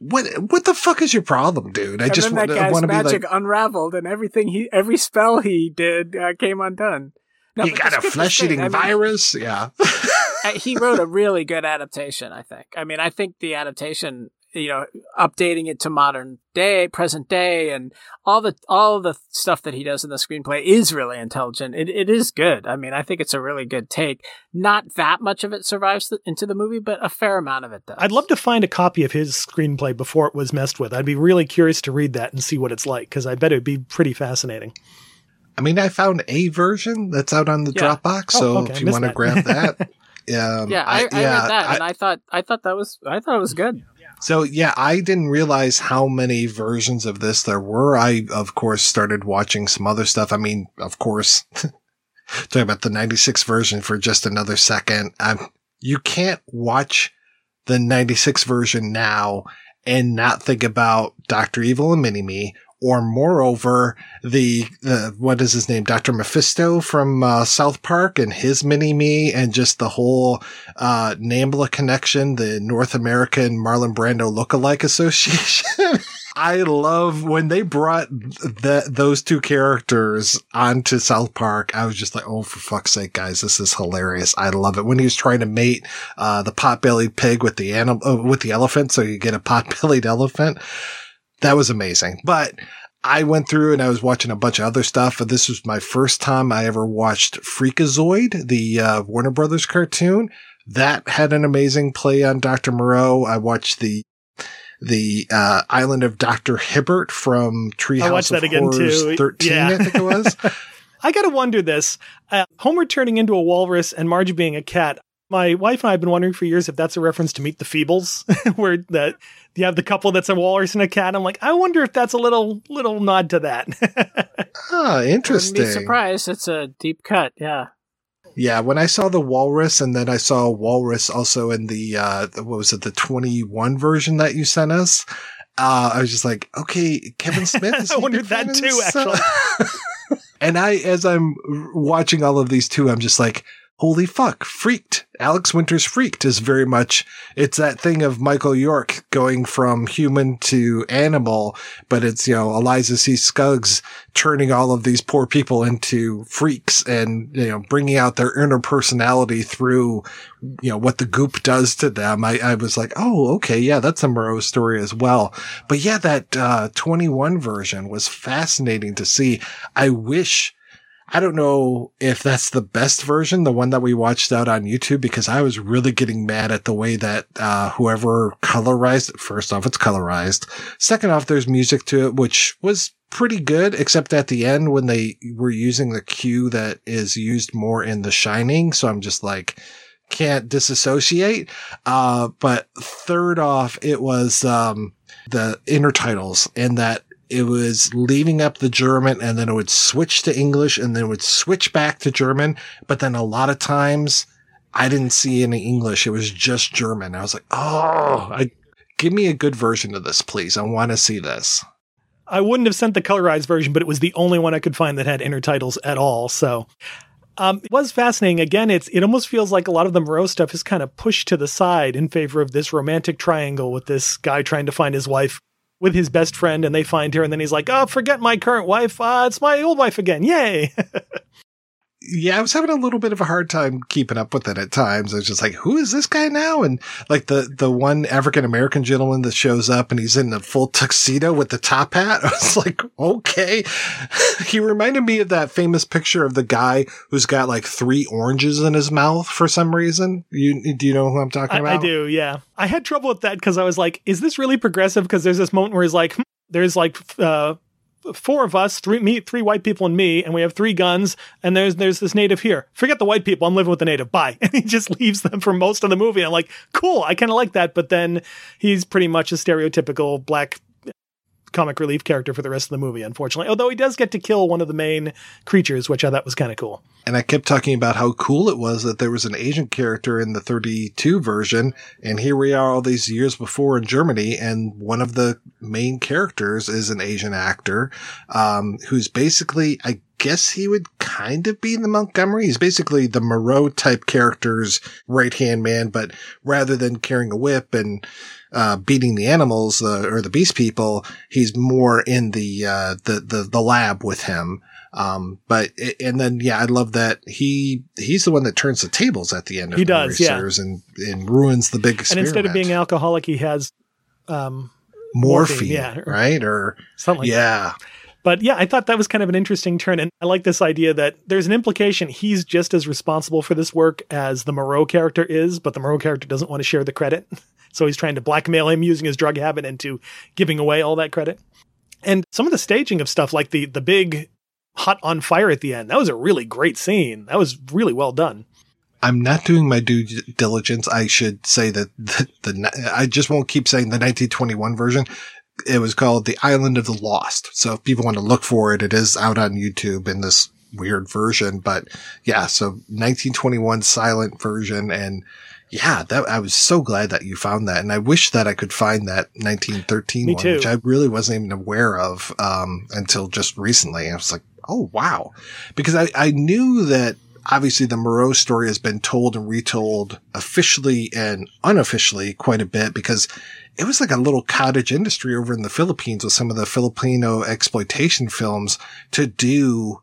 What the fuck is your problem, dude? I just want to be like, magic unraveled, and everything every spell he did came undone. No, he got a flesh-eating virus. Yeah, he wrote a really good adaptation. I think. I mean, I think the adaptation, you know, updating it to modern day, present day, and all the stuff that he does in the screenplay is really intelligent. It is good. I mean, I think it's a really good take. Not that much of it survives into the movie, but a fair amount of it does. I'd love to find a copy of his screenplay before it was messed with. I'd be really curious to read that and see what it's like, because I bet it'd be pretty fascinating. I mean, I found a version that's out on the Dropbox, so if you want to grab that. I read that, and I thought it was good. So, yeah, I didn't realize how many versions of this there were. I, of course, started watching some other stuff. I mean, of course, talking about the 96 version for just another second. You can't watch the 96 version now and not think about Dr. Evil and Mini-Me, or moreover, the what is his name? Dr. Mephisto from South Park and his Mini-Me, and just the whole NAMBLA connection, the North American Marlon Brando Lookalike Association. I love when they brought those two characters onto South Park. I was just like, oh, for fuck's sake, guys, this is hilarious. I love it. When he was trying to mate the pot-bellied pig with the elephant, so you get a pot-bellied elephant. That was amazing. But I went through and I was watching a bunch of other stuff. And this was my first time I ever watched Freakazoid, the Warner Brothers cartoon. That had an amazing play on Dr. Moreau. I watched the Island of Dr. Hibbert from Treehouse of Horrors too. 13, yeah. I think it was. I got to wonder this. Homer turning into a walrus and Marge being a cat. My wife and I have been wondering for years if that's a reference to Meet the Feebles, where that you have the couple that's a walrus and a cat. I'm like, I wonder if that's a little nod to that. Oh, interesting. I wouldn't be surprised. It's a deep cut. Yeah. Yeah. When I saw the walrus, and then I saw walrus also in the, the 21 version that you sent us. I was just like, okay, Kevin Smith. I wondered that too, actually. And as I'm watching all of these too, I'm just like, holy fuck, Freaked. Alex Winter's Freaked is very much, it's that thing of Michael York going from human to animal, but it's, you know, Eliza C. Scuggs turning all of these poor people into freaks and, you know, bringing out their inner personality through, you know, what the goop does to them. I was like, oh, okay. Yeah. That's a Moreau story as well. But yeah, that, 21 version was fascinating to see. I don't know if that's the best version, the one that we watched out on YouTube, because I was really getting mad at the way that whoever colorized it. First off, it's colorized. Second off, there's music to it, which was pretty good, except at the end when they were using the cue that is used more in The Shining. So I'm just like, can't disassociate. But third off, it was the intertitles, and that it was leaving up the German, and then it would switch to English, and then it would switch back to German. But then a lot of times I didn't see any English. It was just German. I was like, oh, give me a good version of this, please. I want to see this. I wouldn't have sent the colorized version, but it was the only one I could find that had intertitles at all. So it was fascinating. Again, it almost feels like a lot of the Moreau stuff is kind of pushed to the side in favor of this romantic triangle with this guy trying to find his wife with his best friend, and they find her, and then he's like, oh, forget my current wife. It's my old wife again. Yay. Yeah, I was having a little bit of a hard time keeping up with it at times. I was just like, who is this guy now? And like the one African-American gentleman that shows up, and he's in the full tuxedo with the top hat. I was like, okay. He reminded me of that famous picture of the guy who's got like 3 oranges in his mouth for some reason. Do you know who I'm talking about? I do, yeah. I had trouble with that because I was like, is this really progressive? Because there's this moment where he's like, there's like 4 of us, 3 white people and me, and we have 3 guns, and there's this native here. Forget the white people. I'm living with the native. Bye. And he just leaves them for most of the movie. And I'm like, cool. I kind of like that. But then he's pretty much a stereotypical black comic relief character for the rest of the movie, unfortunately. Although he does get to kill one of the main creatures, which I thought was kind of cool. And I kept talking about how cool it was that there was an Asian character in the 32 version. And here we are all these years before in Germany. And one of the main characters is an Asian actor, who's basically, I guess he would kind of be the Montgomery. He's basically the Moreau type character's right-hand man, but rather than carrying a whip and beating the animals or the beast people, he's more in the lab with him. I love that he's the one that turns the tables at the end of the series and ruins the big experiment. And instead of being alcoholic, he has morphine, right? Or something like that. But yeah, I thought that was kind of an interesting turn. And I like this idea that there's an implication he's just as responsible for this work as the Moreau character is, but the Moreau character doesn't want to share the credit. So he's trying to blackmail him using his drug habit into giving away all that credit. And some of the staging of stuff, like the big hot on fire at the end, that was a really great scene. That was really well done. I'm not doing my due diligence. I should say that I just won't keep saying the 1921 version. It was called The Island of the Lost. So if people want to look for it, it is out on YouTube in this weird version. But yeah, so 1921 silent version. And yeah, that I was so glad that you found that. And I wish that I could find that 1913 one, too, which I really wasn't even aware of until just recently. And I was like, oh, wow. Because I knew that obviously the Moreau story has been told and retold officially and unofficially quite a bit, because it was like a little cottage industry over in the Philippines with some of the Filipino exploitation films to do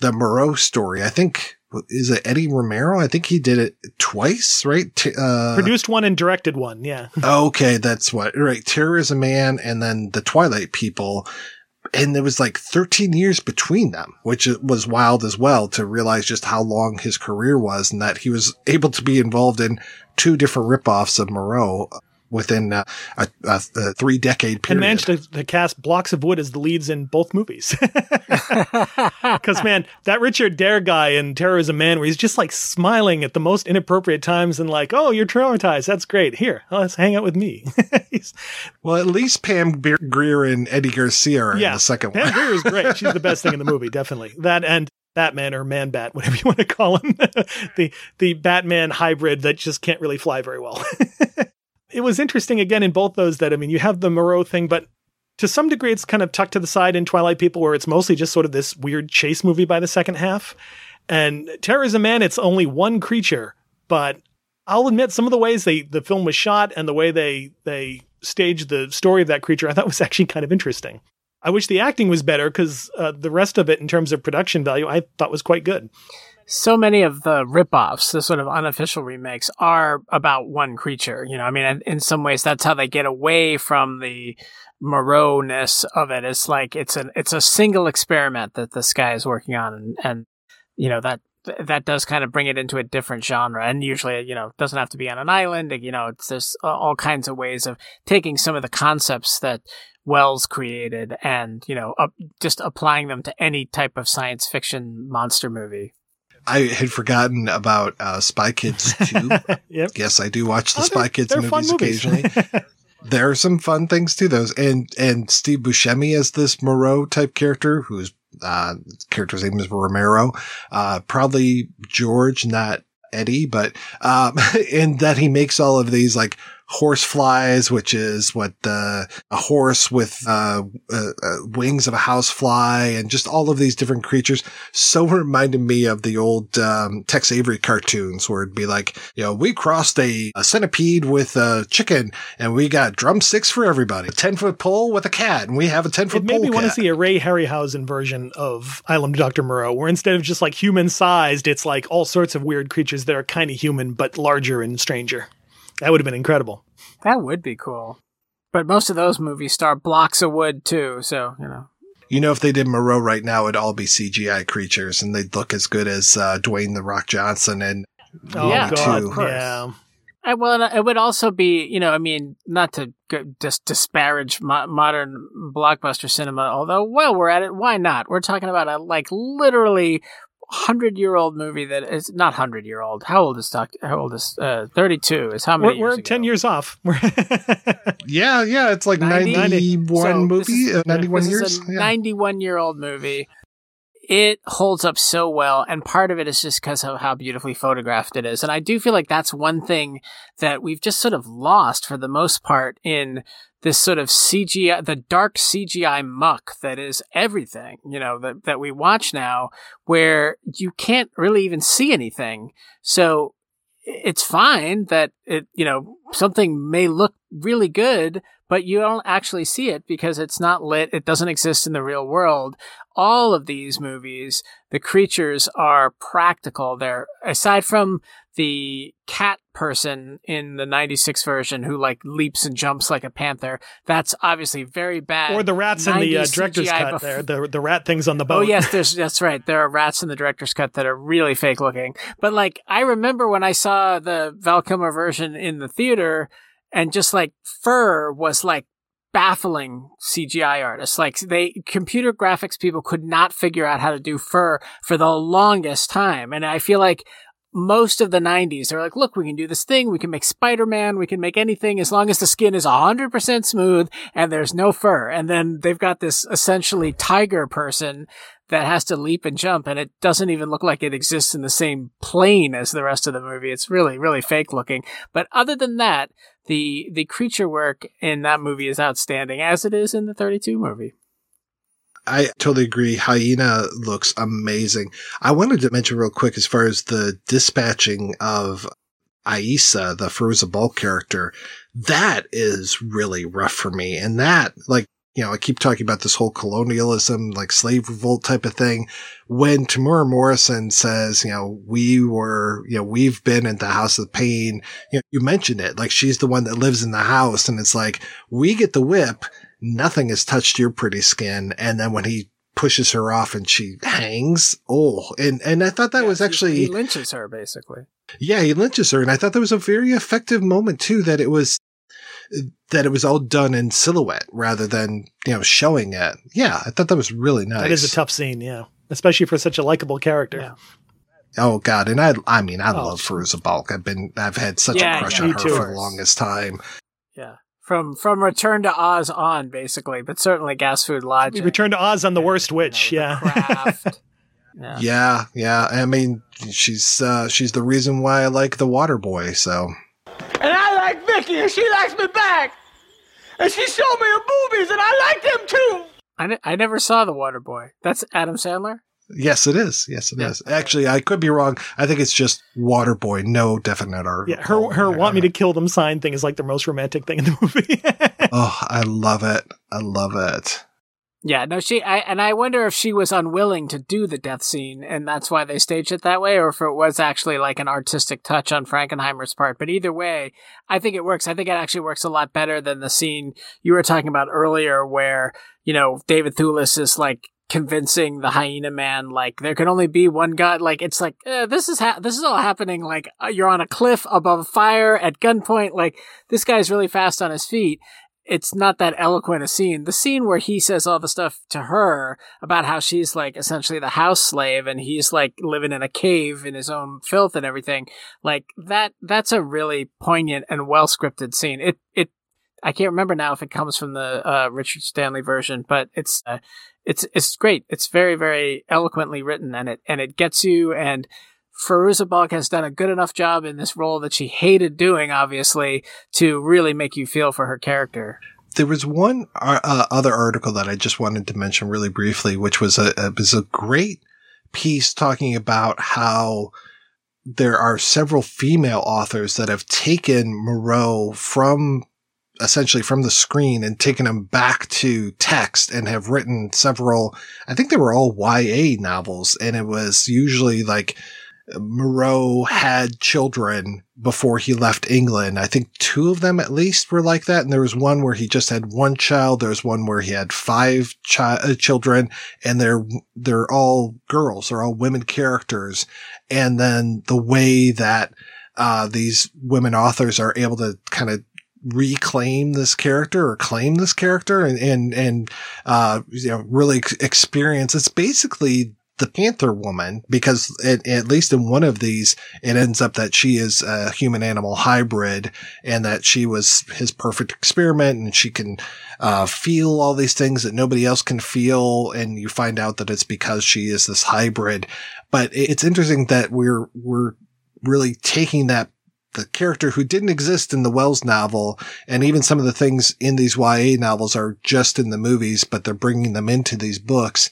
the Moreau story. I think, is it Eddie Romero? I think he did it twice, right? Produced one and directed one. Yeah. Okay. That's what, right. Terror is a Man. And then the Twilight People. And there was like 13 years between them, which was wild as well to realize just how long his career was, and that he was able to be involved in 2 different ripoffs of Moreau within a 3-decade period. And managed to cast blocks of wood as the leads in both movies. Because, man, that Richard Dare guy in Terror is a Man, where he's just like smiling at the most inappropriate times and like, oh, you're traumatized. That's great. Here, let's hang out with me. Well, at least Pam Grier and Eddie Garcia are in the second one. Pam Grier is great. She's the best thing in the movie, definitely. That and Batman, or Man-Bat, whatever you want to call him. the Batman hybrid that just can't really fly very well. It was interesting, again, in both those that, I mean, you have the Moreau thing, but to some degree, it's kind of tucked to the side in Twilight People, where it's mostly just sort of this weird chase movie by the second half. And Terrorism Man, it's only one creature, but I'll admit some of the ways the film was shot and the way they staged the story of that creature, I thought was actually kind of interesting. I wish the acting was better because the rest of it in terms of production value, I thought was quite good. So many of the ripoffs, the sort of unofficial remakes, are about one creature. You know, I mean, in some ways, that's how they get away from the Moreau-ness of it. It's like it's a single experiment that this guy is working on, and you know that does kind of bring it into a different genre. And usually, you know, it doesn't have to be on an island. You know, it's there's all kinds of ways of taking some of the concepts that Wells created and you know just applying them to any type of science fiction monster movie. I had forgotten about Spy Kids 2. Yep. Yes, I do watch the Spy Kids movies occasionally. There are some fun things to those. And Steve Buscemi as this Moreau type character, whose character's name is Romero, probably George, not Eddie, but in that he makes all of these like horse flies, which is what a horse with wings of a housefly, and just all of these different creatures. So reminded me of the old Tex Avery cartoons where it'd be like, you know, we crossed a centipede with a chicken and we got drumsticks for everybody, a 10-foot pole with a cat, and we have a 10-foot pole cat. It made me want to see a Ray Harryhausen version of Island of Dr. Moreau, where instead of just like human-sized, it's like all sorts of weird creatures that are kind of human but larger and stranger. That would have been incredible. That would be cool. But most of those movies star blocks of wood, too. So, you know. You know, if they did Moreau right now, it'd all be CGI creatures, and they'd look as good as Dwayne "The Rock" Johnson and Moreau 2. Yeah. Well, it would also be, you know, I mean, not to disparage modern blockbuster cinema, although, well, we're at it. Why not? We're talking about a, like, literally 100-year-old movie that is not 100-year-old. How old is Doc? How old is 32? Is how many? We're years ago? 10 years off. yeah. It's like 91 so movie. 91 years. 91-year-old movie. It holds up so well, and part of it is just because of how beautifully photographed it is. And I do feel like that's one thing that we've just sort of lost for the most part in this sort of CGI, the dark CGI muck that is everything, you know, that we watch now, where you can't really even see anything. So it's fine that it, you know, something may look really good, but you don't actually see it because it's not lit. It doesn't exist in the real world. All of these movies, the creatures are practical. They're, aside from the cat person in the 96 version who like leaps and jumps like a panther, that's obviously very bad. Or the rats in the director's cut there, the rat things on the boat. Oh yes, that's right. There are rats in the director's cut that are really fake looking. But like, I remember when I saw the Val Kilmer version in the theater, and just like fur was like baffling CGI artists. Like computer graphics people could not figure out how to do fur for the longest time. And I feel like most of the 90s, they're like, look, we can do this thing. We can make Spider-Man. We can make anything as long as the skin is 100% smooth and there's no fur. And then they've got this essentially tiger person that has to leap and jump, and it doesn't even look like it exists in the same plane as the rest of the movie. It's really, really fake looking. But other than that, the creature work in that movie is outstanding, as it is in the 32 movie. I totally agree. Hyena looks amazing. I wanted to mention real quick, as far as the dispatching of Aissa, the Fairuza Ball character, that is really rough for me. And that, like, you know, I keep talking about this whole colonialism, like slave revolt type of thing. When Tamura Morrison says, you know, we've been at the House of Pain, you know, you mentioned it, like she's the one that lives in the house, and it's like, we get the whip, nothing has touched your pretty skin. And then when he pushes her off and she hangs, and I thought that was actually he lynches her basically. Yeah, he lynches her, and I thought that was a very effective moment too, that it was all done in silhouette rather than, you know, showing it. Yeah, I thought that was really nice. That is a tough scene, yeah. Especially for such a likable character. Yeah. Oh, God. And I love Fairuza Balk. I've had such a crush on her for the longest time. Yeah. From Return to Oz on, basically, but certainly Gas Food Logic. Return to Oz on the worst witch, yeah. Yeah. I mean, she's the reason why I like The Waterboy, so. And I like Vicky, and she likes me back. And she showed me her boobies, and I like them too. I never saw The Waterboy. That's Adam Sandler? Yes, it is. Yes, it is. Actually, I could be wrong. I think it's just Waterboy. No definite or yeah. Her want me to kill them sign thing is like the most romantic thing in the movie. Oh, I love it. I love it. Yeah, no, I wonder if she was unwilling to do the death scene, and that's why they staged it that way, or if it was actually like an artistic touch on Frankenheimer's part. But either way, I think it works. I think it actually works a lot better than the scene you were talking about earlier where, you know, David Thewlis is like convincing the hyena man, like, there can only be one god. Like, it's like, this is all happening. Like, you're on a cliff above fire at gunpoint. Like, this guy's really fast on his feet. It's not that eloquent a scene. The scene where he says all the stuff to her about how she's like essentially the house slave and he's like living in a cave in his own filth and everything like that. That's a really poignant and well scripted scene. It I can't remember now if it comes from the Richard Stanley version, but it's great. It's very, very eloquently written, and it gets you. And Firuza Balk has done a good enough job in this role that she hated doing, obviously, to really make you feel for her character. There was one other article that I just wanted to mention really briefly, which was a great piece talking about how there are several female authors that have taken Moreau from the screen and taken them back to text and have written several, I think they were all YA novels. And it was usually like Moreau had children before he left England. I think two of them at least were like that. And there was one where he just had one child. There was one where he had five children, and they're all girls. They're all women characters. And then the way that these women authors are able to kind of reclaim this character or claim this character and you know, really experience. It's basically the Panther Woman, because at least in one of these, it ends up that she is a human animal hybrid and that she was his perfect experiment and she can feel all these things that nobody else can feel. And you find out that it's because she is this hybrid, but it's interesting that we're really taking the character who didn't exist in the Wells novel, and even some of the things in these YA novels are just in the movies, but they're bringing them into these books.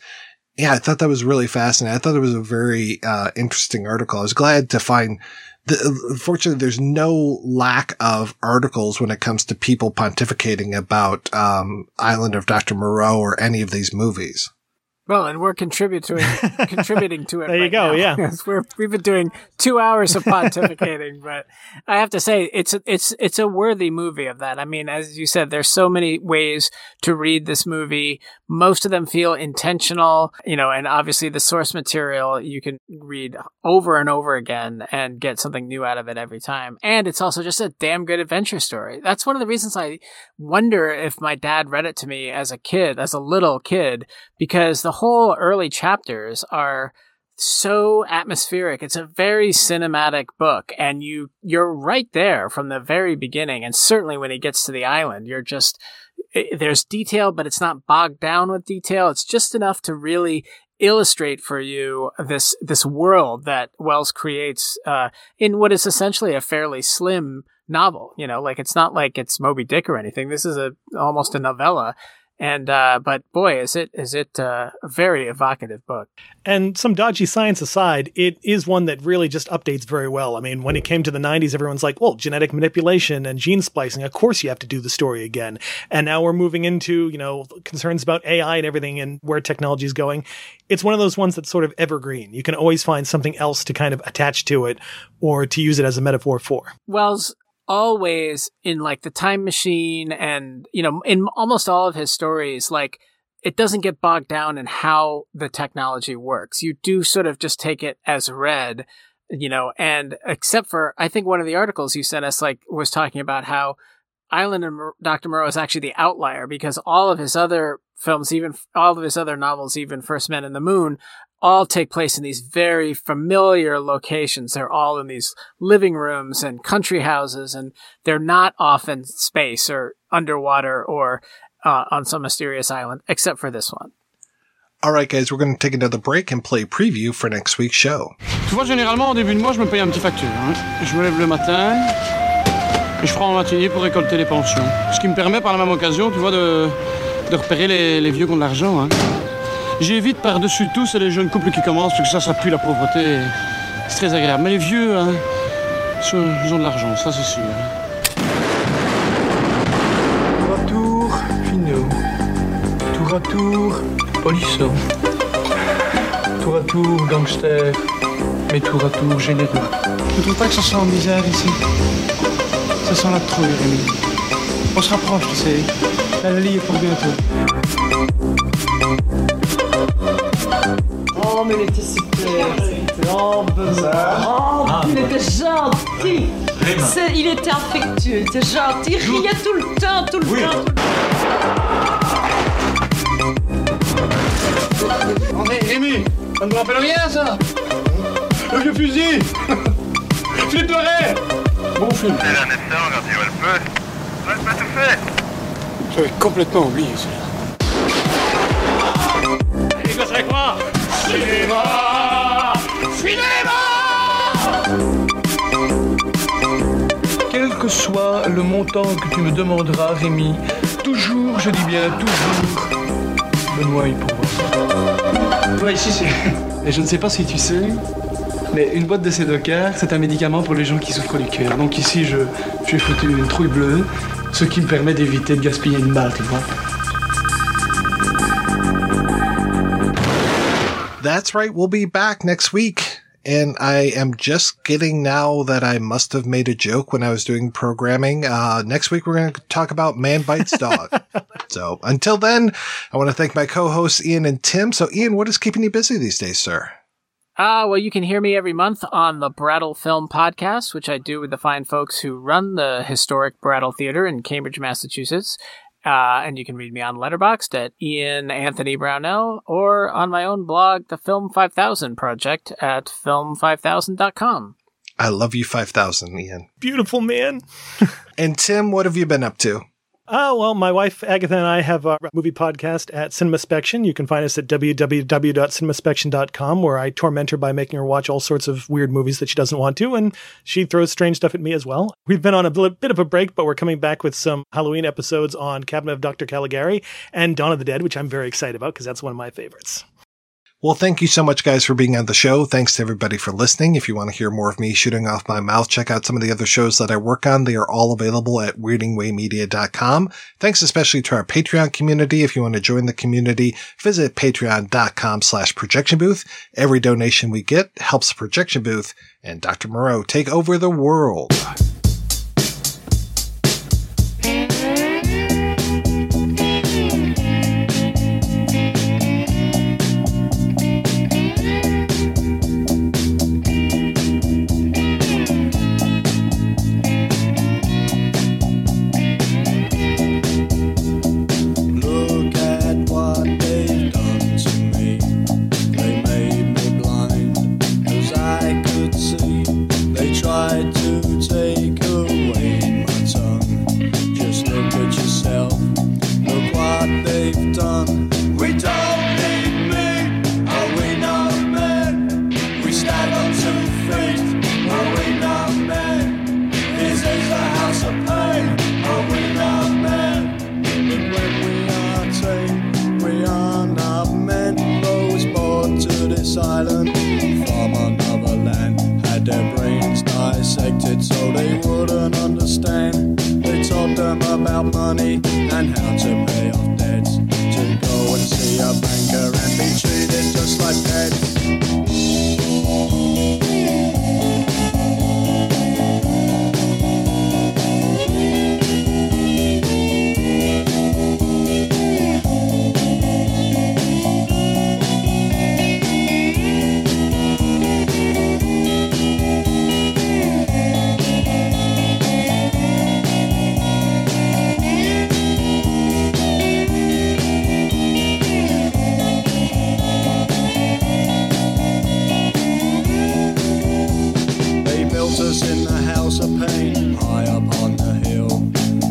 Yeah, I thought that was really fascinating. I thought it was a very interesting article. I was glad to find fortunately, there's no lack of articles when it comes to people pontificating about Island of Dr. Moreau or any of these movies. Well, and we're contributing to it. There you go. Now. Yeah, we've been doing 2 hours of pontificating, but I have to say it's a worthy movie of that. I mean, as you said, there's so many ways to read this movie. Most of them feel intentional, you know, and obviously the source material you can read over and over again and get something new out of it every time. And it's also just a damn good adventure story. That's one of the reasons I wonder if my dad read it to me as a kid, as a little kid, because the whole early chapters are so atmospheric. It's a very cinematic book, and you're right there from the very beginning. And certainly when he gets to the island, there's detail, but it's not bogged down with detail. It's just enough to really illustrate for you this world that Wells creates in what is essentially a fairly slim novel. You know, like, it's not like it's Moby Dick or anything. This is almost a novella. And, but boy, is it a very evocative book. And some dodgy science aside, it is one that really just updates very well. I mean, when it came to the 90s, everyone's like, well, genetic manipulation and gene splicing, of course you have to do the story again. And now we're moving into, you know, concerns about AI and everything and where technology is going. It's one of those ones that's sort of evergreen. You can always find something else to kind of attach to it or to use it as a metaphor for. Wells always in like The Time Machine and, you know, in almost all of his stories, like, it doesn't get bogged down in how the technology works. You do sort of just take it as read, you know, and except for, I think one of the articles you sent us, like, was talking about how Island of Dr. Moreau is actually the outlier, because all of his other films, even all of his other novels, even First Men in the Moon, all take place in these very familiar locations. They're all in these living rooms and country houses, and they're not often space or underwater or on some mysterious island, except for this one. All right, guys, we're going to take another break and play preview for next week's show. Tu vois, généralement, au début de mois, je me paye un petit facture. Hein? Je me lève le matin et je prends un matinée pour récolter les pensions. Ce qui me permet, par la même occasion, tu vois, de repérer les vieux qui ont de l'argent. Hein? J'évite par-dessus tout, c'est les jeunes couples qui commencent, parce que ça pue la pauvreté. C'est très agréable. Mais les vieux, hein, ils ont de l'argent, ça c'est sûr. Tour à tour, finot. Tour à tour, polisson. Tour à tour, gangster. Mais tour à tour, généreux. Tu trouves pas que ça sent bizarre ici? Ça sent la trouille, Rémi. On se rapproche, tu sais. La Lali est pour bientôt. Oh, mais il était super. Il était gentil. Il était affectueux, il était gentil. Il riait tout le temps, tout le temps. Rémi, ça ne me rappelle rien, ça. Le vieux fusil. Philippe Doré. Bon film. Elle en est temps, quand tu vois le feu. On n'a pas tout fait. J'avais complètement oublié celui-là. Allez, quoi, avec moi. Cinéma. Cinéma. Quel que soit le montant que tu me demanderas, Rémi, toujours, je dis bien toujours, Benoît est pour moi. Toi, ici, c'est... Et je ne sais pas si tu sais... Mais une boîte de Sédocar, c'est un médicament pour les gens qui souffrent du cœur. Donc ici, je suis foutu une trouille bleue, ce qui me permet d'éviter de gaspiller une balle, tu vois. That's right, we'll be back next week. And I am just getting now that I must have made a joke when I was doing programming. Next week, we're going to talk about Man Bites Dog. So until then, I want to thank my co-hosts, Ian and Tim. So Ian, what is keeping you busy these days, sir? Well, you can hear me every month on the Brattle Film Podcast, which I do with the fine folks who run the historic Brattle Theater in Cambridge, Massachusetts. And you can read me on Letterboxd at Ian Anthony Brownell or on my own blog, The Film 5000 Project at film5000.com. I love you, 5000, Ian. Beautiful, man. And Tim, what have you been up to? Well, my wife, Agatha, and I have a movie podcast at CinemaSpection. You can find us at www.cinemaspection.com, where I torment her by making her watch all sorts of weird movies that she doesn't want to, and she throws strange stuff at me as well. We've been on a bit of a break, but we're coming back with some Halloween episodes on Cabinet of Dr. Caligari and Dawn of the Dead, which I'm very excited about because that's one of my favorites. Well, thank you so much, guys, for being on the show. Thanks to everybody for listening. If you want to hear more of me shooting off my mouth, check out some of the other shows that I work on. They are all available at WeirdingWayMedia.com. Thanks especially to our Patreon community. If you want to join the community, visit patreon.com/projection booth. Every donation we get helps the Projection Booth and Dr. Moreau take over the world. Island from another land had their brains dissected so they wouldn't understand. They told them about money and how to pay off debts, to go and see a banker and be treated just like pets.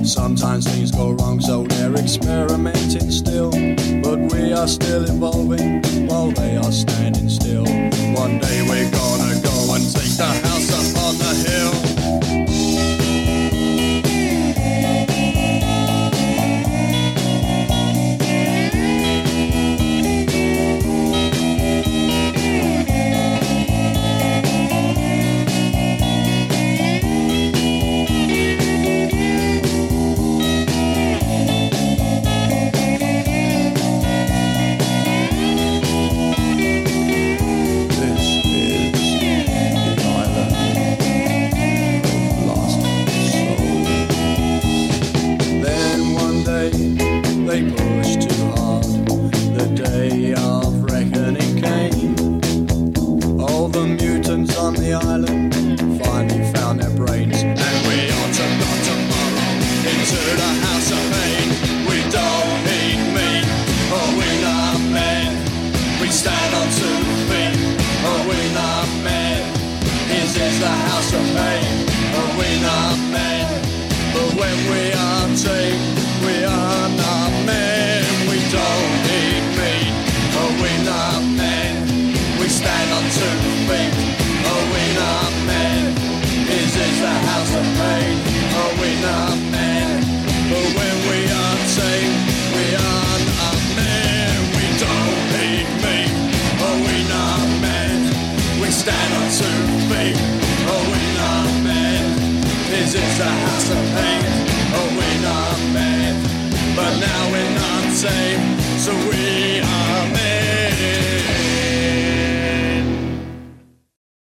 Sometimes things go wrong, so they're experimenting still. But we are still evolving while they are standing still. One day we're gonna go and take the house up on the hill. they pushed too hard. The day of reckoning came. All the mutants on the island finally found their brains. And we are to not tomorrow into the House of Pain. We don't need meat, or we're not men. We stand on 2 feet, or we're not men. This is the House of Pain, or we're not men. But when we are tamed, we are not men. We don't need meat, or we're not men. We stand on 2 feet, or we're not men. This is the House of Pain, or we're not men. But when we are tamed, we are not men. We don't need meat, or we're not men. We stand on 2 feet, or we're not men. This is the House of Pain, oh we're not men, but now we're not saved, so we